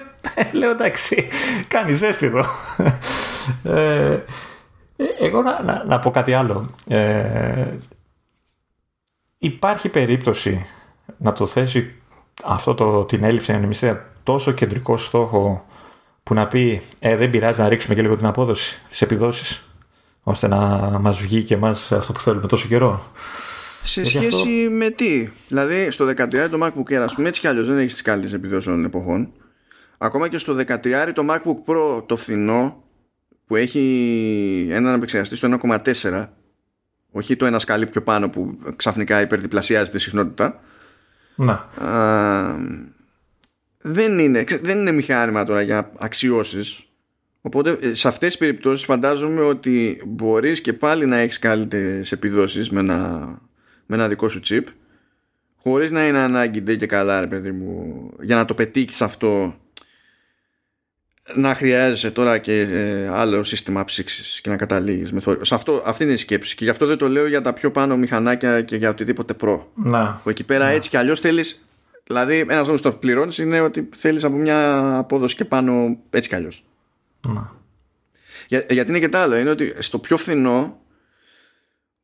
λέω εντάξει, κάνει ζέστη εδώ. Εγώ να πω κάτι άλλο. Υπάρχει περίπτωση να το θέσει αυτό την έλλειψη ανεμιστήρα τόσο κεντρικό στόχο που να πει δεν πειράζει να ρίξουμε και λίγο την απόδοση, τις επιδόσεις, ώστε να μας βγει και εμάς αυτό που θέλουμε τόσο καιρό. Σε σχέση αυτό... με τι. Δηλαδή στο 13 το MacBook Air, ας πούμε, έτσι κι αλλιώς δεν έχει τις καλύτερες επιδόσεις των εποχών. Ακόμα και στο 13 το MacBook Pro το φθηνό, που έχει έναν επεξεργαστή στο 1,4, όχι το ένα σκαλί πιο πάνω που ξαφνικά υπερδιπλασιάζεται η συχνότητα. Δεν είναι μηχάνημα τώρα για αξιώσεις. Οπότε σε αυτές τις περιπτώσεις φαντάζομαι ότι μπορείς και πάλι να έχεις καλύτερες επιδόσεις με ένα δικό σου chip, χωρίς να είναι ανάγκη, δεν και καλά, ρε παιδί μου, για να το πετύχεις αυτό, να χρειάζεσαι τώρα και άλλο σύστημα ψήξης και να καταλήγεις με θόρυβο. Αυτή είναι η σκέψη. Και γι' αυτό δεν το λέω για τα πιο πάνω μηχανάκια και για οτιδήποτε προ. Να. Που εκεί πέρα έτσι κι αλλιώς θέλεις. Δηλαδή, ένας λόγος που το πληρώνεις είναι ότι θέλεις από μια απόδοση και πάνω έτσι κι αλλιώς. Να. Γιατί είναι και τα άλλο. Είναι ότι στο πιο φθηνό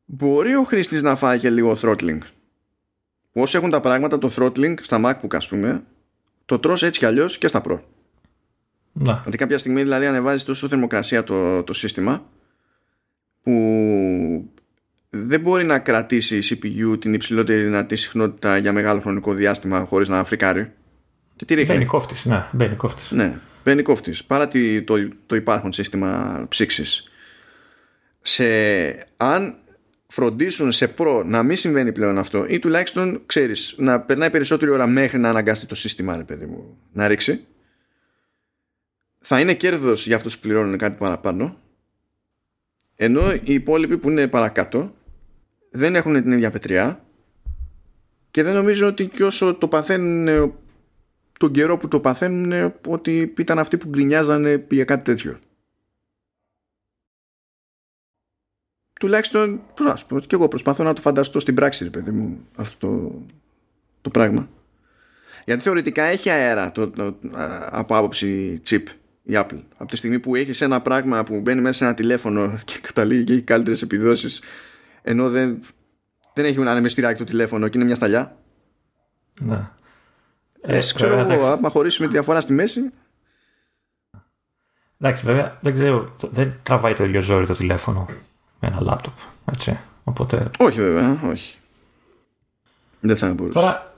μπορεί ο χρήστης να φάει και λίγο throttling. Όσοι έχουν τα πράγματα, το throttling στα MacBook, ας πούμε, το τρως έτσι κι αλλιώς και στα Pro. Να. Ότι κάποια στιγμή δηλαδή ανεβάζει τόσο θερμοκρασία το σύστημα που δεν μπορεί να κρατήσει η CPU την υψηλότερη δυνατή συχνότητα για μεγάλο χρονικό διάστημα χωρίς να φρικάρει. Και τι ρίχνει. Μπαίνει κόφτης. Παρά το υπάρχον σύστημα ψήξης. Αν φροντίσουν σε Pro να μην συμβαίνει πλέον αυτό, ή τουλάχιστον ξέρεις να περνάει περισσότερη ώρα μέχρι να αναγκαστεί το σύστημα, ρε παιδί μου, να ρίξει, θα είναι κέρδος για αυτούς που πληρώνουν κάτι παραπάνω, ενώ οι υπόλοιποι που είναι παρακάτω δεν έχουν την ίδια πετριά και δεν νομίζω ότι και όσο το παθαίνουν τον καιρό που το παθαίνουν ότι ήταν αυτοί που γκρινιάζανε για κάτι τέτοιο. Τουλάχιστον και εγώ προσπαθώ να το φανταστώ στην πράξη, ρε παιδί μου, αυτό το πράγμα. Γιατί θεωρητικά έχει αέρα από άποψη chip η Apple. Από τη στιγμή που έχεις ένα πράγμα που μπαίνει μέσα σε ένα τηλέφωνο και καταλήγει και έχει καλύτερες επιδόσεις, ενώ δεν έχει ένα ανεμιστήράκι το τηλέφωνο και είναι μια σταλιά. Ναι. Ξέρω εγώ, άμα χωρίσουμε τη διαφορά στη μέση. Εντάξει, βέβαια, δεν ξέρω, δεν τραβάει το ίδιο ζόρι το τηλέφωνο με ένα λάπτοπ. Έτσι. Οπότε... Όχι, βέβαια, όχι. Δεν θα μπορούσε. Τώρα...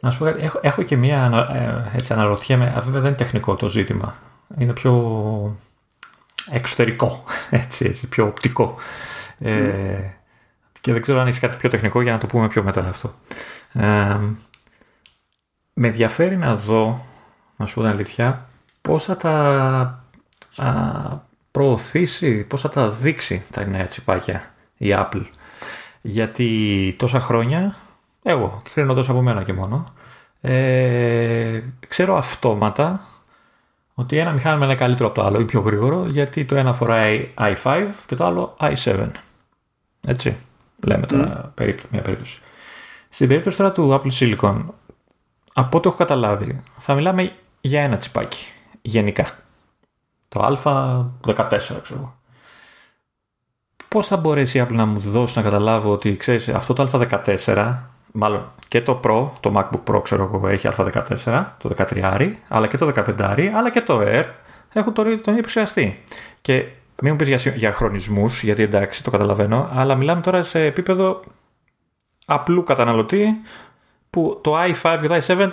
Να σου πω κάτι, έχω και μία έτσι αναρωτιέμαι, βέβαια δεν είναι τεχνικό το ζήτημα, είναι πιο εξωτερικό, έτσι πιο οπτικό και δεν ξέρω αν έχεις κάτι πιο τεχνικό για να το πούμε πιο μετά αυτό. Με ενδιαφέρει να δω, να σου πω την αλήθεια, πώς θα τα προωθήσει, πώς θα τα δείξει τα νέα τσιπάκια η Apple, γιατί τόσα χρόνια... Εγώ, κρίνοντας από μένα και μόνο, ξέρω αυτόματα ότι ένα μηχάνημα είναι καλύτερο από το άλλο ή πιο γρήγορο, γιατί το ένα φοράει i5 και το άλλο i7. Έτσι, λέμε τώρα μια περίπτωση. Στην περίπτωση τώρα του Apple Silicon, από ό,τι έχω καταλάβει, θα μιλάμε για ένα τσιπάκι, γενικά. Το α14, ξέρω. Πώς θα μπορέσει η Apple να μου δώσει να καταλάβω ότι, ξέρεις, αυτό το α14... Μάλλον και το Pro, το MacBook Pro, ξέρω εγώ, έχει α14, το 13, αλλά και το 15, αλλά και το Air έχουν τον ίδιο επεξεργαστή. Και μην μου πεις για χρονισμούς, γιατί εντάξει, το καταλαβαίνω, αλλά μιλάμε τώρα σε επίπεδο απλού καταναλωτή που το i5 και το i7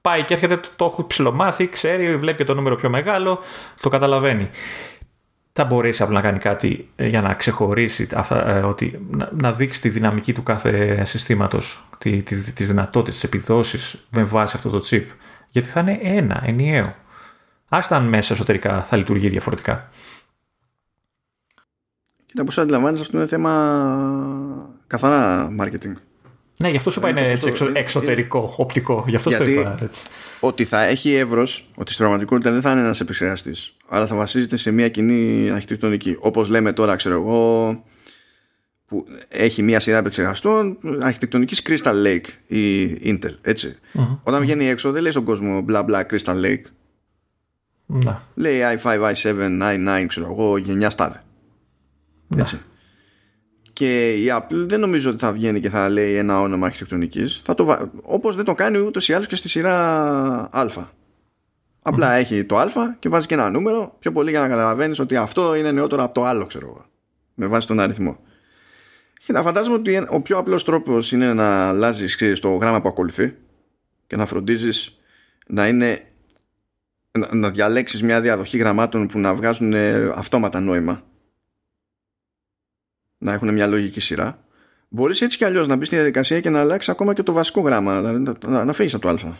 πάει και έρχεται, το έχω ψιλομάθει, ξέρει, βλέπει το νούμερο πιο μεγάλο, το καταλαβαίνει. Θα μπορέσει απλά να κάνει κάτι για να ξεχωρίσει, να δείξει τη δυναμική του κάθε συστήματος, τις δυνατότητες, τις επιδόσεις με βάση αυτό το chip. Γιατί θα είναι ένα, ενιαίο. Άστα αν μέσα εσωτερικά θα λειτουργεί διαφορετικά. Κοίτα, πώς αντιλαμβάνεσαι, αυτό είναι θέμα καθαρά marketing. Ναι, γι' αυτό σου πάει είναι έτσι, εξωτερικό, οπτικό. Γι' αυτό γιατί είπα, έτσι. Ότι θα έχει εύρος, ότι στην πραγματικότητα δεν θα είναι ένας επεξεργαστής, αλλά θα βασίζεται σε μια κοινή αρχιτεκτονική. Όπως λέμε τώρα, ξέρω εγώ, που έχει μια σειρά επεξεργαστών αρχιτεκτονικής Crystal Lake ή Intel. Έτσι. Mm-hmm. Όταν βγαίνει έξω, δεν λέει στον κόσμο μπλα μπλα Crystal Lake. Mm-hmm. Λέει i5, i7, i9, ξέρω εγώ, γενιά στάδε. Mm-hmm. Έτσι. Και η Apple δεν νομίζω ότι θα βγαίνει και θα λέει ένα όνομα αρχιτεκτονικής. Όπως δεν το κάνει ούτως ή άλλως και στη σειρά Α. Απλά έχει το Α και βάζει και ένα νούμερο, πιο πολύ για να καταλαβαίνεις ότι αυτό είναι νεότερο από το άλλο, ξέρω εγώ, με βάση τον αριθμό. Και θα φαντάζομαι ότι ο πιο απλός τρόπος είναι να αλλάζεις το γράμμα που ακολουθεί και να φροντίζεις να διαλέξεις μια διαδοχή γραμμάτων που να βγάζουν αυτόματα νόημα, να έχουν μια λογική σειρά. Μπορείς έτσι κι αλλιώς να μπεις στη διαδικασία και να αλλάξεις ακόμα και το βασικό γράμμα, δηλαδή να φύγεις από το α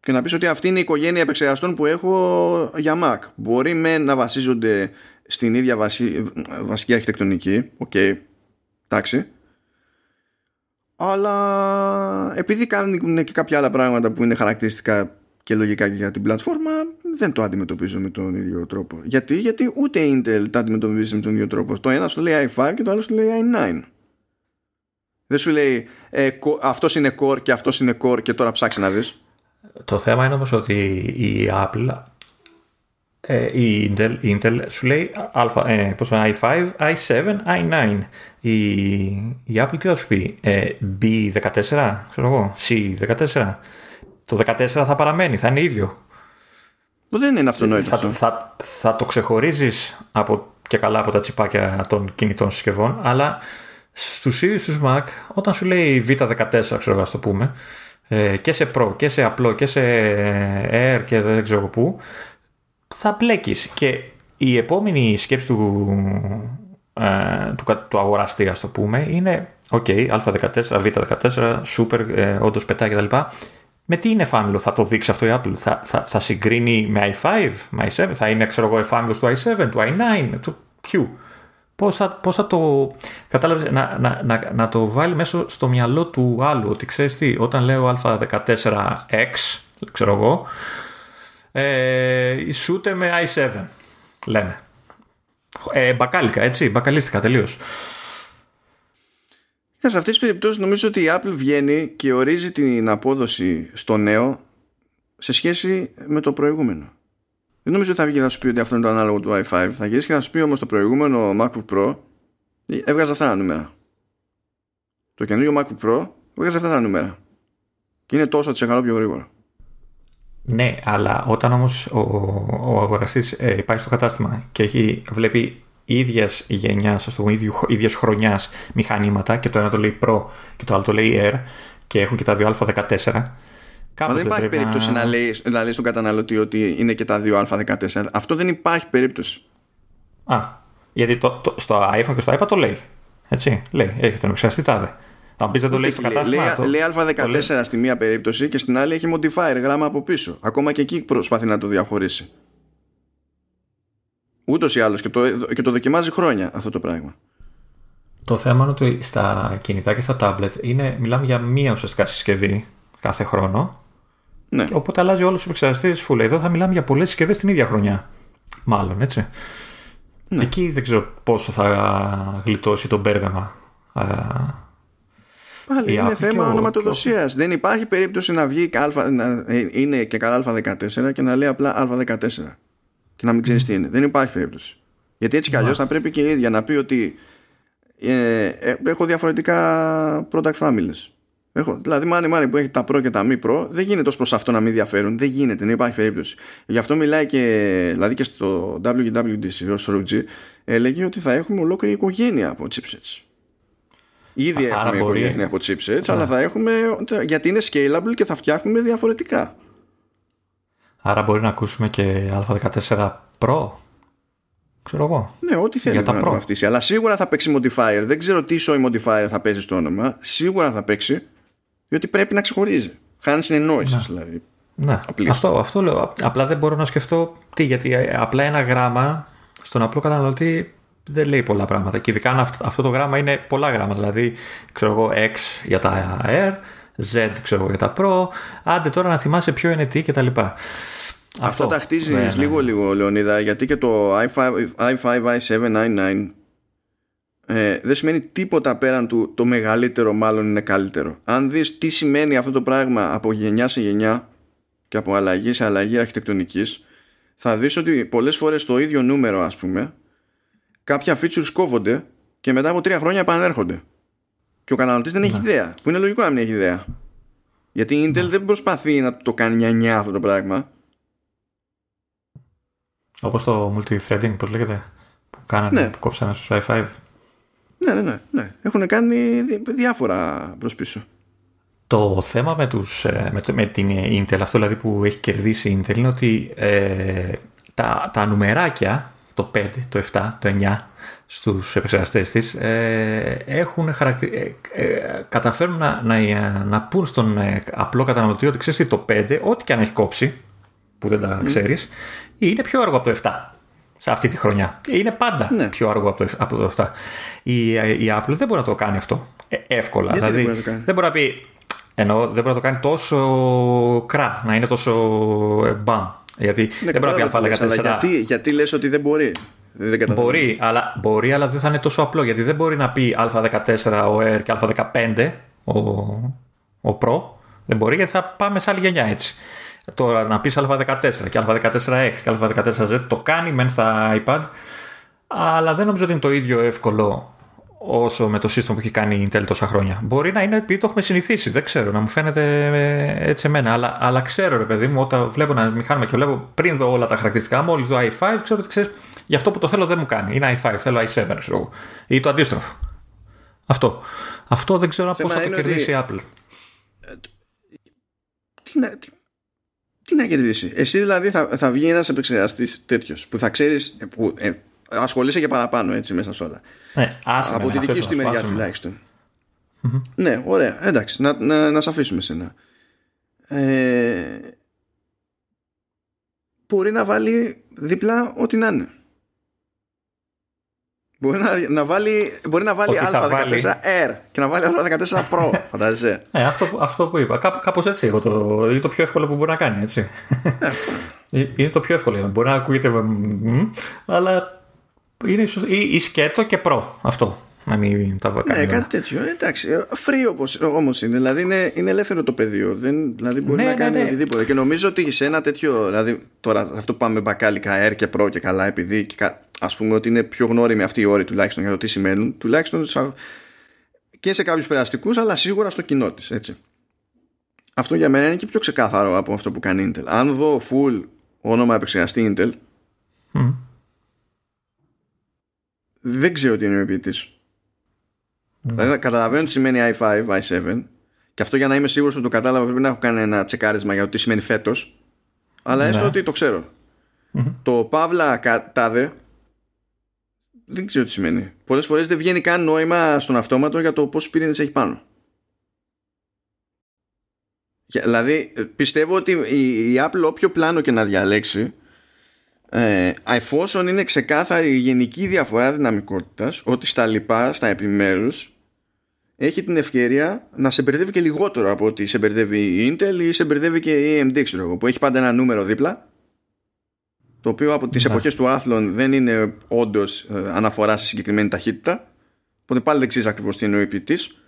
και να πεις ότι αυτή είναι η οικογένεια επεξεργαστών που έχω για Mac. Μπορεί να βασίζονται στην ίδια βασική αρχιτεκτονική, okay, εντάξει, αλλά επειδή κάνουν και κάποια άλλα πράγματα που είναι χαρακτηριστικά και λογικά και για την πλατφόρμα, δεν το αντιμετωπίζουν με τον ίδιο τρόπο. Γιατί ούτε η Intel τα αντιμετωπίζει με τον ίδιο τρόπο. Το ένα σου λέει i5 και το άλλο σου λέει i9. Δεν σου λέει αυτός είναι core και αυτός είναι core και τώρα ψάξει να δεις. Το θέμα είναι όμως ότι η Apple, η Intel σου λέει i5, i7, i9. Η Apple τι θα σου πει, B14, ξέρω εγώ, C14. Το 14 θα παραμένει, θα είναι ίδιο. Δεν είναι αυτονόητο. Θα το ξεχωρίζεις και καλά από τα τσιπάκια των κινητών συσκευών, αλλά στους ίδιους τους Mac, όταν σου λέει Β14, ξέρω ας το πούμε, και σε Pro και σε απλό και σε Air και δεν ξέρω πού, θα μπλέκεις. Και η επόμενη σκέψη του αγοραστή, ας το πούμε, είναι OK, α14, β14, super, όντως πετά κτλ. Με τι είναι εφάμιλο, θα το δείξει αυτό η Apple, θα συγκρίνει με i5, με i7, θα είναι ξέρω εγώ εφάμιλος του i7, του i9, του ποιου. Πώς θα το κατάλαβες, να το βάλει μέσα στο μυαλό του άλλου, ότι ξέρεις τι, όταν λέω α14X, ξέρω εγώ, ισούται με i7, λέμε. Μπακάλικα, έτσι, μπακαλίστηκα τελείως. Σε αυτές τις περιπτώσεις νομίζω ότι η Apple βγαίνει και ορίζει την απόδοση στο νέο σε σχέση με το προηγούμενο. Δεν νομίζω ότι θα βγει και θα σου πει ότι αυτό είναι το ανάλογο του i5. Θα γυρίσει και θα σου πει όμως το προηγούμενο MacBook Pro έβγαζε αυτά τα νούμερα. Το καινούριο MacBook Pro έβγαζε αυτά τα νούμερα. Και είναι τόσο τσεκαλό πιο γρήγορα. Ναι, αλλά όταν όμως ο αγοραστής πάει στο κατάστημα και βλέπει ίδιας γενιάς, ας το πούμε, ίδιας χρονιάς μηχανήματα και το ένα το λέει Pro και το άλλο το λέει Air και έχουν και τα δύο α14. Μα δεν υπάρχει περίπτωση να λέει στον καταναλωτή ότι είναι και τα δύο α14. Αυτό δεν υπάρχει περίπτωση. Γιατί στο iPhone και στο iPad το λέει. Έτσι, λέει, έχει τον εξαστή τάδε. Θα μου πεις δεν το λέει στο κατάστημα. Λέει α14 στη μία περίπτωση και στην άλλη έχει modifier γράμμα από πίσω. Ακόμα και εκεί προσπαθεί να το διαχωρίσει. Ούτως ή άλλως και το δοκιμάζει χρόνια αυτό το πράγμα. Το θέμα είναι ότι στα κινητά και στα τάμπλετ μιλάμε για μία ουσιαστικά συσκευή κάθε χρόνο. Ναι. Οπότε αλλάζει όλους τους επεξεργαστές φούλε. Εδώ θα μιλάμε για πολλές συσκευές την ίδια χρονιά. Μάλλον έτσι. Ναι. Εκεί δεν ξέρω πόσο θα γλιτώσει το μπέρδεμα. Πάλι είναι θέμα ονοματοδοσίας. Δεν υπάρχει περίπτωση να βγει είναι και καλά α14 και να λέει απλά α14. Και να μην ξέρεις τι είναι. Δεν υπάρχει περίπτωση. Γιατί έτσι κι αλλιώς θα πρέπει και η ίδια να πει ότι έχω διαφορετικά product families. Δηλαδή, μάνι που έχει τα προ και τα μη προ, δεν γίνεται ως προς αυτό να μην διαφέρουν. Δεν γίνεται, δεν υπάρχει περίπτωση. Γι' αυτό μιλάει και στο WWDC, ως Ρούτζι, έλεγε ότι θα έχουμε ολόκληρη οικογένεια από chipsets. Ήδη έχουμε οικογένεια από chipsets, αλλά θα έχουμε. Γιατί είναι scalable και θα φτιάχνουμε διαφορετικά. Άρα μπορεί να ακούσουμε και α14 Pro. Ξέρω εγώ. Ναι, ό,τι θέλει να το βαφτίσει. Αλλά σίγουρα θα παίξει modifier. Δεν ξέρω τι σόι modifier θα παίζει στο όνομα. Σίγουρα θα παίξει. Διότι πρέπει να ξεχωρίζει. Χάνει συνεννόηση, δηλαδή. Ναι, αυτό λέω. Απλά δεν μπορώ να σκεφτώ τι. Γιατί απλά ένα γράμμα στον απλό καταναλωτή δεν λέει πολλά πράγματα. Και ειδικά αυτό το γράμμα είναι πολλά γράμματα. Δηλαδή, ξέρω εγώ, X για τα Air. Z ξέρω για τα Pro, άντε τώρα να θυμάσαι ποιο είναι τι και τα λοιπά. Αυτά τα χτίζεις λίγο Λεωνίδα, γιατί και το i5, i7, i9 δεν σημαίνει τίποτα πέραν του το μεγαλύτερο μάλλον είναι καλύτερο. Αν δεις τι σημαίνει αυτό το πράγμα από γενιά σε γενιά και από αλλαγή σε αλλαγή αρχιτεκτονικής, θα δεις ότι πολλές φορές το ίδιο νούμερο, ας πούμε, κάποια features κόβονται και μετά από 3 χρόνια επανέρχονται. Και ο καταναλωτής δεν έχει ιδέα. Που είναι λογικό να μην έχει ιδέα. Γιατί η Intel δεν προσπαθεί να το κάνει νιά-νιά αυτό το πράγμα. Όπως το multi-threading, πώς λέγεται, που κάνανε, που κόψανε στο i5. Ναι. Έχουν κάνει διάφορα προς πίσω. Το θέμα με την Intel, αυτό δηλαδή που έχει κερδίσει η Intel, είναι ότι τα νουμεράκια, το 5, το 7, το 9... στους επεξεργαστές της καταφέρουν να πούν στον απλό καταναλωτή ότι ξέρεις το 5 ό,τι και αν έχει κόψει που δεν τα ξέρεις είναι πιο αργό από το 7 σε αυτή τη χρονιά, είναι πάντα πιο αργό από το 7. Η Apple δεν μπορεί να το κάνει αυτό εύκολα. Δηλαδή, δεν μπορεί να πει Ενώ δεν πρέπει να το κάνει τόσο κρά, να είναι τόσο μπαμ. Γιατί δεν πρέπει να πει Α14. Γιατί λες ότι δεν μπορεί. Δεν μπορεί, αλλά δεν θα είναι τόσο απλό. Γιατί δεν μπορεί να πει Α14 ο Air και Α15 ο Pro. Δεν μπορεί, γιατί θα πάμε σε άλλη γενιά έτσι. Τώρα να πεις Α14 και Α14X και Α14Z το κάνει μεν στα iPad, αλλά δεν νομίζω ότι είναι το ίδιο εύκολο όσο με το σύστημα που έχει κάνει η Intel τόσα χρόνια. Μπορεί να είναι επειδή το έχουμε συνηθίσει, δεν ξέρω, να μου φαίνεται έτσι εμένα, αλλά ξέρω ρε παιδί μου, όταν βλέπω ένα μηχάνημα και βλέπω πριν δω όλα τα χαρακτηριστικά, μόλις δω i5, ξέρω ότι ξέρεις, γι' αυτό που το θέλω δεν μου κάνει. Είναι i5, θέλω i7 ξέρω, ή το αντίστροφο. Αυτό δεν ξέρω πώς θα το κερδίσει η Apple. Τι να κερδίσει. Εσύ δηλαδή θα βγει ένας επεξεργαστής τέτοιος που θα ξέρεις, που ασχολείσαι και παραπάνω έτσι μέσα σε όλα. Από τη δική σου τη μεριά τουλάχιστον. Ναι, ωραία. Εντάξει, να σε αφήσουμε σένα. Μπορεί να βάλει δίπλα ό,τι να είναι. Μπορεί να βάλει Α14R και να βάλει Α14 Pro, φαντάζεσαι. Αυτό που είπα. Κάπως έτσι εγώ το. Είναι το πιο εύκολο που μπορεί να κάνει, έτσι. Είναι το πιο εύκολο. Μπορεί να ακούγεται. Αλλά είναι ίσως. Ή σκέτο και Pro. Αυτό. Να μην τα κάνει. Ναι, κάτι τέτοιο. Εντάξει. Free όμως είναι. Δηλαδή είναι ελεύθερο το πεδίο. Δηλαδή μπορεί να κάνει οτιδήποτε. Και νομίζω ότι σε ένα τέτοιο. Δηλαδή τώρα αυτό που πάμε μπακάλικα R και Pro και καλά, επειδή. Ας πούμε ότι είναι πιο γνώριμοι αυτοί οι όροι τουλάχιστον για το τι σημαίνουν, τουλάχιστον και σε κάποιους περαστικούς, αλλά σίγουρα στο κοινό της, έτσι. Αυτό για μένα είναι και πιο ξεκάθαρο από αυτό που κάνει Intel. Αν δω full όνομα επεξεργαστή Intel, δεν ξέρω τι είναι ο επίτης. Δηλαδή καταλαβαίνω τι σημαίνει i5, i7, και αυτό για να είμαι σίγουρος ότι το κατάλαβα πρέπει να έχω κάνει ένα τσεκάρισμα για το τι σημαίνει φέτος, αλλά έστω ότι το ξέρω. Το παύλα κατάδε δεν ξέρω τι σημαίνει. Πολλές φορές δεν βγαίνει καν νόημα στον αυτόματο για το πόσους πυρήνες έχει πάνω. Δηλαδή πιστεύω ότι η Apple όποιο πλάνο και να διαλέξει, εφόσον είναι ξεκάθαρη η γενική διαφορά δυναμικότητας, ότι στα λοιπά, στα επιμέρους, έχει την ευκαιρία να σε μπερδεύει και λιγότερο από ότι σε μπερδεύει η Intel ή σε μπερδεύει και η AMD, ξέρω εγώ, που έχει πάντα ένα νούμερο δίπλα, το οποίο από τις εποχές του Athlon δεν είναι όντως αναφορά σε συγκεκριμένη ταχύτητα, οπότε πάλι δεν ξέρεις ακριβώς τι είναι ο επίτης,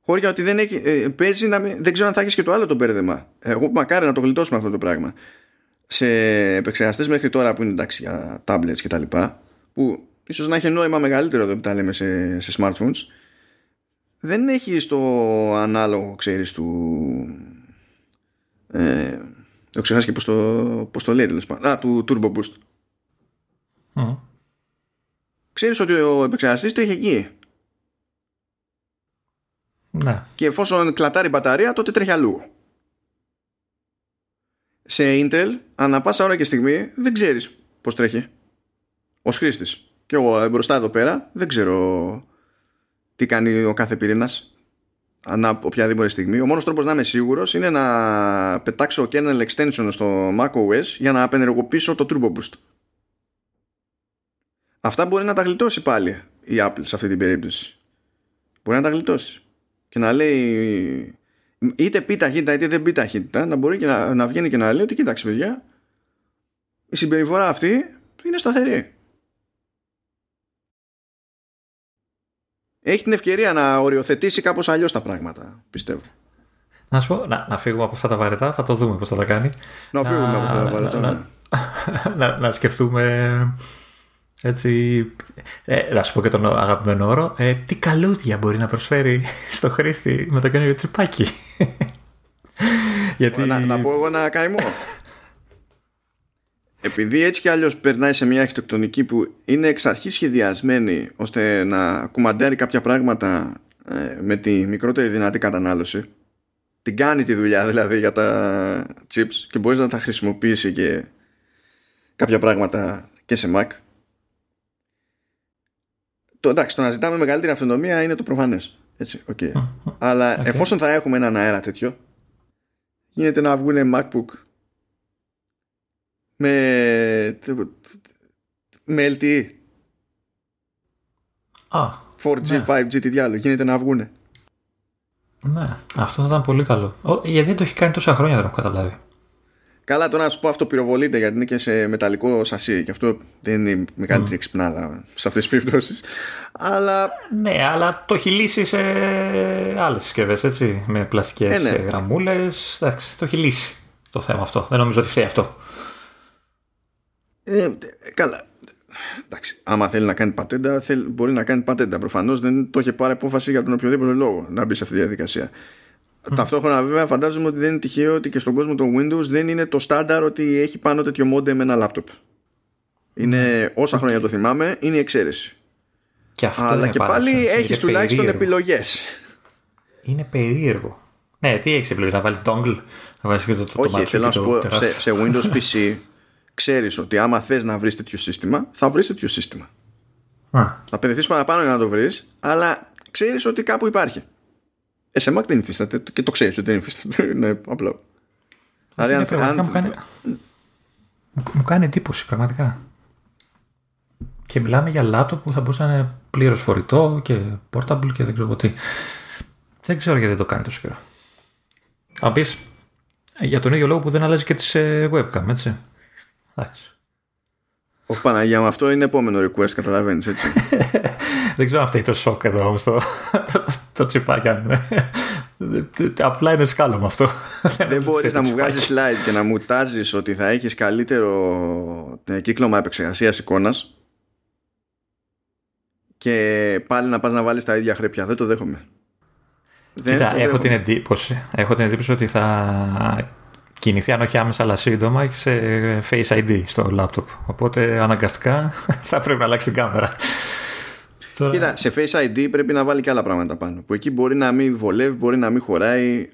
χωρίς ότι δεν έχει, παίζει να μην, δεν ξέρω αν θα έχεις και το άλλο το μπέρδεμα. Εγώ μακάρι να το γλιτώσουμε αυτό το πράγμα. Σε επεξεργαστές μέχρι τώρα που είναι εντάξει για tablets και τα λοιπά, που ίσως να έχει νόημα μεγαλύτερο εδώ που τα λέμε σε smartphones, δεν έχεις το ανάλογο, ξέρεις, του... έχω ξεχάσει και πώς το λέει τέλος πάντων. Α, του Turbo Boost. Ξέρεις ότι ο επεξεργαστής τρέχει εκεί. Ναι. Και εφόσον κλατάρει η μπαταρία, τότε τρέχει αλλού. Σε Intel, ανά πάσα ώρα και στιγμή, δεν ξέρεις πώς τρέχει. Ως χρήστης. Και εγώ μπροστά εδώ πέρα, δεν ξέρω τι κάνει ο κάθε πυρήνας. Ανά οποιαδήποτε στιγμή. Ο μόνος τρόπος να είμαι σίγουρος είναι να πετάξω kernel extension στο macOS για να απενεργοποιήσω το Turbo Boost. Αυτά μπορεί να τα γλιτώσει πάλι η Apple σε αυτή την περίπτωση. Μπορεί να τα γλιτώσει και να λέει είτε πει ταχύτητα είτε δεν πει ταχύτητα, να μπορεί και να βγαίνει και να λέει ότι κοίταξε παιδιά, η συμπεριφορά αυτή είναι σταθερή. Έχει την ευκαιρία να οριοθετήσει κάπως αλλιώς τα πράγματα, πιστεύω. Να σου πω, να φύγουμε από αυτά τα βαρετά, θα το δούμε πώς θα τα κάνει. Να φύγουμε από αυτά τα βαρετά. Να σκεφτούμε έτσι. Να σου πω και τον αγαπημένο όρο. Τι καλούδια μπορεί να προσφέρει στο χρήστη με το καινούργιο τσιπάκι. Γιατί... να πω εγώ ένα καημό. Επειδή έτσι κι αλλιώς περνάει σε μια αρχιτεκτονική που είναι εξ αρχής σχεδιασμένη ώστε να κουμαντάρει κάποια πράγματα με τη μικρότερη δυνατή κατανάλωση, την κάνει τη δουλειά δηλαδή για τα chips και μπορείς να τα χρησιμοποιήσει και κάποια πράγματα και σε Mac. Εντάξει, το να ζητάμε μεγαλύτερη αυτονομία είναι το προφανές. Έτσι, okay. Αλλά εφόσον θα έχουμε έναν αέρα τέτοιο, γίνεται να βγουν MacBook με LTE 4G, 5G, τι διάλογο γίνεται να βγούνε. Ναι, αυτό θα ήταν πολύ καλό. Γιατί δεν το έχει κάνει τόσα χρόνια, δεν έχω καταλάβει. Καλά, τώρα να σου πω, αυτό πυροβολείται γιατί είναι και σε μεταλλικό σασί και αυτό δεν είναι η μεγαλύτερη ξυπνάδα σε αυτές τις περιπτώσεις. Αλλά... Ναι, αλλά το έχει λύσει σε άλλες συσκευές, έτσι, με πλαστικές γραμμούλες. Εντάξει, το έχει λύσει το θέμα αυτό. Δεν νομίζω ότι φταίει αυτό. Καλά. Εντάξει, άμα θέλει να κάνει πατέντα, μπορεί να κάνει πατέντα. Προφανώς δεν το είχε πάρει απόφαση για τον οποιοδήποτε λόγο να μπει σε αυτή τη διαδικασία. Ταυτόχρονα βέβαια φαντάζομαι ότι δεν είναι τυχαίο ότι και στον κόσμο των Windows δεν είναι το στάνταρ ότι έχει πάνω τέτοιο μόντε με ένα λάπτοπ. Είναι όσα χρόνια το θυμάμαι, είναι η εξαίρεση. Και αυτό αλλά και πάλι έχεις τουλάχιστον επιλογές. Είναι περίεργο. Ναι, τι έχεις επιλογές, να βάλεις dongle, να βάλεις και το όχι, θέλω να σου πω, σε Windows PC ξέρεις ότι άμα θες να βρεις τέτοιο σύστημα, θα βρεις τέτοιο σύστημα. Θα παιδευτείς παραπάνω για να το βρεις, αλλά ξέρεις ότι κάπου υπάρχει. Σε Mac δεν υφίσταται και το ξέρεις ότι δεν υφίσταται. Ναι, απλά. Δηλαδή, μου κάνει εντύπωση πραγματικά. Και μιλάμε για λάπτοπ που θα μπορούσε να είναι πλήρως φορητό και portable και δεν ξέρω τι. Δεν ξέρω γιατί δεν το κάνει τόσο καιρό. Αν πεις για τον ίδιο λόγο που δεν αλλάζει και τις webcam, έτσι. Εντάξει. Όχι Παναγία μου, αυτό είναι επόμενο request, καταλαβαίνεις έτσι. Δεν ξέρω αν αυτό έχει το σοκ εδώ όμως το τσιπάκι. Απλά είναι σκάλωμα αυτό. Δεν μπορείς να μου βγάζεις slide και να μου τάζεις ότι θα έχεις καλύτερο κύκλωμα επεξεργασίας εικόνας και πάλι να πας να βάλεις τα ίδια χρέπια. Δεν το δέχομαι. Κοίτα, έχω την εντύπωση ότι θα... κινηθεί αν όχι άμεσα αλλά σύντομα έχει σε Face ID στο λάπτοπ, οπότε αναγκαστικά θα πρέπει να αλλάξει την κάμερα. Κοίτα, σε Face ID πρέπει να βάλει και άλλα πράγματα πάνω που εκεί μπορεί να μην βολεύει, μπορεί να μην χωράει,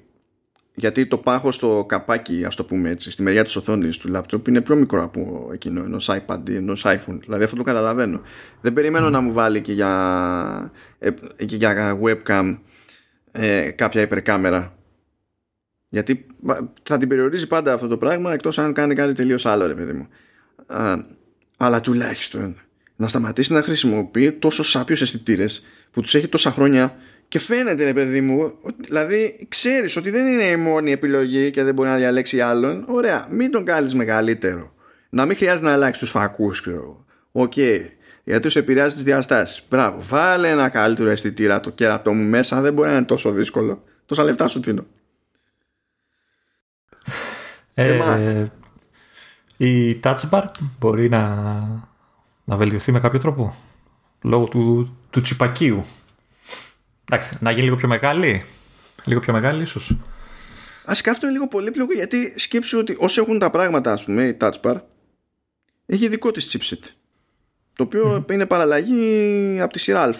γιατί το πάχος στο καπάκι, ας το πούμε έτσι, στη μεριά της οθόνης του λάπτοπ είναι πιο μικρό από εκείνο ενός iPad ή ενός iPhone, δηλαδή αυτό το καταλαβαίνω. Δεν περιμένω να μου βάλει και για webcam κάποια υπερκάμερα. Γιατί θα την περιορίζει πάντα αυτό το πράγμα, εκτός αν κάνει κάτι τελείως άλλο, ρε παιδί μου. Αλλά τουλάχιστον να σταματήσει να χρησιμοποιεί τόσο σάπιους αισθητήρες που τους έχει τόσα χρόνια και φαίνεται, ρε παιδί μου, δηλαδή ξέρεις ότι δεν είναι η μόνη επιλογή και δεν μπορεί να διαλέξει άλλον. Ωραία, μην τον κάνεις μεγαλύτερο. Να μην χρειάζεται να αλλάξει τους φακούς, ξέρω. Οκ, γιατί σου επηρεάζει τις διαστάσεις. Μπράβο, βάλε ένα καλύτερο αισθητήρα, το κέρατό μου μέσα, δεν μπορεί να είναι τόσο δύσκολο. Τόσα λεφτά σου δίνω. Η touch bar μπορεί να βελτιωθεί με κάποιο τρόπο λόγω του τσιπακίου. Εντάξει, να γίνει λίγο πιο μεγάλη ίσως. Ας σκάφτουν λίγο πολύπλοκο, γιατί σκέψου ότι όσοι έχουν τα πράγματα, ας πούμε, η touch bar έχει δικό της chipset, το οποίο είναι παραλλαγή από τη σειρά Α.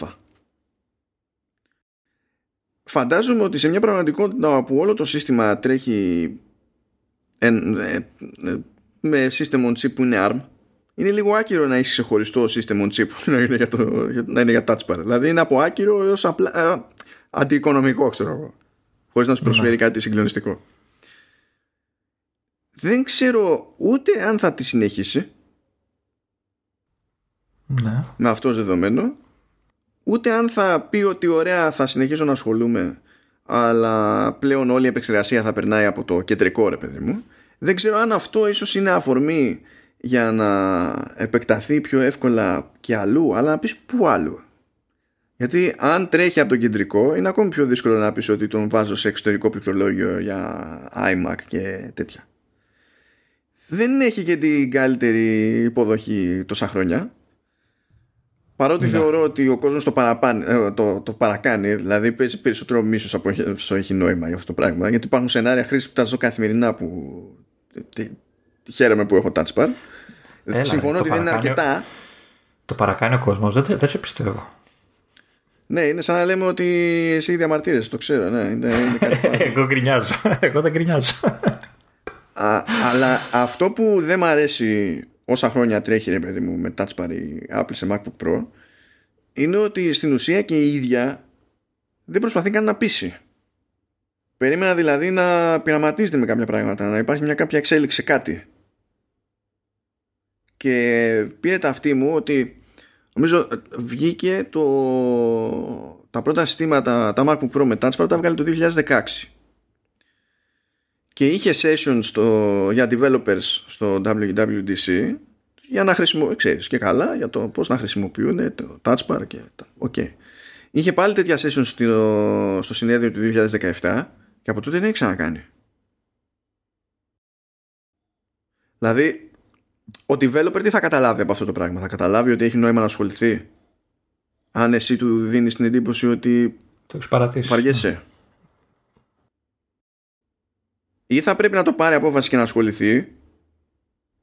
Φαντάζομαι ότι σε μια πραγματικότητα που όλο το σύστημα τρέχει με system on chip που είναι ARM, είναι λίγο άκυρο να έχει ξεχωριστό system on chip να είναι για touch bar. Δηλαδή είναι από άκυρο έως αντιοικονομικό, ξέρω εγώ, χωρίς να σου προσφέρει κάτι συγκλονιστικό. Δεν ξέρω ούτε αν θα τη συνεχίσει με αυτό δεδομένο, ούτε αν θα πει ότι ωραία, θα συνεχίσω να ασχολούμαι, αλλά πλέον όλη η επεξεργασία θα περνάει από το κεντρικό, ρε παιδί μου. Δεν ξέρω αν αυτό ίσως είναι αφορμή για να επεκταθεί πιο εύκολα και αλλού, αλλά να πεις πού αλλού. Γιατί αν τρέχει από το κεντρικό, είναι ακόμη πιο δύσκολο να πεις ότι τον βάζω σε εξωτερικό πληκτρολόγιο για iMac και τέτοια. Δεν έχει και την καλύτερη υποδοχή τόσα χρόνια. Παρότι θεωρώ ότι ο κόσμος το παρακάνει, δηλαδή παίζει περισσότερο μίσος από όσο έχει νόημα για αυτό το πράγμα. Γιατί υπάρχουν σενάρια χρήσης που τα ζω καθημερινά που χαίρομαι που έχω touch bar. Συμφωνώ ότι δεν είναι αρκετά. Το παρακάνει ο κόσμος, δεν σε πιστεύω. Ναι, είναι σαν να λέμε ότι εσύ διαμαρτύρεσαι, το ξέρω. Ναι, είναι κάτι εγώ γκρινιάζω. Εγώ δεν γκρινιάζω. Αλλά αυτό που δεν μ' αρέσει όσα χρόνια τρέχει, ρε παιδί μου, με touch bar η Apple σε MacBook Pro, είναι ότι στην ουσία και η ίδια δεν προσπαθεί καν να πείσει. Περίμενα δηλαδή να πειραματίζεται με κάποια πράγματα, να υπάρχει μια κάποια εξέλιξη, κάτι. Και πήρε ταυτή μου ότι νομίζω βγήκε τα πρώτα συστήματα, τα MacBook Pro με Touch Bar, τα βγάλει το 2016. Και είχε session για developers στο WWDC για να χρησιμοποιούν, ξέρεις και καλά, για το πώς να χρησιμοποιούν το Touch Bar και τα. Okay. Είχε πάλι τέτοια session στο συνέδριο του 2017 και από τότε δεν έχει ξανακάνει. Δηλαδή, ο developer τι θα καταλάβει από αυτό το πράγμα? Θα καταλάβει ότι έχει νόημα να ασχοληθεί, αν εσύ του δίνεις την εντύπωση ότι το έχεις παρατήσει, βαριέσαι. Ή θα πρέπει να το πάρει απόφαση και να ασχοληθεί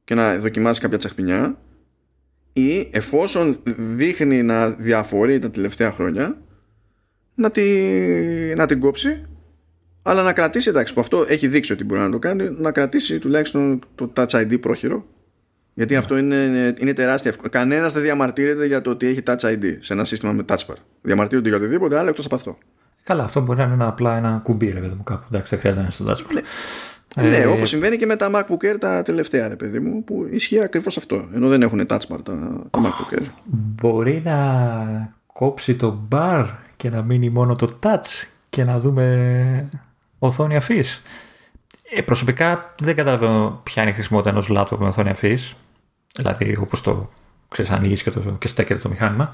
και να δοκιμάσει κάποια τσαχπινιά, ή εφόσον δείχνει να διαφορεί τα τελευταία χρόνια, να την κόψει, αλλά να κρατήσει, εντάξει, που αυτό έχει δείξει ότι μπορεί να το κάνει, να κρατήσει τουλάχιστον το Touch ID πρόχειρο, γιατί αυτό είναι τεράστια ευκολία. Κανένας δεν διαμαρτύρεται για το ότι έχει Touch ID σε ένα σύστημα με Touch Bar. Διαμαρτύρονται για οτιδήποτε άλλο εκτός από αυτό. Καλά, αυτό μπορεί να είναι απλά ένα κουμπί, ρε παιδί μου, κάπου. Εντάξει, δεν χρειάζεται να είναι στο Touch Bar. Ναι, όπως συμβαίνει και με τα MacBook Air τα τελευταία, ρε παιδί μου, που ισχύει ακριβώς αυτό. Ενώ δεν έχουν Touch Bar τα MacBook Air. Μπορεί να κόψει το Bar και να μείνει μόνο το Touch και να δούμε οθόνη αφής. Προσωπικά δεν καταλαβαίνω ποια είναι η χρησιμότητα ενός laptop με οθόνη αφής. Δηλαδή, όπως το ξέρεις, ανοίγεις και στέκεται το μηχάνημα.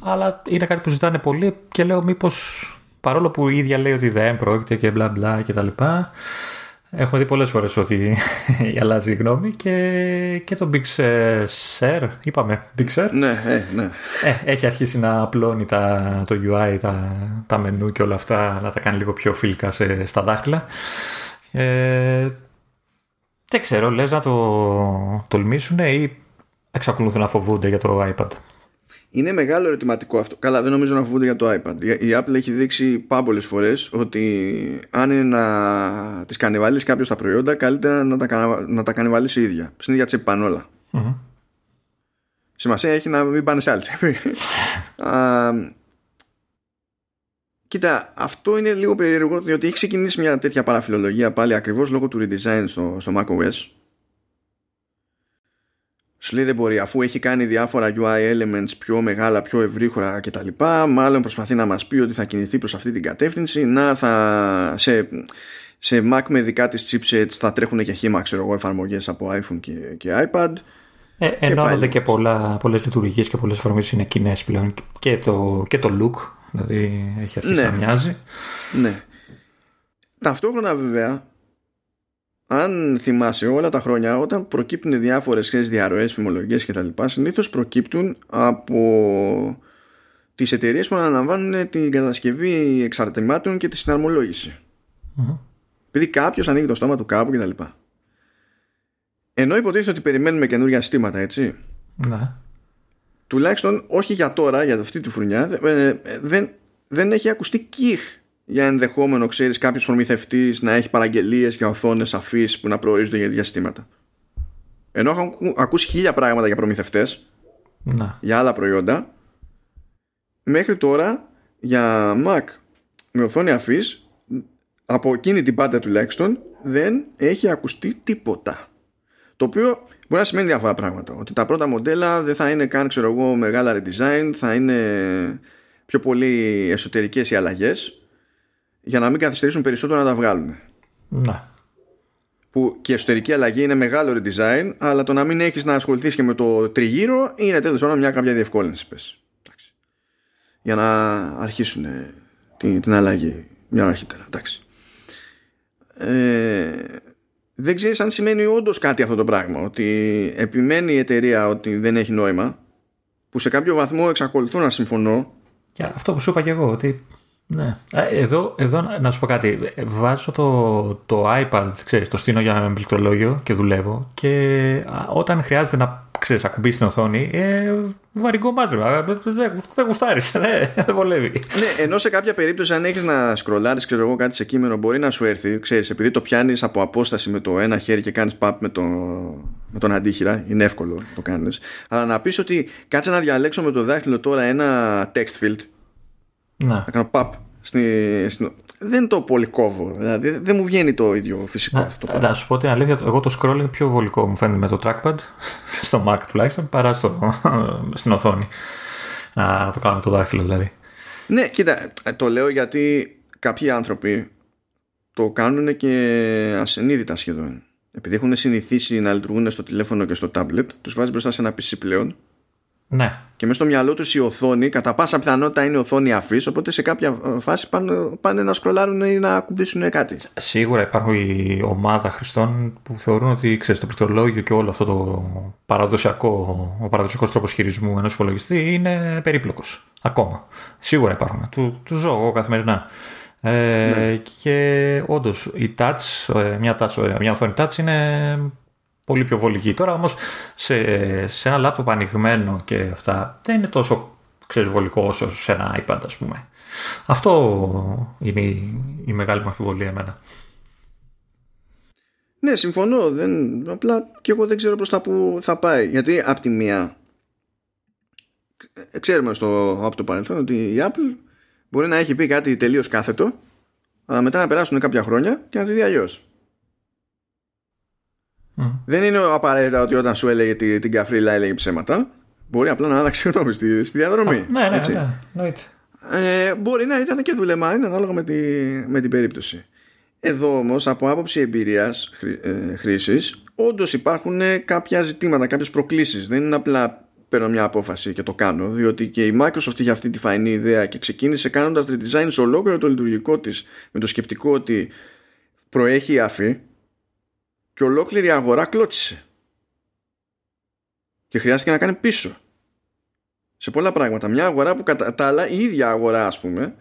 Αλλά είναι κάτι που ζητάνε πολύ και λέω, μήπως παρόλο που η ίδια λέει ότι δεν πρόκειται και μπλα μπλα και τα λοιπά. Έχουμε δει πολλές φορές ότι αλλάζει η γνώμη και το Big Sur, είπαμε. Big Sur. Ναι. Έχει αρχίσει να απλώνει το UI, τα μενού και όλα αυτά, να τα κάνει λίγο πιο φιλικά στα δάχτυλα. Δεν ξέρω, λες να το τολμήσουν ή εξακολουθούν να φοβούνται για το iPad? Είναι μεγάλο ερωτηματικό αυτό. Καλά, δεν νομίζω να φοβούνται για το iPad. Η Apple έχει δείξει πολλές φορές ότι αν είναι να τις κανιβαλίσει κάποιος τα προϊόντα, καλύτερα να τα κανιβαλίσει η ίδια. Στην ίδια τσέπη πάνε όλα. Mm-hmm. Σημασία έχει να μην πάνε σε άλλη τσέπη. Κοίτα, αυτό είναι λίγο περίεργο, διότι έχει ξεκινήσει μια τέτοια παραφιλολογία πάλι ακριβώς λόγω του redesign στο macOS. Σου λέει δεν μπορεί, αφού έχει κάνει διάφορα UI elements πιο μεγάλα, πιο ευρύχωρα κτλ. Μάλλον προσπαθεί να μας πει ότι θα κινηθεί προς αυτή την κατεύθυνση. Να θα σε Mac με δικά της chipsets θα τρέχουν και χήμα, ξέρω εγώ, εφαρμογές από iPhone και iPad. Ενώνονται και πολλές λειτουργίες και πολλές εφαρμογές είναι κοινές πλέον. Και το look, δηλαδή έχει αρχίσει να μοιάζει. Ναι. Ταυτόχρονα βέβαια, αν θυμάσαι, όλα τα χρόνια όταν προκύπτουν διάφορες διαρροές, φημολογίες και τα λοιπά, συνήθως προκύπτουν από τις εταιρείες που αναλαμβάνουν την κατασκευή εξαρτημάτων και τη συναρμολόγηση. Mm-hmm. Επειδή κάποιος ανοίγει το στόμα του κάπου και τα λοιπά. Ενώ υποτίθεται ότι περιμένουμε καινούργια συστήματα, έτσι. Ναι. Τουλάχιστον όχι για τώρα, για αυτή τη φουρνιά, δεν έχει ακουστεί κιχ για ενδεχόμενο, ξέρεις, κάποιος προμηθευτής να έχει παραγγελίες για οθόνες αφής που να προορίζονται για ίδια συστήματα. Ενώ έχω ακούσει 1000 πράγματα για προμηθευτές, να, για άλλα προϊόντα. Μέχρι τώρα για Mac με οθόνη αφής, από εκείνη την πάντα τουλάχιστον, δεν έχει ακουστεί τίποτα. Το οποίο μπορεί να σημαίνει διάφορα πράγματα. Ότι τα πρώτα μοντέλα δεν θα είναι καν, ξέρω εγώ, μεγάλα redesign, θα είναι πιο πολύ εσωτερικές οι αλλαγές, για να μην καθυστερήσουν περισσότερο να τα βγάλουν. Να. Που και η εσωτερική αλλαγή είναι μεγάλο redesign, αλλά το να μην έχεις να ασχοληθείς και με το τριγύρο είναι τέλος πάντων μια κάποια διευκόλυνση, πες. Εντάξει. Για να αρχίσουν την αλλαγή μια ώρα αρχίτερα. Εντάξει. Δεν ξέρεις αν σημαίνει όντως κάτι αυτό το πράγμα, ότι επιμένει η εταιρεία ότι δεν έχει νόημα, που σε κάποιο βαθμό εξακολουθώ να συμφωνώ. Και αυτό που σου είπα και εγώ, ότι ναι. Εδώ να σου πω κάτι. Βάζω το iPad, ξέρεις, το στείνω για ένα πληκτρολόγιο και δουλεύω. Και όταν χρειάζεται να, ξέρεις, ακουμπήσεις την οθόνη, βαρυγκό μάζευμα. Δεν γουστάρεις, δεν βολεύει. Ναι, ενώ σε κάποια περίπτωση, αν έχεις να σκρολάρεις, ξέρω εγώ, κάτι σε κείμενο, μπορεί να σου έρθει, ξέρεις, επειδή το πιάνεις από απόσταση με το ένα χέρι και κάνεις παπ με τον αντίχειρα, είναι εύκολο να το κάνεις. Αλλά να πεις ότι κάτσε να διαλέξω με το δάχτυλο τώρα ένα text field. Να κάνω παπ. Δεν το πολυκόβω. Δηλαδή δεν μου βγαίνει το ίδιο φυσικό αυτό. Να σου πω την αλήθεια, εγώ το scroll είναι πιο βολικό, μου φαίνεται, με το trackpad στο Mac τουλάχιστον, παρά στην οθόνη. Να το κάνω με το δάχτυλο δηλαδή. Ναι, κοίτα, το λέω γιατί κάποιοι άνθρωποι το κάνουν και ασυνείδητα σχεδόν. Επειδή έχουν συνηθίσει να λειτουργούν στο τηλέφωνο και στο tablet, τους βάζει μπροστά σε ένα PC πλέον. Ναι. Και μέσα στο μυαλό τους η οθόνη, κατά πάσα πιθανότητα είναι οθόνη αφής, οπότε σε κάποια φάση πάνε να σκρολάρουν ή να ακουμπήσουν κάτι. Σίγουρα υπάρχουν η ομάδα χρηστών που θεωρούν ότι ξέρεις, το πληκτρολόγιο και όλο αυτό το παραδοσιακός τρόπος χειρισμού ενός υπολογιστή είναι περίπλοκος. Ακόμα. Σίγουρα υπάρχουν. Του ζω εγώ καθημερινά. Ναι. Και όντως η touch, μια οθόνη touch είναι πολύ πιο βολική. Τώρα όμως σε ένα λάπτοπ ανοιγμένο και αυτά δεν είναι τόσο βολικό όσο σε ένα iPad, ας πούμε. Αυτό είναι η μεγάλη μου αμφιβολία εμένα. Ναι, συμφωνώ. Απλά και εγώ δεν ξέρω προς τα που θα πάει. Γιατί από τη μία ξέρουμε από το παρελθόν ότι η Apple μπορεί να έχει πει κάτι τελείως κάθετο, αλλά μετά να περάσουν κάποια χρόνια και να τη δει αλλιώς. Δεν είναι απαραίτητα ότι όταν σου έλεγε την καφρίλα έλεγε ψέματα. Μπορεί απλά να άλλαξε γνώμη στη διαδρομή. Ναι, μπορεί να ήταν και δουλεμά, είναι ανάλογα με την περίπτωση. Εδώ όμως από άποψη εμπειρίας χρήσης, όντως υπάρχουν κάποια ζητήματα, κάποιες προκλήσεις. Δεν είναι απλά παίρνω μια απόφαση και το κάνω, διότι και η Microsoft είχε αυτή τη φαϊνή ιδέα και ξεκίνησε κάνοντας redesign σε ολόκληρο το λειτουργικό της με το σκεπτικό ότι προέχει η αφή. Και ολόκληρη η αγορά κλώτσισε. Και χρειάστηκε να κάνει πίσω σε πολλά πράγματα. Μια αγορά που κατά τα άλλα, η ίδια αγορά, ας πούμε,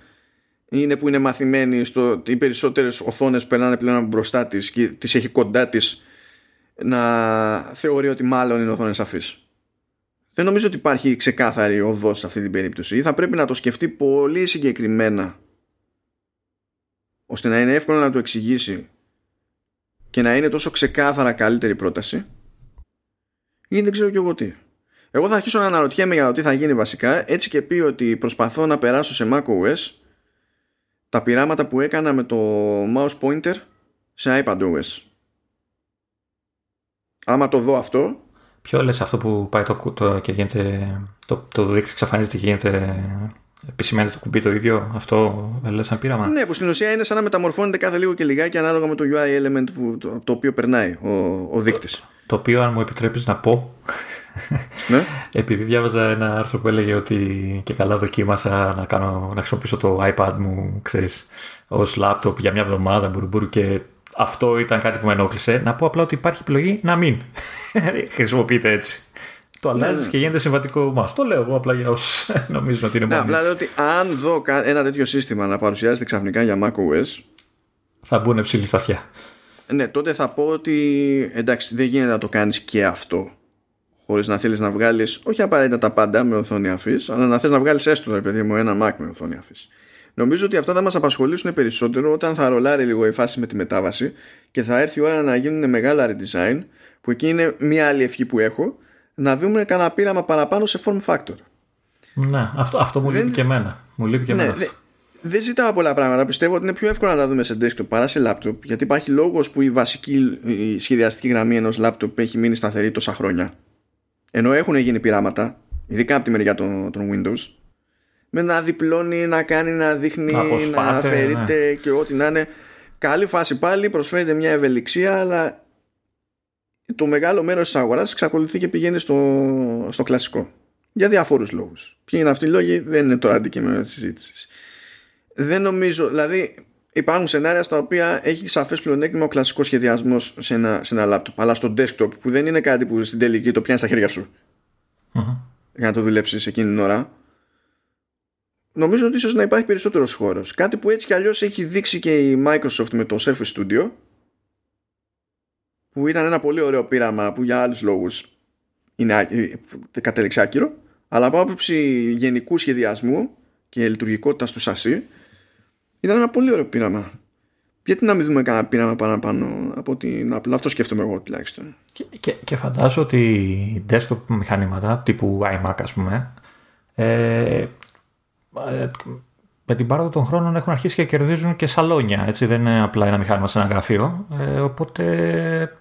είναι που είναι μαθημένη στο ότι οι περισσότερες οθόνες περνάνε πλέον μπροστά της και τις έχει κοντά της, να θεωρεί ότι μάλλον είναι οθόνες αφής. Δεν νομίζω ότι υπάρχει ξεκάθαρη οδός σε αυτή την περίπτωση. Θα πρέπει να το σκεφτεί πολύ συγκεκριμένα, ώστε να είναι εύκολο να το εξηγήσει και να είναι τόσο ξεκάθαρα καλύτερη πρόταση, ή δεν ξέρω κι εγώ τι. Εγώ θα αρχίσω να αναρωτιέμαι για το τι θα γίνει βασικά, έτσι και πει ότι προσπαθώ να περάσω σε macOS τα πειράματα που έκανα με το mouse pointer σε iPadOS. Άμα το δω αυτό. Ποιο λες, αυτό που πάει και γίνεται το δείξει, εξαφανίζεται και γίνεται επισημαίνεται το κουμπί το ίδιο, αυτό λες σαν πείραμα? Ναι, που στην ουσία είναι σαν να μεταμορφώνεται κάθε λίγο και λιγάκι ανάλογα με το UI element το οποίο περνάει ο δείκτης. Το οποίο, αν μου επιτρέπεις να πω, ναι? Επειδή διάβαζα ένα άρθρο που έλεγε ότι και καλά δοκίμασα να χρησιμοποιήσω το iPad μου, ξέρεις, ως λάπτοπ για μια εβδομάδα μπουρουμπουρου και αυτό ήταν κάτι που με ενόχλησε, να πω απλά ότι υπάρχει επιλογή να μην χρησιμοποιείται έτσι. Το αλλάζει, ναι, και γίνεται συμβατικό μας. Το λέω εγώ απλά για όσους νομίζουν ότι είναι μόνο. Ναι, απλά λέω ότι αν δω ένα τέτοιο σύστημα να παρουσιάζεται ξαφνικά για macOS, θα μπουν ψηλή σταθιά. Ναι, τότε θα πω ότι εντάξει, δεν γίνεται να το κάνεις και αυτό. Χωρίς να θέλεις να βγάλεις, όχι απαραίτητα τα πάντα με οθόνη αφής, αλλά να θες να βγάλεις έστω, ρε παιδί μου, ένα Mac με οθόνη αφής. Νομίζω ότι αυτά θα μας απασχολήσουν περισσότερο όταν θα ρολάρει λίγο η φάση με τη μετάβαση και θα έρθει η ώρα να γίνουν μεγάλα redesign, που εκεί είναι μια άλλη ευχή που έχω. Να δούμε κανένα πείραμα παραπάνω σε form factor. Ναι, αυτό μου λείπει και εμένα. Δεν ζητάω πολλά πράγματα. Πιστεύω ότι είναι πιο εύκολο να τα δούμε σε desktop παρά σε laptop, γιατί υπάρχει λόγος που η βασική σχεδιαστική γραμμή ενός laptop έχει μείνει σταθερή τόσα χρόνια. Ενώ έχουν γίνει πειράματα, ειδικά από τη μεριά των Windows, με να διπλώνει, να κάνει, να δείχνει, να αφαιρείται, ναι, και ό,τι να είναι. Καλή φάση πάλι, προσφέρεται μια ευελιξία, αλλά το μεγάλο μέρος της αγοράς εξακολουθεί και πηγαίνει στο κλασικό. Για διάφορους λόγους. Ποιοι είναι αυτοί οι λόγοι, δεν είναι τώρα αντικείμενο της συζήτησης. Δεν νομίζω, δηλαδή, υπάρχουν σενάρια στα οποία έχει σαφές πλεονέκτημα ο κλασικός σχεδιασμός σε ένα λάπτοπ. Αλλά στο desktop, που δεν είναι κάτι που στην τελική το πιάνει στα χέρια σου, για να το δουλέψεις εκείνη την ώρα, νομίζω ότι ίσως να υπάρχει περισσότερος χώρος. Κάτι που έτσι κι αλλιώς έχει δείξει και η Microsoft με το Surface Studio, που ήταν ένα πολύ ωραίο πείραμα που για άλλους λόγους κατέληξε άκυρο, αλλά από άποψη γενικού σχεδιασμού και λειτουργικότητας του σασί ήταν ένα πολύ ωραίο πείραμα. Γιατί να μην δούμε κανένα πείραμα παραπάνω από την Apple? Αυτό σκέφτομαι εγώ τουλάχιστον. Και φαντάζω ότι desktop μηχανήματα τύπου iMac, ας πούμε, με την πάροδο των χρόνων έχουν αρχίσει και κερδίζουν και σαλόνια. Έτσι, δεν είναι απλά ένα μηχάνημα σε ένα γραφείο. Οπότε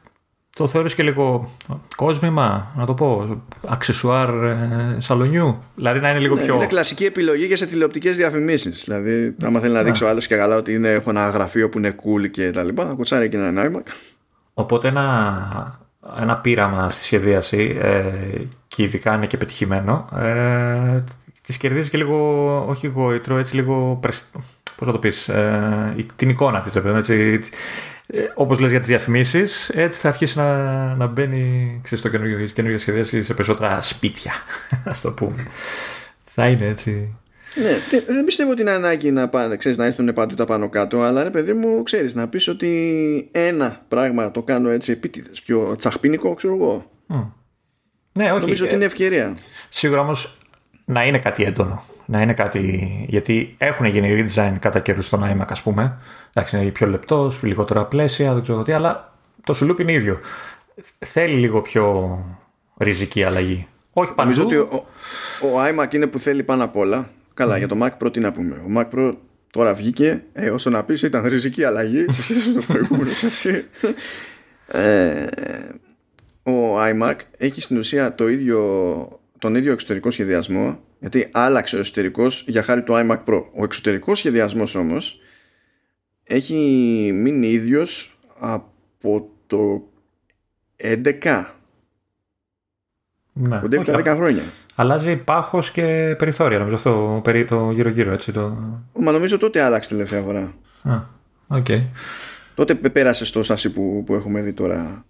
το θεωρείς και λίγο κόσμημα, να το πω, αξεσουάρ σαλονιού. Δηλαδή να είναι λίγο πιο. Είναι κλασική επιλογή και σε τηλεοπτικές διαφημίσεις. Δηλαδή, άμα θέλει να δείξει ο άλλος και καλά ότι είναι, έχω ένα γραφείο που είναι cool και τα λοιπά, θα κοτσάρει και ένα iMac. Οπότε ένα πείραμα στη σχεδίαση, και ειδικά είναι και πετυχημένο, τις κερδίζει και λίγο, όχι γόητρο, έτσι λίγο. Πώς θα το πεις, την εικόνα της, έτσι. Όπως λες για τις διαφημίσεις, έτσι θα αρχίσει να μπαίνει, ξέρεις, το καινούργια σχεδίαση σε περισσότερα σπίτια, ας το πούμε. Θα είναι έτσι. Ναι, δεν πιστεύω ότι είναι ανάγκη να έρθουν παντού τα πάνω κάτω, αλλά ρε παιδί μου, ξέρεις, να πεις ότι ένα πράγμα το κάνω έτσι επίτηδες, πιο τσαχπίνικο, ξέρω εγώ. Ναι, όχι. Νομίζω ότι είναι ευκαιρία. Σίγουρα όμως να είναι κάτι έντονο. Να είναι κάτι, γιατί έχουν γίνει redesign κατά καιρούς στον iMac, ας πούμε. Εντάξει, είναι πιο λεπτός, λιγότερα πλαίσια, δεν ξέρω τι, αλλά το σουλούπι είναι ίδιο. Θέλει λίγο πιο ριζική αλλαγή. Όχι παντού. Νομίζω ότι ο iMac είναι που θέλει πάνω απ' όλα. Καλά, για το Mac Pro τι να πούμε. Ο Mac Pro τώρα βγήκε, όσο να πεις ήταν ριζική αλλαγή σε σχέση με το προηγούμενο. Ο iMac έχει στην ουσία τον ίδιο εξωτερικό σχεδιασμό, γιατί άλλαξε ο εσωτερικός για χάρη του iMac Pro. Ο εξωτερικός σχεδιασμός όμως έχει μείνει ίδιος από το 11. Ναι, κοντεύει τα 10 χρόνια. Αλλάζει πάχος και περιθώρια, νομίζω αυτό περί το γύρω-γύρω, έτσι. Μα νομίζω τότε άλλαξε τελευταία φορά. Okay. Τότε πέρασε στο σάσι που έχουμε δει τώρα.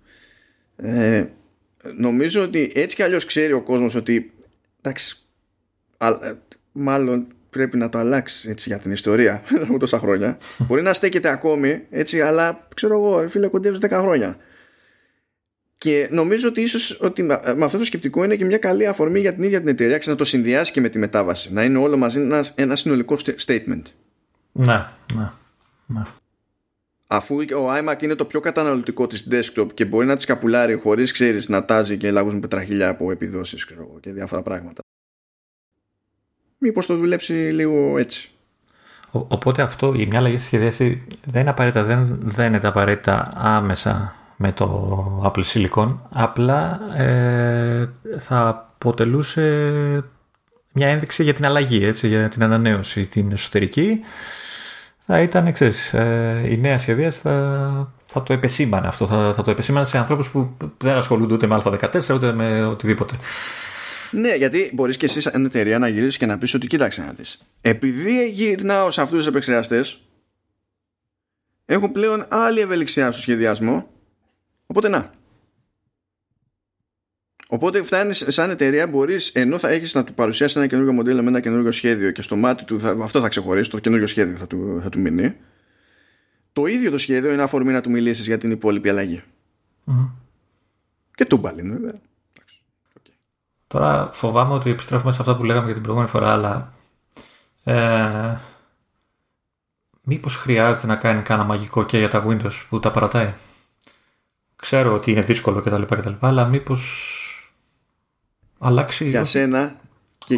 Νομίζω ότι έτσι κι αλλιώς ξέρει ο κόσμος ότι, εντάξει, μάλλον πρέπει να το αλλάξει, έτσι, για την ιστορία από τόσα χρόνια. Μπορεί να στέκεται ακόμη έτσι, αλλά ξέρω εγώ, φίλε, κοντεύει 10 χρόνια. Και νομίζω ότι ίσως ότι με αυτό το σκεπτικό είναι και μια καλή αφορμή για την ίδια την εταιρεία να το συνδυάσει και με τη μετάβαση. Να είναι όλο μαζί ένα συνολικό statement. Ναι. Αφού ο iMac είναι το πιο καταναλωτικό της desktop και μπορεί να τις καπουλάρει χωρίς, ξέρεις, να τάζει και λαγούς με πετραχίλια από επιδόσεις, ξέρω, και διάφορα πράγματα. Μήπως το δουλέψει λίγο έτσι. Οπότε αυτό, η μια αλλαγή στη σχεδίαση δεν είναι απαραίτητα, δεν δένεται απαραίτητα άμεσα με το Apple Silicon, απλά θα αποτελούσε μια ένδειξη για την αλλαγή, έτσι, για την ανανέωση την εσωτερική. Θα ήταν, ξέρεις, η νέα σχεδίαση θα το επεσήμανε αυτό, θα το επεσήμανε σε ανθρώπους που δεν ασχολούνται ούτε με Α14 ούτε με οτιδήποτε. Ναι, γιατί μπορείς και εσύ σαν εταιρεία να γυρίσεις και να πεις ότι κοίταξε να δεις. Επειδή γυρνάω σε αυτούς τους επεξεργαστές, έχω πλέον άλλη ευελιξία στο σχεδιασμό, οπότε να. Οπότε φτάνεις σαν εταιρεία, μπορείς, ενώ θα έχεις να του παρουσιάσεις ένα καινούργιο μοντέλο με ένα καινούργιο σχέδιο και στο μάτι του αυτό θα ξεχωρίσει, το καινούργιο σχέδιο θα του μείνει. Το ίδιο το σχέδιο είναι αφορμή να του μιλήσεις για την υπόλοιπη αλλαγή. Και τούμπαλι, βέβαια. Τώρα φοβάμαι ότι επιστρέφουμε σε αυτά που λέγαμε και την προηγούμενη φορά, αλλά μήπως χρειάζεται να κάνει κάνα μαγικό και για τα Windows που τα παρατάει. Ξέρω ότι είναι δύσκολο κτλ, αλλά μήπως αλλάξει. Για σένα, και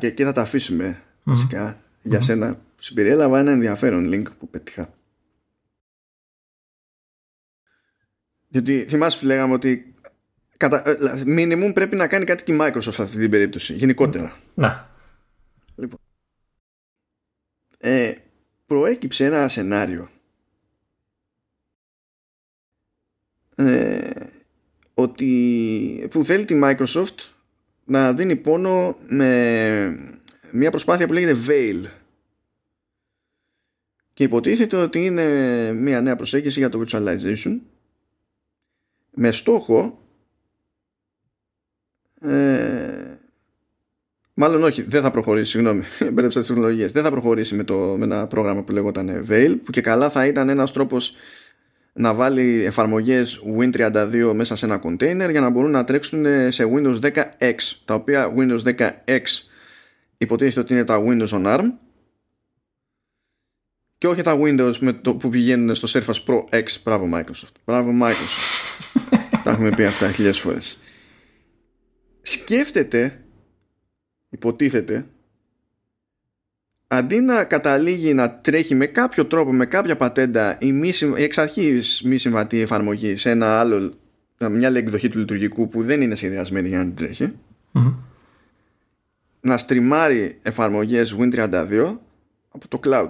εκεί θα τα αφήσουμε βασικά. Για σένα συμπεριέλαβα ένα ενδιαφέρον link που πέτυχα. Γιατί θυμάσαι που λέγαμε ότι minimum πρέπει να κάνει κάτι και η Microsoft σε αυτή την περίπτωση, γενικότερα. Να. Λοιπόν, προέκυψε ένα σενάριο ότι, που θέλει τη Microsoft να δίνει πόνο με μια προσπάθεια που λέγεται Veil. Και υποτίθεται ότι είναι μια νέα προσέγγιση για το virtualization με στόχο, μάλλον όχι, δεν θα προχωρήσει, συγγνώμη, μπέρδεψα τις τεχνολογίες. Δεν θα προχωρήσει με ένα πρόγραμμα που λέγονταν Veil, που και καλά θα ήταν ένας τρόπος να βάλει εφαρμογές Win32 μέσα σε ένα container για να μπορούν να τρέξουν σε Windows 10X, τα οποία Windows 10X υποτίθεται ότι είναι τα Windows on ARM και όχι τα Windows που πηγαίνουν στο Surface Pro X. Μπράβο Microsoft, τα έχουμε πει αυτά χιλιάδες φορές. Σκέφτεται, υποτίθεται, αντί να καταλήγει να τρέχει με κάποιο τρόπο, με κάποια πατέντα, η εξ αρχής μη συμβατή εφαρμογή σε ένα άλλο μια άλλη εκδοχή του λειτουργικού που δεν είναι σχεδιασμένη για να την τρέχει, να στριμάρει εφαρμογές Win32 από το cloud.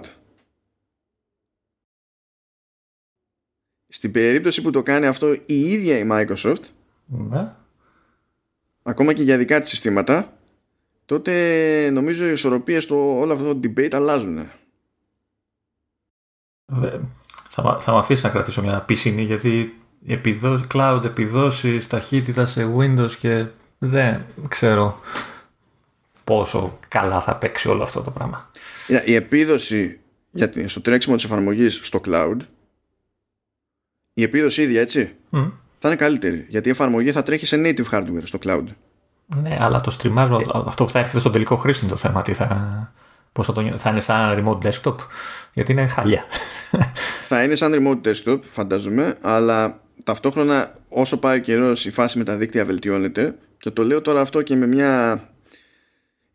Στην περίπτωση που το κάνει αυτό η ίδια η Microsoft, ακόμα και για δικά της συστήματα, τότε νομίζω οι ισορροπίες στο όλο αυτό το debate αλλάζουν. Θα με αφήσει να κρατήσω μια πισίνη, γιατί cloud επιδόσεις, ταχύτητα σε Windows, και δεν ξέρω πόσο καλά θα παίξει όλο αυτό το πράγμα. Η επίδοση στο τρέξιμο της εφαρμογής στο cloud, η επίδοση ίδια, έτσι, θα είναι καλύτερη, γιατί η εφαρμογή θα τρέχει σε native hardware στο cloud. Ναι, αλλά το στριμάρισμα, αυτό που θα έρχεται στον τελικό χρήστη είναι το θέμα. Θα είναι σαν remote desktop, γιατί είναι χαλιά. Θα είναι σαν remote desktop, φαντάζομαι, αλλά ταυτόχρονα όσο πάει ο καιρός η φάση με τα δίκτυα βελτιώνεται, και το λέω τώρα αυτό και με μια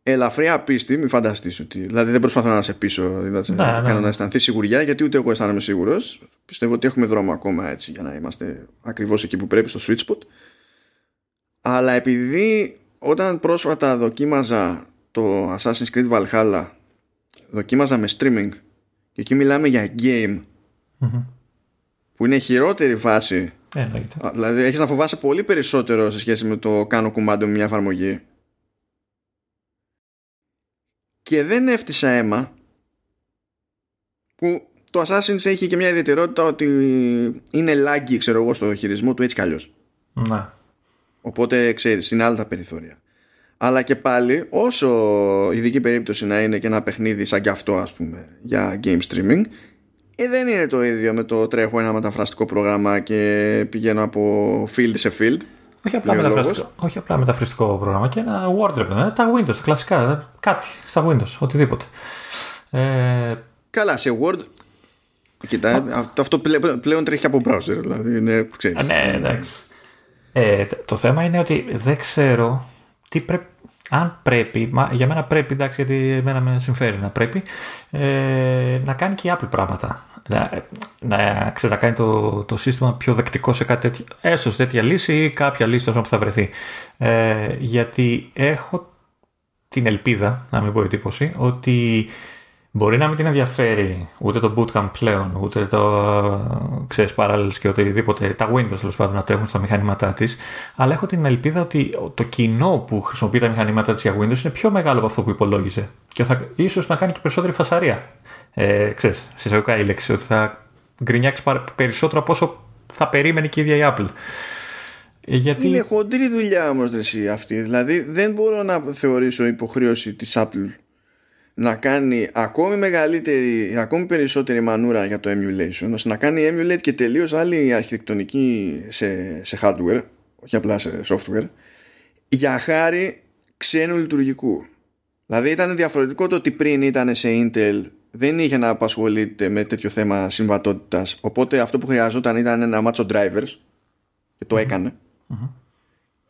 ελαφριά πίστη, μην φανταστείς ότι. Δηλαδή δεν προσπαθώ να σε πείσω, κάνω να αισθανθεί σιγουριά, γιατί ούτε εγώ αισθάνομαι σίγουρος. Πιστεύω ότι έχουμε δρόμο ακόμα, έτσι, για να είμαστε ακριβώς εκεί που πρέπει, στο sweet spot. Αλλά επειδή όταν πρόσφατα δοκίμαζα το Assassin's Creed Valhalla, δοκίμαζα με streaming, και εκεί μιλάμε για game, που είναι χειρότερη φάση. Δηλαδή έχεις να φοβάσαι πολύ περισσότερο σε σχέση με το κάνω κουμάντο με μια εφαρμογή. Και δεν έφτιασα αίμα, που το Assassin's έχει και μια ιδιαιτερότητα ότι είναι λάγκη, ξέρω εγώ, στο χειρισμό του, έτσι κι αλλιώς. Να. Οπότε ξέρεις, είναι άλλα τα περιθώρια. Αλλά και πάλι, όσο ειδική περίπτωση να είναι και ένα παιχνίδι σαν κι αυτό, ας πούμε, για game streaming, δεν είναι το ίδιο με το τρέχω ένα μεταφραστικό πρόγραμμα και πηγαίνω από field σε field. Όχι απλά μεταφραστικό πρόγραμμα, και ένα Word, τα Windows, τα κλασικά, κάτι στα Windows, οτιδήποτε. Καλά, σε Word. Κοιτά, αυτό πλέον τρέχει από browser, δηλαδή είναι, ξέρεις. Ναι, εντάξει. Το θέμα είναι ότι δεν ξέρω τι πρέπει, αν πρέπει, για μένα πρέπει, εντάξει, γιατί εμένα με συμφέρει να πρέπει, να κάνει και η Apple πράγματα. Να κάνει το σύστημα πιο δεκτικό σε κάτι τέτοιο, έστω σε τέτοια λύση ή κάποια λύση που θα βρεθεί. Γιατί έχω την ελπίδα, να μην πω εντύπωση, ότι μπορεί να μην την ενδιαφέρει ούτε το bootcamp πλέον, ούτε το παράλληλες και οτιδήποτε, τα Windows τέλος πάντων, να τρέχουν στα μηχανήματά της, αλλά έχω την ελπίδα ότι το κοινό που χρησιμοποιεί τα μηχανήματά της για Windows είναι πιο μεγάλο από αυτό που υπολόγιζε, και θα ίσως να κάνει και περισσότερη φασαρία. Συσσαγωγικά η λέξη, ότι θα γκρινιάξει περισσότερο από όσο θα περίμενε και η ίδια η Apple. Γιατί... Είναι χοντρή δουλειά όμως αυτή. Δηλαδή δεν μπορώ να θεωρήσω υποχρέωση της Apple να κάνει ακόμη μεγαλύτερη, ακόμη περισσότερη μανούρα για το emulation, ώστε να κάνει emulate και τελείως άλλη αρχιτεκτονική σε hardware, όχι απλά σε software, για χάρη ξένου λειτουργικού. Δηλαδή ήταν διαφορετικό το ότι πριν ήταν σε Intel, δεν είχε να απασχολείται με τέτοιο θέμα συμβατότητας, οπότε αυτό που χρειαζόταν ήταν ένα μάτσο drivers, και το έκανε.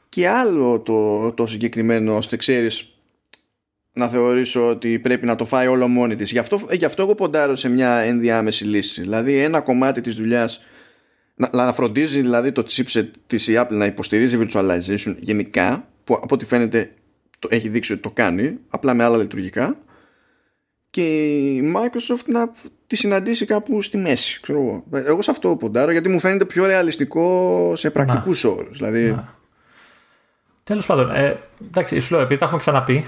Και άλλο το συγκεκριμένο, ώστε ξέρεις να θεωρήσω ότι πρέπει να το φάει όλο μόνη της. Γι' αυτό εγώ ποντάρω σε μια ενδιάμεση λύση. Δηλαδή ένα κομμάτι της δουλειάς να φροντίζει, δηλαδή το chipset της Apple να υποστηρίζει virtualization γενικά, που από ό,τι φαίνεται έχει δείξει ότι το κάνει, απλά με άλλα λειτουργικά, και η Microsoft να τη συναντήσει κάπου στη μέση, ξέρω εγώ. Εγώ σε αυτό ποντάρω, γιατί μου φαίνεται πιο ρεαλιστικό σε πρακτικούς όρους. Δηλαδή... Τέλος πάντων, εντάξει, σου λέω, επειδή τα έχουμε ξαναπεί,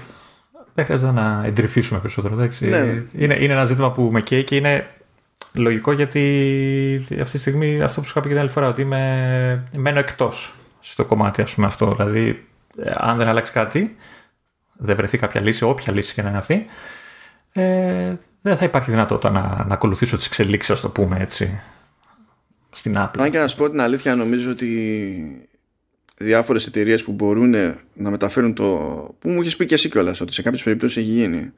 δεν χρειάζεται να εντρυφήσουμε περισσότερο. Ναι. Είναι ένα ζήτημα που με καίει, και είναι λογικό, γιατί αυτή τη στιγμή, αυτό που σου είχα πει και την άλλη φορά, ότι μένω εκτός στο κομμάτι, ας πούμε, αυτό. Δηλαδή, αν δεν αλλάξει κάτι, δεν βρεθεί κάποια λύση, όποια λύση και να είναι αυτή, δεν θα υπάρχει δυνατότητα να ακολουθήσω τις εξελίξεις, ας το πούμε έτσι, στην Apple. Αν και να σου πω την αλήθεια, νομίζω ότι διάφορες εταιρείες που μπορούν να μεταφέρουν το. Που μου έχεις πει και εσύ κιόλας, ότι σε κάποιες περιπτώσεις έχει γίνει,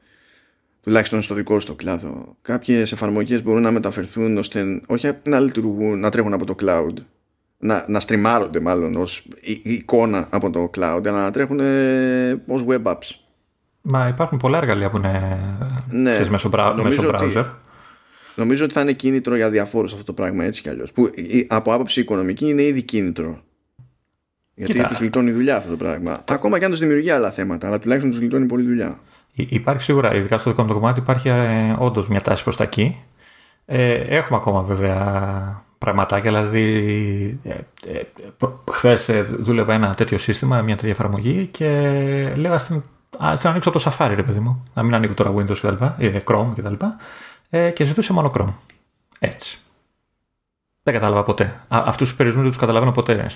τουλάχιστον στο δικό σου το κλάδο, κάποιες εφαρμογές μπορούν να μεταφερθούν ώστε όχι να λειτουργούν, να τρέχουν από το cloud, να στριμάρονται μάλλον ως εικόνα από το cloud, αλλά να τρέχουν ως web apps. Μα υπάρχουν πολλά εργαλεία που είναι μέσω browser. Νομίζω ότι θα είναι κίνητρο για διαφόρους αυτό το πράγμα, έτσι κι αλλιώς. Που από άποψη οικονομική είναι ήδη κίνητρο. Γιατί τους γλιτώνει δουλειά αυτό το πράγμα. Ακόμα και αν τους δημιουργεί άλλα θέματα, αλλά τουλάχιστον τους γλιτώνει πολύ δουλειά. Υπάρχει σίγουρα, ειδικά στο δικό μου το κομμάτι, υπάρχει όντως μια τάση προς τα εκεί. Έχουμε ακόμα βέβαια πραγματάκια. Δηλαδή, χθες δούλευα ένα τέτοιο σύστημα, μια τέτοια εφαρμογή και λέω ας την ανοίξω το Safari, ρε παιδί μου. Να μην ανοίγω τώρα Windows κτλ. Chrome κτλ. Και ζητούσε μόνο Chrome. Έτσι. Δεν κατάλαβα ποτέ. Αυτούς τους περιορισμούς δεν τους καταλαβαίνω ποτέ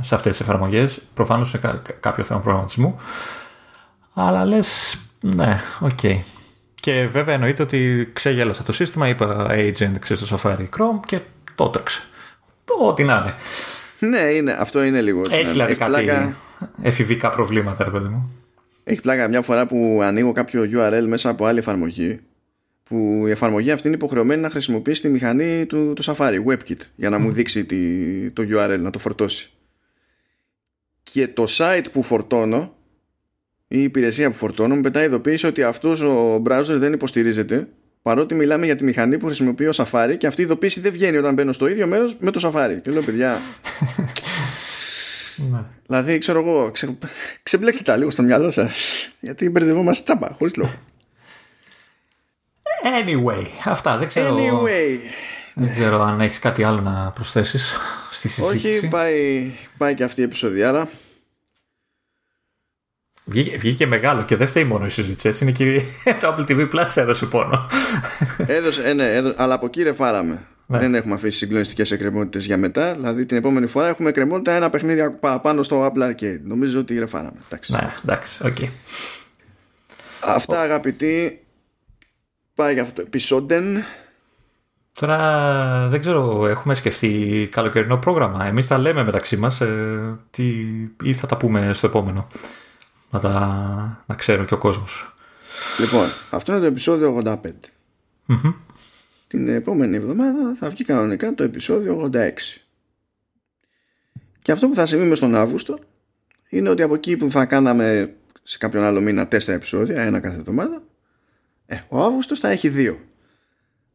σε αυτές τις εφαρμογές. Προφανώς σε κάποιο θέμα προγραμματισμού. Αλλά λες, ναι, οκ. Okay. Και βέβαια εννοείται ότι ξεγέλασα το σύστημα. Είπα agent, ξέρεις, στο Safari Chrome και το έτρεξε. Ό,τι να είναι. Ναι, αυτό είναι λίγο. Έχει δηλαδή κάτι εφηβικά προβλήματα, ρε παιδί μου. Έχει πλάκα μια φορά που ανοίγω κάποιο URL μέσα από άλλη εφαρμογή, που η εφαρμογή αυτή είναι υποχρεωμένη να χρησιμοποιήσει τη μηχανή του Safari, WebKit, για να μου δείξει το URL, να το φορτώσει. Και το site που φορτώνω, η υπηρεσία που φορτώνω, μου πετάει ειδοποίηση ότι αυτός ο browser δεν υποστηρίζεται, παρότι μιλάμε για τη μηχανή που χρησιμοποιεί ο Safari, και αυτή η ειδοποίηση δεν βγαίνει όταν μπαίνω στο ίδιο μέρος με το Safari. Και λέω, παιδιά... Ναι. Δηλαδή, ξέρω εγώ, ξεμπλέξτε τα λίγο στο μυαλό σας, γιατί μπερδευόμαστε τσάμπα, χωρίς λόγο. Anyway, αυτά, δεν ξέρω αν έχεις κάτι άλλο να προσθέσεις στη συζήτηση. Όχι, πάει και αυτή η επεισοδιάρα. Βγήκε μεγάλο και δεν φταίει μόνο η συζήτηση, έτσι είναι και το Apple TV Plus έδωσε πόνο. Έδωσε, αλλά από εκεί ρε φάραμε. Ναι. Δεν έχουμε αφήσει συγκλονιστικές εκκρεμότητες για μετά. Δηλαδή την επόμενη φορά έχουμε εκκρεμότητα ένα παιχνίδι παραπάνω στο Apple Arcade. Νομίζω ότι ρεφάραμε. Ναι, εντάξει, okay. Αυτά αγαπητοί. Πάει για αυτό. Επισόντεν. Τώρα δεν ξέρω, έχουμε σκεφτεί καλοκαιρινό πρόγραμμα? Εμείς τα λέμε μεταξύ μας ή θα τα πούμε στο επόμενο? Να ξέρουν και ο κόσμος. Λοιπόν, αυτό είναι το επεισόδιο 85. Την επόμενη εβδομάδα θα βγει κανονικά το επεισόδιο 86. Και αυτό που θα συμβεί μες τον Αύγουστο είναι ότι από εκεί που θα κάναμε σε κάποιον άλλο μήνα 4 επεισόδια, ένα κάθε εβδομάδα, ο Αύγουστος θα έχει 2.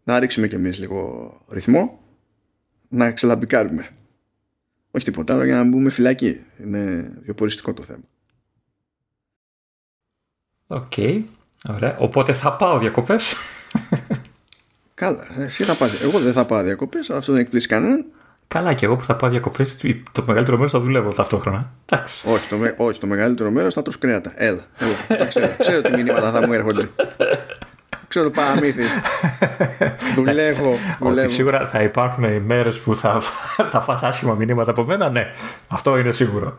Να ρίξουμε κι εμείς λίγο ρυθμό, να ξελαμπικάρουμε. Όχι τίποτα άλλο, για να μπούμε φυλακή. Είναι βιοποριστικό το θέμα. Οκ, ωραία. Οπότε θα πάω διακοπές. Καλά, εσύ θα πάτε. Εγώ δεν θα πάω διακοπές, αλλά αυτό δεν εκπλήσει κανέναν. Καλά, και εγώ που θα πάω διακοπές, το μεγαλύτερο μέρος θα δουλεύω ταυτόχρονα. Εντάξει. Όχι, το μεγαλύτερο μέρος θα τρως κρέατα. Έλα. Ξέρω τι μηνύματα θα μου έρχονται. Ξέρω το παραμύθι. Δουλεύω. Σίγουρα θα υπάρχουν ημέρες που θα φας άσχημα μηνύματα από μένα, ναι. Αυτό είναι σίγουρο.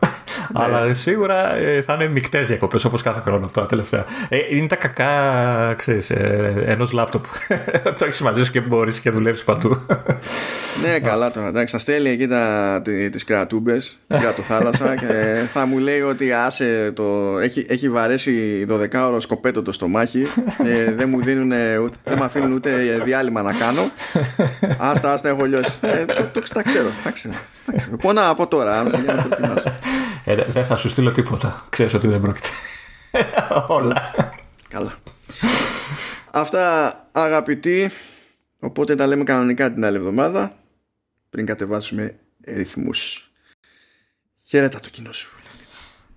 Αλλά σίγουρα θα είναι μικτές διακοπές, όπως κάθε χρόνο τώρα τελευταία. Είναι τα κακά, ξέρεις, ενός λάπτοπ. Το έχεις μαζί σου και μπορείς και δουλεύεις παντού. Ναι, καλά τώρα. Εντάξει, θα στέλνει εκεί τις κρατούμπες, την κρατοθάλασσα, και θα μου λέει ότι έχει βαρέσει 12ωρο σκοπέτο το στομάχι. Δεν μου δίνουν, δεν με αφήνουν ούτε διάλειμμα να κάνω. Άστα, έχω λιώσει. Τα ξέρω. Πονά από τώρα. Δεν θα σου στείλω τίποτα. Ξέρεις ότι δεν πρόκειται. Όλα. Καλά. Αυτά αγαπητοί. Οπότε τα λέμε κανονικά την άλλη εβδομάδα, πριν κατεβάσουμε ρυθμούς. Χαίρετα το κοινό σου.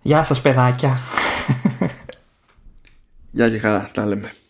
Γεια σας παιδάκια. Γεια και χαρά. Τα λέμε.